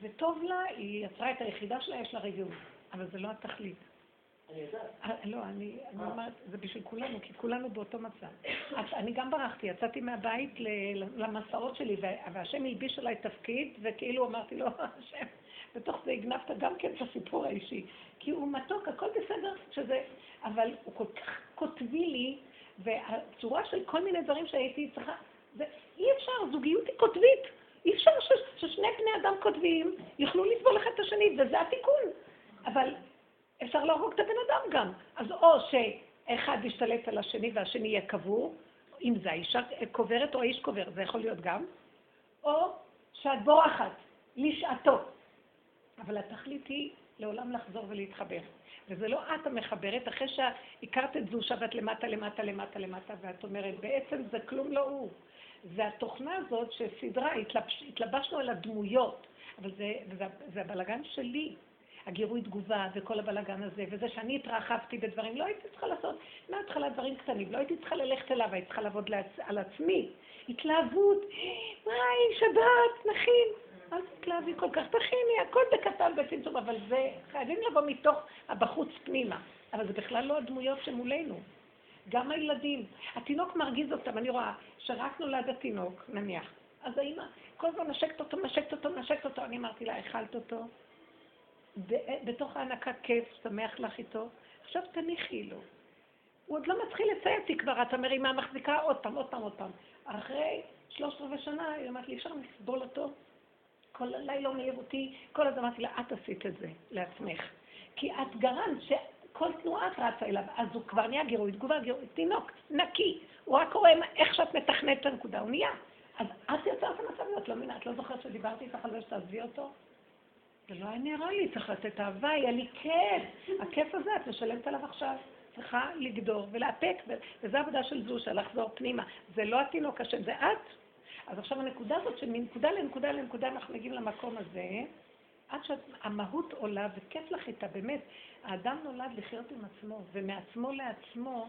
וטוב לה, היא יצרה את היחידה שלה, יש לה רגיעות. אבל זה לא התכלית. לא, אני אומרת, זה בשביל כולנו, כי כולנו באותו מצב. אני גם ברחתי, יצאתי מהבית למסעות שלי, והשם הלביש עליי תפקיד, וכאילו אמרתי לו, השם, בתוך זה הגנבת גם כן את הסיפור האישי. כי הוא מתוק, הכל בסדר שזה, אבל הוא כל כך כותבי לי, והצורה של כל מיני דברים שהייתי צריכה, אי אפשר, זוגיות היא כותבית. אי אפשר ששני בני אדם כותבים יוכלו לסבול אחד את השני, וזה התיקון. אבל אפשר להרוג את הבן אדם גם. אז או שאחד ישתלט על השני והשני יהיה קבור, אם זה האישה קוברת או האיש קובר, זה יכול להיות גם, או שאת בורחת לשעתו. אבל התכלית היא לעולם לחזור ולהתחבר. וזה לא את המחברת, אחרי שהכרת את זושה ואת למטה, ואת אומרת, בעצם זה כלום לא הוא. זה התוכנה הזאת שסדרה, התלבשנו על הדמויות, אבל זה הבלגן שלי. הגירוי תגובה וכל הבלגן הזה, וזה שאני התרחבתי בדברים, לא הייתי צריכה לעשות מההתחלה דברים קטנים, לא הייתי צריכה ללכת אליו, הייתי צריכה לעבוד על עצמי. התלהבות, היי, שבת, נכין, אל תתלהבי כל כך, תכיני, הכל בקטן בצמצום, אבל זה חייבים לבוא מתוך הבחוץ פנימה, אבל זה בכלל לא הדמויות שמולנו. גם הילדים, התינוק מרגיז אותם, אני רואה, שרק נולד התינוק, נניח, אז האמא, כל הזמן נשקת אותו, אני אמרתי לה, אכלת אותו. בתוך הענקה כיף, שמח לך איתו, עכשיו תניחי לו. הוא עוד לא מתחיל לצייתי כבר, את המרימה מחזיקה עוד פעם. אחרי 3 שנה, היא אמרת לי, אפשר לסבול אותו? כל הלילה הוא מייב אותי, כל הזמן אמרתי לה, את עשית את זה לעצמך. כי את גרמת שכל תנועה את רצה אליו, אז הוא כבר נהיה גירוי תגובה, תינוק, נקי. הוא רק רואה איך שאת מתכנת את הנקודה, הוא נהיה. אז את יוצרת המצב הזאת, לא מינה, את לא זוכרת שדיברתי איתך על זה שתעזבי אותו? זה לא היה נראה לי, צריך לתת אהבה, היה לי כיף. הכיף הזה, את משלמת עליו עכשיו. צריכה לגדור ולאפק, וזו עבודה של זושה, לחזור פנימה. זה לא התינוק השם, זה את. אז עכשיו הנקודה הזאת, שמנקודה לנקודה אנחנו מגיעים למקום הזה, עד שהמהות עולה וכיף לך איתה, באמת. האדם נולד לחיות עם עצמו, ומעצמו לעצמו,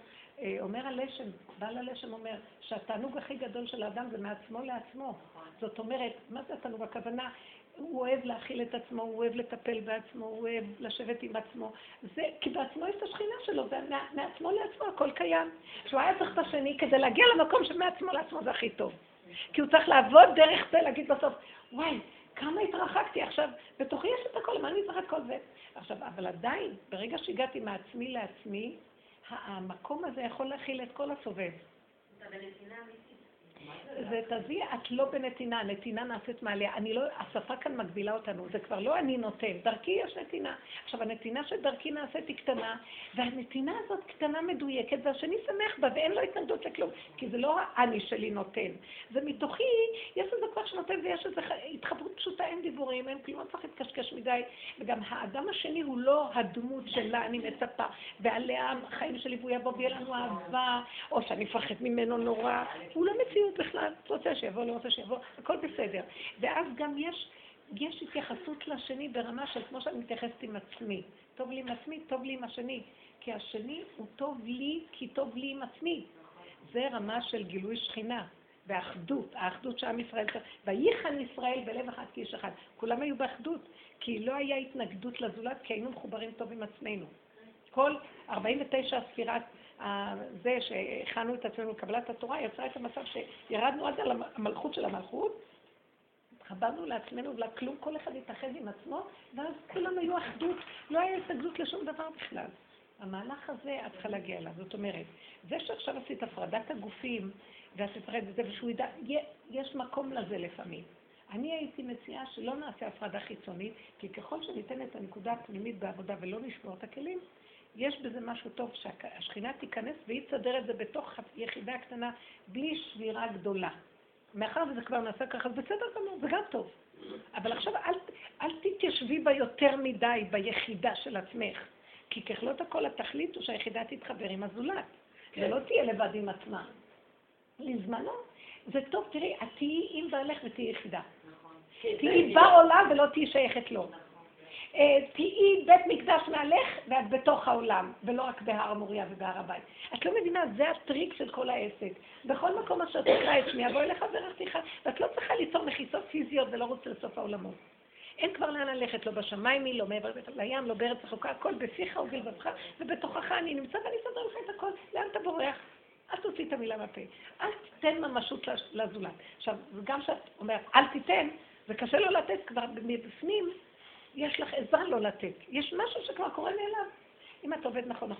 אומר הלשם, בעל הלשם אומר, שהתענוג הכי גדול של האדם זה מעצמו לעצמו. זאת אומרת, מה זה התענוג? הכוונה, הוא אוהב להכיל את עצמו, הוא אוהב לטפל בעצמו, הוא אוהב לשבת עם עצמו. זה, כי בעצמו יש את השכינה שלו, ומעצמו לעצמו הכל קיים. שהוא היה צריך את השני כדי להגיע למקום שמעצמו לעצמו זה הכי טוב. כי הוא צריך לעבוד דרך זה, להגיד בסוף, וואי, כמה התרחקתי עכשיו, בתוכי יש את הכל, מה אני צריך את כל זה? עכשיו, אבל עדיין, ברגע שהגעתי מעצמי לעצמי, המקום הזה יכול להכיל את כל הסובב. זה תזיע, את לא בנתינה, נתינה נעשית מעליה. אני לא, השפה כאן מגבילה אותנו, זה כבר לא אני נותן, דרכי יש נתינה. עכשיו, הנתינה שדרכי נעשית היא קטנה, והנתינה הזאת קטנה מדויקת, והשני שמח בה, ואין לו התנגדות לכלום, כי זה לא האני שלי נותן. זה מתוכי, יש איזה כוח שנותן ויש איזה התחברות פשוטה, אין דיבורים, אין כלום, צריך להתקשקש מדי, וגם האדם השני הוא לא הדמות שלה, אני מצפה, ועליה החיים שלי והוא יבוא ויהיה לנו אהבה, או שאני פחד ממנו נורא, הוא לא מציאות בכלל, רוצה שיבוא, לא רוצה שיבוא, הכל בסדר. ואז גם יש התייחסות לשני ברמה של כמו שאני מתייחסת עם עצמי. טוב לי עם עצמי, טוב לי עם השני, כי השני הוא טוב לי כי טוב לי עם עצמי. זה רמה של גילוי שכינה. באחדות, האחדות שעם ישראל, ויחן ישראל בלב אחד כאיש אחד. כולם היו באחדות, כי לא היה התנגדות לזולת, כי היינו מחוברים טוב עם עצמנו. כל 49 הספירת זה שהכנו את עצמנו לקבלת התורה, יצרה את המצב שירדנו עד על המלכות של המלכות, חברנו לעצמנו ולכלום, כל אחד התאחד עם עצמו, ואז כולם היו אחדות, לא היה התנגדות לשום דבר בכלל. המהלך הזה את צריכה להגיע אליו, זאת אומרת, זה שעכשיו עשית הפרדת הגופים, והספרד וזה, ושהוא ידע, יש מקום לזה לפעמים. אני הייתי מציעה שלא נעשה הפרדה חיצונית, כי ככל שניתן את הנקודה הפנימית בעבודה ולא נשבור את הכלים, יש בזה משהו טוב שהשכינה תיכנס והיא תסדר את זה בתוך יחידה קטנה, בלי שבירה גדולה. מאחר וזה כבר נעשה ככה, זה בסדר גמור, זה גם טוב. אבל עכשיו אל תתיישבי בה יותר מדי ביחידה של עצמך, כי ככלות הכל התכלית הוא שהיחידה תתחבר עם הזולת. כן. זה לא תהיה לבד עם עצמה. לזמנו, זה טוב, תראי, את תהיי עם בעלך ותהיי יחידה. תהיי בעולם ולא תהיי שייכת לו. תהיי בית מקדש מעלך ואת בתוך העולם, ולא רק בהר המוריה ובהר הבית. את לא מבינה, זה הטריק של כל העסק. בכל מקום אשר תקרא את שמי, בוא אליך ורחתיך, ואת לא צריכה ליצור מחיסות פיזיות ולרוץ לסוף העולמות. אין כבר לאן ללכת, לא בשמיים, לא מעבר לים, לא בארץ החוקה, הכל בפיך ובלבבך, ובתוכך אני נמצא ואני סדר לך את הכל, לאן אתה בורח? אל תוציא את המילה מהפה, אל תיתן ממשות לזולת. עכשיו, גם כשאת אומרת, אל תיתן, וקשה לו לתת כבר מבפנים, יש לך עזרה לא לתת. יש משהו שכבר קורה מאליו, אם את עובד נכון.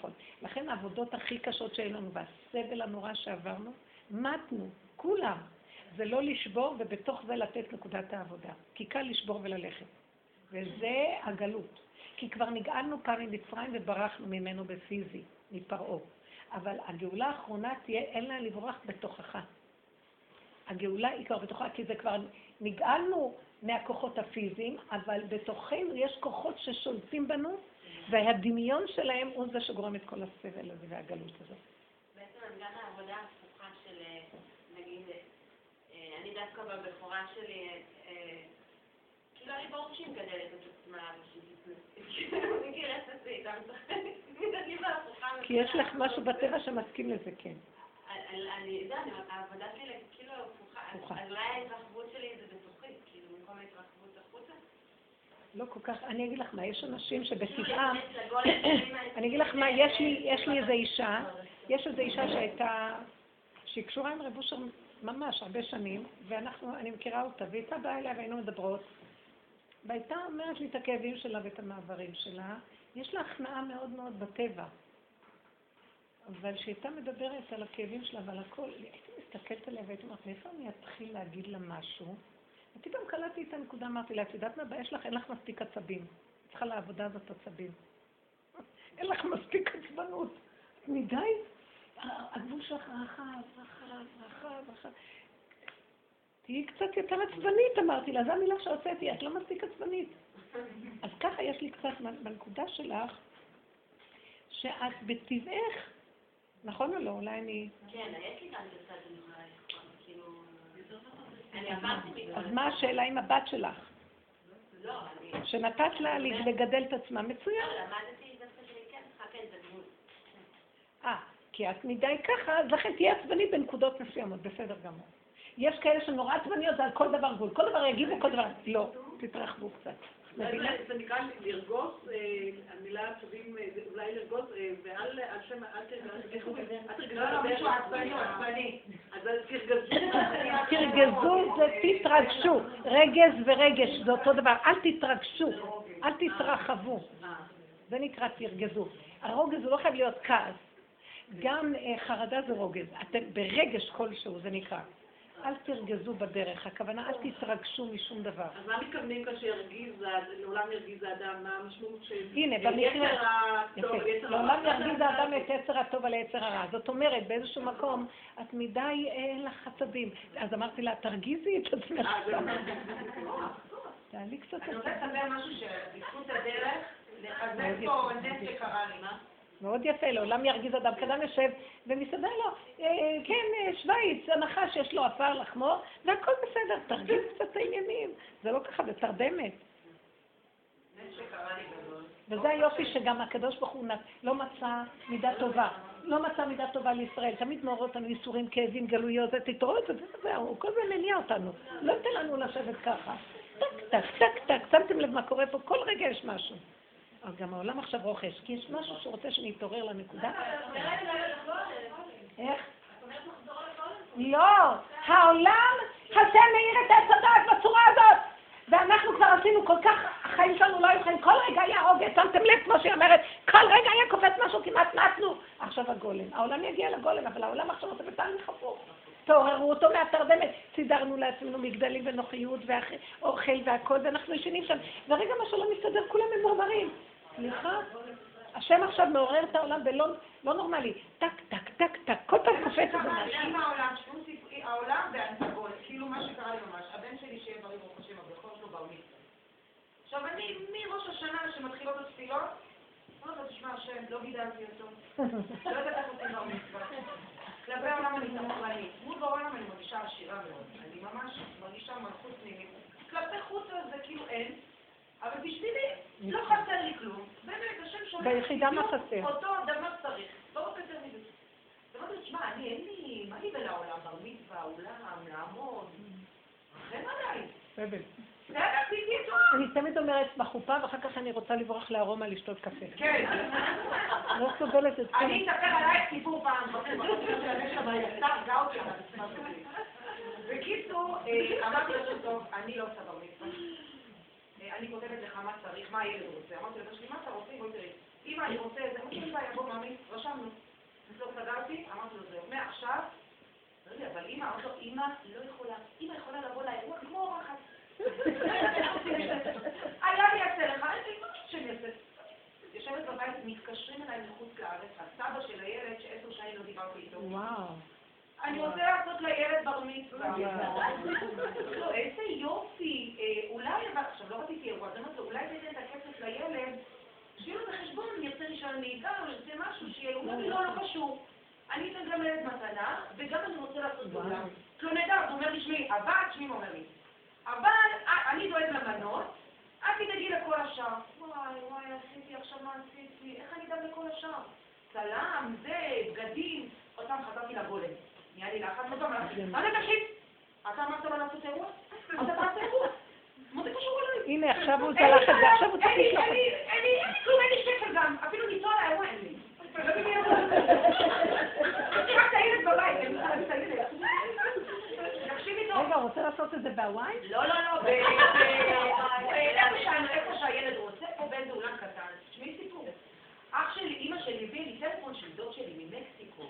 לכן העבודות הכי קשות שהיו לנו, והסבל הנורא שעברנו, מתנו, כולם. זה לא לשבור ובתוך זה לתת נקודת העבודה. כי קל לשבור וללכת. וזה הגלות. כי כבר נגאלנו פעם ממצרים וברחנו ממנו בפיזי, מפרעו. אבל הגאולה האחרונה תהיה, אין לה לברוח בתוכך. הגאולה היא כבר בתוכך, כי זה כבר נגאלנו מהכוחות הפיזיים, אבל בתוכנו יש כוחות ששולטים בנו, והדמיון שלהם הוא זה שגורם את כל הסבל הזה והגלות הזאת. בעצם גם העבודה הפוכה של, נגיד, אני דווקא בבחורה שלי, כאילו הריבורת שהיא מגדלת את עצמה, אני מכירה את זה, איתם צחקת. כי יש לך משהו בטבע שמסכים לזה, כן. אני יודע, העבודה שלי כאילו הפוכה. אולי ההתרחבות שלי זה בתוכי, כאילו במקום ההתרחבות החוצה? לא כל כך, אני אגיד לך מה, יש אנשים שבטבעם... אני אגיד לך מה, יש לי איזו אישה, יש איזו אישה שהייתה, שהיא קשורה עם רב אושר ממש הרבה שנים, ואני מכירה אותה, והייתה באה אליה והיינו מדברות, והייתה אומרת לי את הכאבים שלה ואת המעברים שלה, יש לה הכנעה מאוד מאוד בטבע, אבל שהייתה מדברת על הכאבים שלה ועל הכל, הייתי מסתכלת עליה והייתי אומרת, איפה אני אתחיל להגיד לה משהו? ופתאום קלטתי את הנקודה, אמרתי לה, את יודעת מה, יש לך, אין לך מספיק עצבים. צריכה לעבודה הזאת עצבים. אין לך מספיק עצבנות. מדי, הגבול שלך רחב. תהיי קצת יותר עצבנית, אמרתי לה, זו המילה שעשיתי, את לא מספיק עצבנית. אז ככה יש לי קצת בנקודה שלך, שאת בטבעך, נכון או לא? אולי אני... כן, יש לי גם קצת בנקודה, כאילו... אני עברתי מכל... אז מה השאלה עם הבת שלך? לא, אני... שנתת לה לגדל את עצמה מצוין? לא, למדתי דווקא שכן, חכה את זה מול. כי את מדי ככה, אז לכן תהיה עצבנית בנקודות מסוימות, בסדר גמור. יש כאלה שנורא עצבניות, זה על כל דבר גבול, כל דבר יגיבו, כל דבר... לא, תתרחבו קצת. זה נקרא לרגוס, המילה עצבים, אולי לרגוס, ועל שם, תרגזו זה תתרגשו, רגז ורגש, זה אותו דבר, אל תתרגשו, אל תתרחבו, זה נקרא תרגזו. הרוגז הוא לא חייב להיות כעס, גם חרדה זה רוגז, אתם ברגש כלשהו זה נקרא. אל תרגזו בדרך, הכוונה אל תתרגשו משום דבר. אז מה מתכוונים כאשר לעולם ירגיז האדם? מה המשמעות של יצר הטוב? לעולם ירגיז האדם את יצר הטוב על יצר הרע. זאת אומרת, באיזשהו מקום את מדי אין לך חסדים. אז אמרתי לה, תרגיזי את עצמך. תעלי קצת. אני רוצה לספר משהו שבזכות הדרך, לחזק פה נס שקרה לי, מה? מאוד יפה, לעולם ירגיז אדם, כאדם יושב ומסעדה לו, כן, שוויץ, הנחש יש לו אפר לחמור, והכל בסדר, תרגיז קצת העניינים, זה לא ככה, זה תרדמת. וזה היופי שגם הקדוש ברוך הוא לא מצא מידה טובה, לא מצא מידה טובה לישראל, תמיד מעורר אותנו ייסורים, כאבים, גלויות, תתראות, הוא כל זה מניע אותנו, לא ייתן לנו לשבת ככה. טק, טק, טק, טק, שמתם לב מה קורה פה, כל רגע יש משהו. אז גם העולם עכשיו רוכש, כי יש משהו שרוצה שנתעורר לנקודה. איך? לא, העולם הזה מאיר את הצדק בצורה הזאת. ואנחנו כבר עשינו כל כך, החיים שלנו לא יוכלו, כל רגע היה הוגה, שמתם לב כמו שהיא אומרת, כל רגע היה קופץ משהו, כמעט נעצנו. עכשיו הגולם, העולם יגיע לגולם, אבל העולם עכשיו עושה בטעם חפוך. תעוררו אותו מהתרדמת, סידרנו לעצמנו מגדלים ונוחיות ואוכל והכל, ואנחנו ישנים שם. ורגע מה שלא מסתדר, כולם ממורמרים. סליחה, השם עכשיו מעורר את העולם ולא נורמלי. טק, טק, טק, טק, כל פעם קופץ את זה משהו. העולם והנתגון, כאילו מה שקרה לי ממש, הבן שלי שיהיה בריא ברוך השם, הבכור שלו ברמית. עכשיו אני מראש השנה שמתחילות התפילות, לא יודעת, תשמע השם, לא גידלתי אותו. לא יודעת איך אותי ברמית כבר. כלפי העולם אני תמוכרנית. מול בעולם אני מרגישה עשירה מאוד. אני ממש מרגישה מלכות פנימית. כלפי חוץ זה כאילו אין. אבל בשבילי לא חסר לי כלום. באמת, השם שומע. ביחידה מה חסר. אותו דבר צריך. לא רוצה יותר מזה. זאת אומרת, שמע, אני אין לי... מה לי ולעולם? ברמית והעולם, לעמוד. אחרי מה די? בבל. זה היה תפיתי טוב. אני תמיד אומרת בחופה, ואחר כך אני רוצה לברוח לארומה לשתות קפה. כן. לא סובלת את זה. אני אספר עליי סיפור פעם. בקיצור, אמרתי לו טוב, אני לא עושה ברמית. אני כותבת לך מה צריך, מה הילד רוצה. אמרתי לך, שלי, מה אתה רוצה? בואי תראי. אמא, אני רוצה את זה. אמרתי לך, יבוא מאמין, רשמנו. בסוף סגרתי, אמרתי לו זה. מעכשיו, לא יודע, אבל אמא, אמרתי לו, אמא לא יכולה. אמא יכולה לבוא לאירוע כמו אורחת. היה לי יצא לך, אין לי מה שאני יצא. יושבת בבית, מתקשרים אליי מחוץ לארץ, הסבא של הילד שעשר שנים לא דיברתי איתו. וואו. אני רוצה לעשות לילד בר מצווה. לא, איזה יופי. אולי, עכשיו לא רציתי אירוע, זאת אומרת, אולי תתן את הכסף לילד, שיהיה לו בחשבון, אני ארצה לשאול נהיגה, או אני ארצה משהו שיהיה, הוא אומר, לא קשור. אני אתן גם ילד מתנה, וגם אני רוצה לעשות גולה. לא נדע, הוא אומר לי, שמי, הבת, שמי אומר לי. אבל אני דואג למנות, את תדאגי לכל השאר. וואי, וואי, עשיתי עכשיו מה עשיתי, איך אני אדאג לכל השאר? צלם, זה, בגדים, אותם חזרתי לבולם. נהיה לי לאחד, לא פעם, מה זה תקשיב? אתה אמרת לו לעשות אירוע? אתה אמרת אירוע? מה זה קשור אליי? הנה, עכשיו הוא צלח את זה, עכשיו הוא צריך לשלוח את זה. אין לי כלום, אין לי שקל גם, אפילו ניצוע על האירוע אין לי. אני רק תהילת בבית, אני רק תהילת. רגע, רוצה לעשות את זה בהוואי? לא, לא, לא, איפה שהילד רוצה, פה באיזה אולם קטן. תשמעי סיפור. אח שלי, אמא שלי, הביא לי טלפון של דוד שלי ממקסיקו,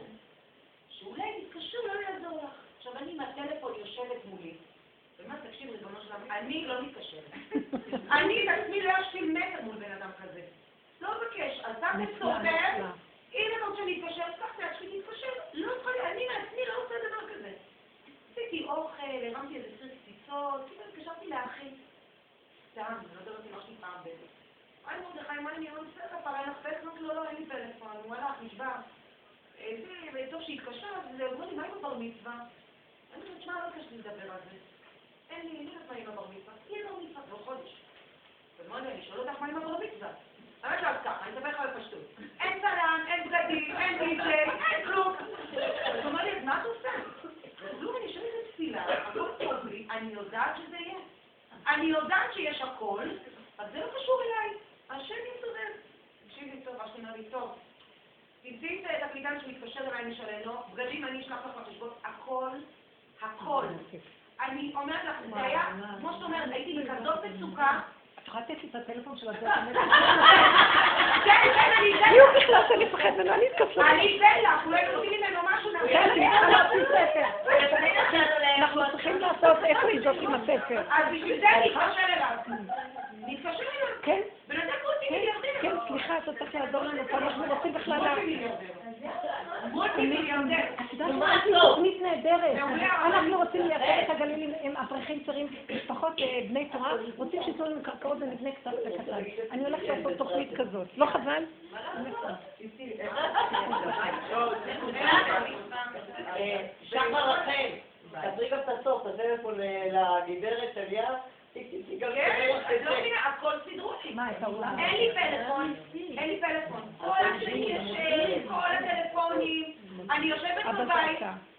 שאולי מתקשר, לא יעזור לך. עכשיו אני עם הטלפון יושבת מולי, ומה תקשיב רגענו שלנו? אני לא מתקשרת. אני בעצמי לא אשכים מטר מול בן אדם כזה. לא מבקש, אז אתה מסובב, אם אתה רוצה להתקשר, תקחת להשכים להתקשר. לא יכול להיות, אני בעצמי לא רוצה דבר כזה. עשיתי אוכל, הרמתי איזה סרט קציצות, התקשרתי לאחי. סתם, לא דברתי מה שלי פעם בזה. היי מורדכי, מה אני אמרתי לך פעם? אין לך פסנות? לא, לא, אין לי פלאפון. הוא הלך, נשבע. זה טוב שהתקשר, אז הוא אומר לי, מה עם הבר מצווה? אני חושבת, שמע, לא קשה לדבר על זה. אין לי, אין לך מה עם הבר מצווה. אין בר מצווה, לא חודש. ומה אני שואל אותך, מה עם הבר מצווה? אני לא אבטח, אני אדבר לך על פשטות. אין צלם, אין בגדים, אין דיג'יי, אין כלום. אז אומר לי, מה אתה עושה? כלום, אני שואלת את תפילה, הכל טוב לי, אני יודעת שזה יהיה. אני יודעת שיש הכל, אז זה לא קשור אליי. השם יסודר. תקשיב לי טוב, השם אומר לי טוב. תמצאי את הקליטן שמתקשר אליי משלנו, בגדים אני אשלח לך לחשבות, הכל, הכל. אני אומרת לך, זה היה, כמו שאת אומרת, הייתי בכזאת מצוקה. את יכולה לתת לי את הטלפון של הדרך? כן, אני אתן. מי הוא בכלל שאני פחד ממנו? אני אתקפלו. אני אתן לך, אולי תוציאי ממנו משהו. כן, אני אתן לך. אנחנו איפה היא זאת עם הספר? אז בשביל זה להתקשר אליו. להתקשר אליו? כן. ולתת מולטי מיליארדים. כן, סליחה, אתה צריך לעזור לנו, אנחנו רוצים בכלל להגיד. מולטי מיליארדים. את יודעת שאנחנו תוכנית נהדרת. אנחנו רוצים לייצר את הגלילים, הם אברכים צעירים, משפחות בני תורה, רוצים שיצאו לנו קרקעות ונבנה קצת וקטן. אני הולכת לעשות תוכנית כזאת. לא חבל? שחר רחל, תדריג את הסוף, תדריג פה לגברת אליה, תגרר את זה. לא מבינה, הכל סדרו לי. אין לי פלאפון, אין לי פלאפון. כל הטלפונים, אני יושבת בבית.